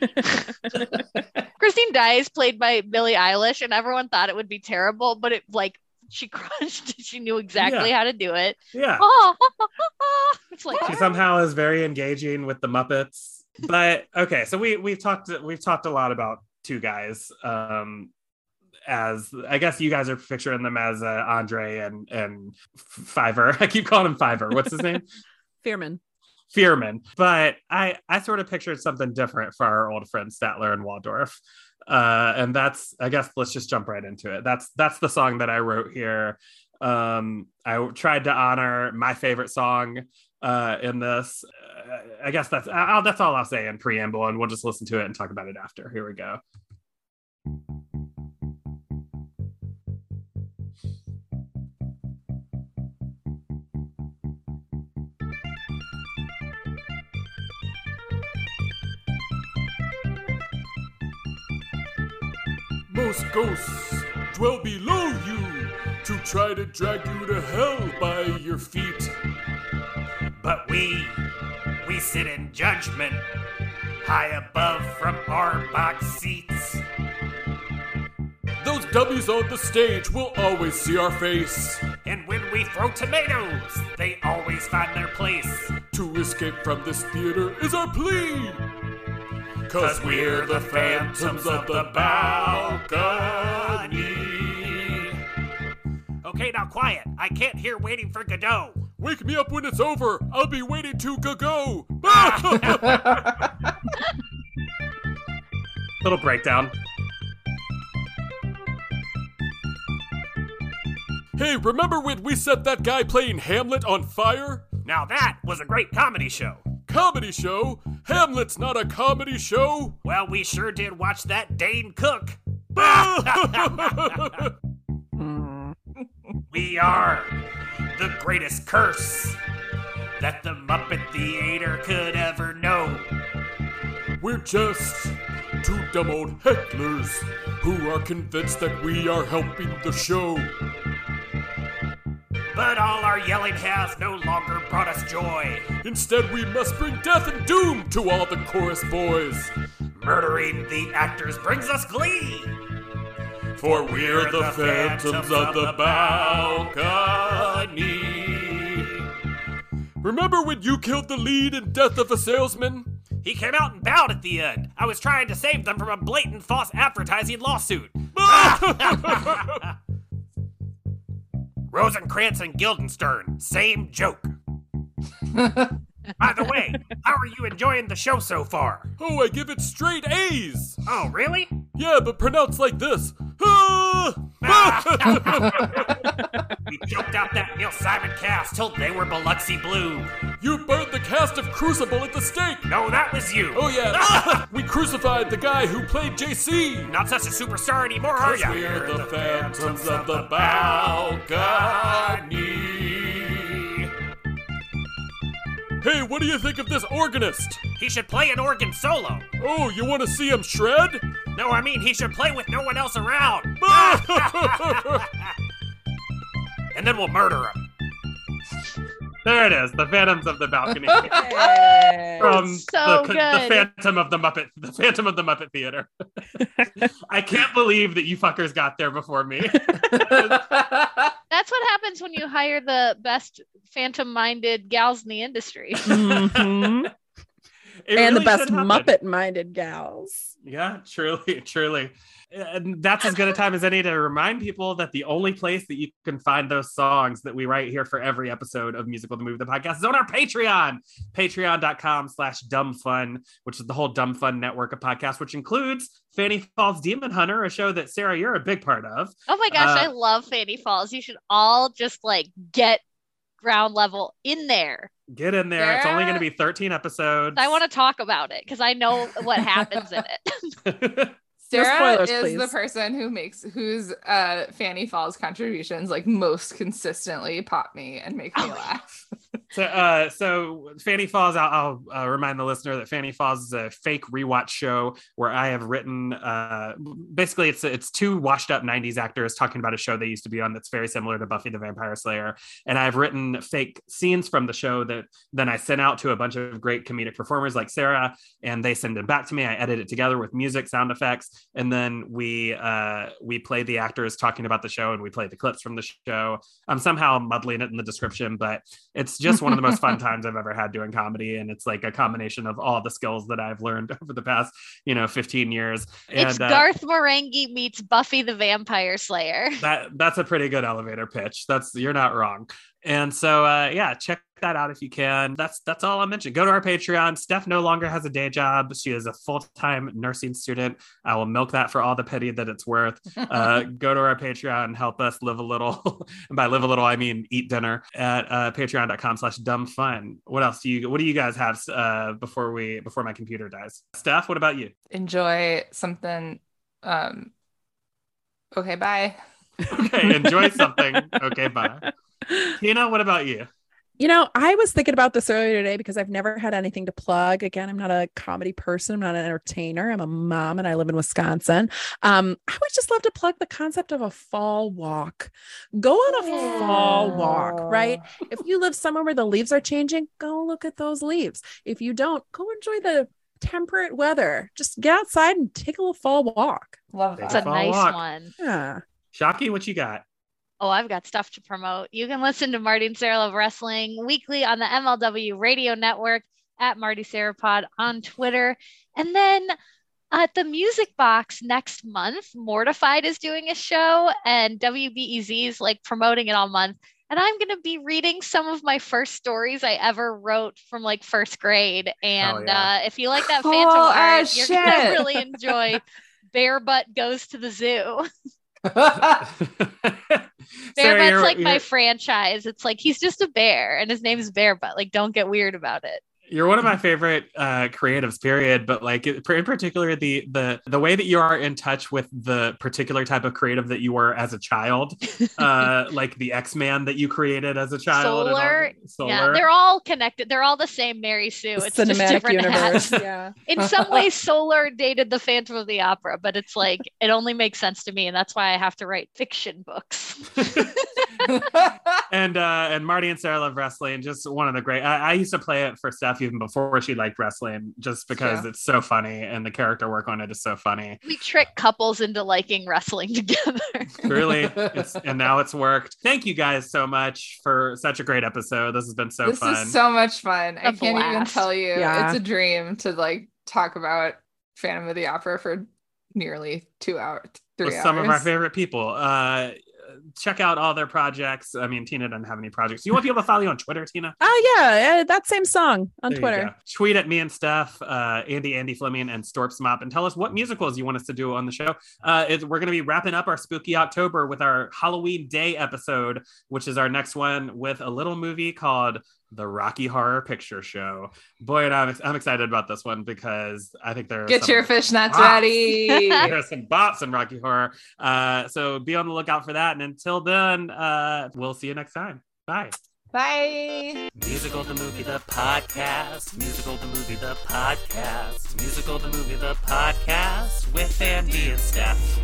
Christine Dye is played by Billie Eilish, and everyone thought it would be terrible, but it like she crushed. She knew exactly yeah. how to do it. Yeah. Oh, it's like she somehow is very engaging with the Muppets. But okay, so we we've talked we've talked a lot about two guys. Um, as I guess you guys are picturing them as uh, Andre and and Fiver. I keep calling him Fiver. What's his name? Fearman. Fearman. But I I sort of pictured something different for our old friends Statler and Waldorf. Uh, and that's I guess let's just jump right into it. That's that's the song that I wrote here. Um, I tried to honor my favorite song. Uh, in this, uh, I guess that's I'll, that's all I'll say in preamble, and we'll just listen to it and talk about it after. Here we go. Most ghosts dwell below you to try to drag you to hell by your feet. But we, we sit in judgment, high above from our box seats. Those W's on the stage will always see our face. And when we throw tomatoes, they always find their place. To escape from this theater is our plea. Cause we're the phantoms of the balcony. Okay, now quiet. I can't hear Waiting for Godot. Wake me up when it's over. I'll be waiting to go-go. Little breakdown. Hey, remember when we set that guy playing Hamlet on fire? Now that was a great comedy show. Comedy show? Hamlet's not a comedy show. Well, we sure did watch that Dane Cook. We are the greatest curse that the Muppet Theater could ever know. We're just two dumb old hecklers who are convinced that we are helping the show. But all our yelling has no longer brought us joy. Instead, we must bring death and doom to all the chorus boys. Murdering the actors brings us glee. For we're the phantoms of the balcony. Remember when you killed the lead in Death of a Salesman? He came out and bowed at the end. I was trying to save them from a blatant false advertising lawsuit. Rosencrantz and Guildenstern, same joke. By the way, how are you enjoying the show so far? Oh, I give it straight A's. Oh, really? Yeah, but pronounced like this. Ah! We choked out that Neil Simon cast till they were Biloxi Blue. You burned the cast of Crucible at the stake. No, that was you. Oh, yeah. We crucified the guy who played J C. Not such a superstar anymore, are ya? We're the, the phantoms of the balcony. Hey, what do you think of this organist? He should play an organ solo. Oh, you want to see him shred? No, I mean, he should play with no one else around. And then we'll murder him. There it is, the Phantoms of the Balcony. From so the, the Phantom of the Muppet, the Phantom of the Muppet Theater. I can't believe that you fuckers got there before me. That's what happens when you hire the best phantom-minded gals in the industry. Mm-hmm. And really the best Muppet-minded gals. Yeah, truly, truly. And that's as good a time as any to remind people that the only place that you can find those songs that we write here for every episode of Musical the Movie the Podcast is on our Patreon, patreon.com slash dumbfun, which is the whole Dumb Fun network of podcasts, which includes Fanny Falls Demon Hunter, a show that, Sarah, you're a big part of. Oh my gosh, uh, I love Fanny Falls. You should all just like get ground level in there. Get in there. Yeah. It's only going to be thirteen episodes. I want to talk about it because I know what happens in it. Sarah no spoilers, is please. the person who makes whose uh, Fanny Falls contributions like most consistently pop me and make me oh. laugh. So, uh, so Fanny Falls, I'll, I'll uh, remind the listener that Fanny Falls is a fake rewatch show where I have written, uh, basically it's it's two washed up nineties actors talking about a show they used to be on that's very similar to Buffy the Vampire Slayer. And I've written fake scenes from the show that then I sent out to a bunch of great comedic performers like Sarah, and they send them back to me. I edit it together with music, sound effects, and then we uh, we play the actors talking about the show and we play the clips from the show. I'm somehow muddling it in the description, but it's just one of the most fun times I've ever had doing comedy, and it's like a combination of all the skills that I've learned over the past, you know, fifteen years. And, it's Garth uh, Marenghi meets Buffy the Vampire Slayer. That that's a pretty good elevator pitch. That's you're not wrong. And so, uh, yeah, check that out if you can. That's that's all I mentioned. Go to our Patreon. Steph no longer has a day job. She is a full-time nursing student. I will milk that for all the pity that it's worth. Uh, go to our Patreon and help us live a little. And by live a little, I mean eat dinner at uh, patreon.com slash dumbfun. What else do you, what do you guys have uh, before we, before my computer dies? Steph, what about you? Enjoy something. Um, okay, bye. Okay, enjoy something. Okay, bye. Tina, what about you? You know, I was thinking about this earlier today because I've never had anything to plug. Again, I'm not a comedy person. I'm not an entertainer. I'm a mom and I live in Wisconsin. Um, I would just love to plug the concept of a fall walk. Go on a yeah. fall walk, right? If you live somewhere where the leaves are changing, go look at those leaves. If you don't, go enjoy the temperate weather. Just get outside and take a little fall walk. Love that. It's a nice walk. one. Yeah. Shockey, what you got? Oh, I've got stuff to promote. You can listen to Marty and Sarah Love Wrestling weekly on the M L W Radio Network at Marty Sarah Pod on Twitter. And then at the Music Box next month, Mortified is doing a show and W B E Z is like promoting it all month. And I'm going to be reading some of my first stories I ever wrote from like first grade. And yeah. uh, if you like that cool phantom art, oh, you're going to really enjoy Bare Butt Goes to the Zoo. Bear Butt's like my franchise. It's like he's just a bear and his name's Bear Butt. Like, don't get weird about it. You're one of my favorite uh, creatives, period. But like in particular, the the the way that you are in touch with the particular type of creative that you were as a child, uh, like the X-Man that you created as a child. Solar, and all, Solar. Yeah, they're all connected. They're all the same Mary Sue. It's just different hats. Yeah. In some ways, Solar dated the Phantom of the Opera, but it's like it only makes sense to me, and that's why I have to write fiction books. and uh, and Marty and Sarah Love Wrestling. Just one of the great. I, I used to play it for Steph even before she liked wrestling, just because yeah. it's so funny and the character work on it is so funny. We trick couples into liking wrestling together. Really, it's, and now it's worked. Thank you guys so much for such a great episode. This has been so this fun. This is so much fun. A I can't blast. even tell you. Yeah. It's a dream to like talk about Phantom of the Opera for nearly two hours, three With hours. Some of our favorite people. Uh, Check out all their projects. I mean, Tina doesn't have any projects. You want people to follow you on Twitter, Tina? Oh, yeah. Uh, that same song on there Twitter. Tweet at me and Steph, uh, Andy, Andy Fleming, and Storps Mop, and tell us what musicals you want us to do on the show. Uh, it, we're going to be wrapping up our spooky October with our Halloween Day episode, which is our next one, with a little movie called The Rocky Horror Picture Show. Boy, and I'm, I'm excited about this one because I think there are Get some your fishnets bops. ready. There are some bops in Rocky Horror. Uh, so be on the lookout for that. And until then, uh, we'll see you next time. Bye. Bye. Musical the Movie the Podcast. Musical the Movie the Podcast. Musical the Movie the Podcast with Andy and Steph.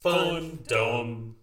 Fun Dome.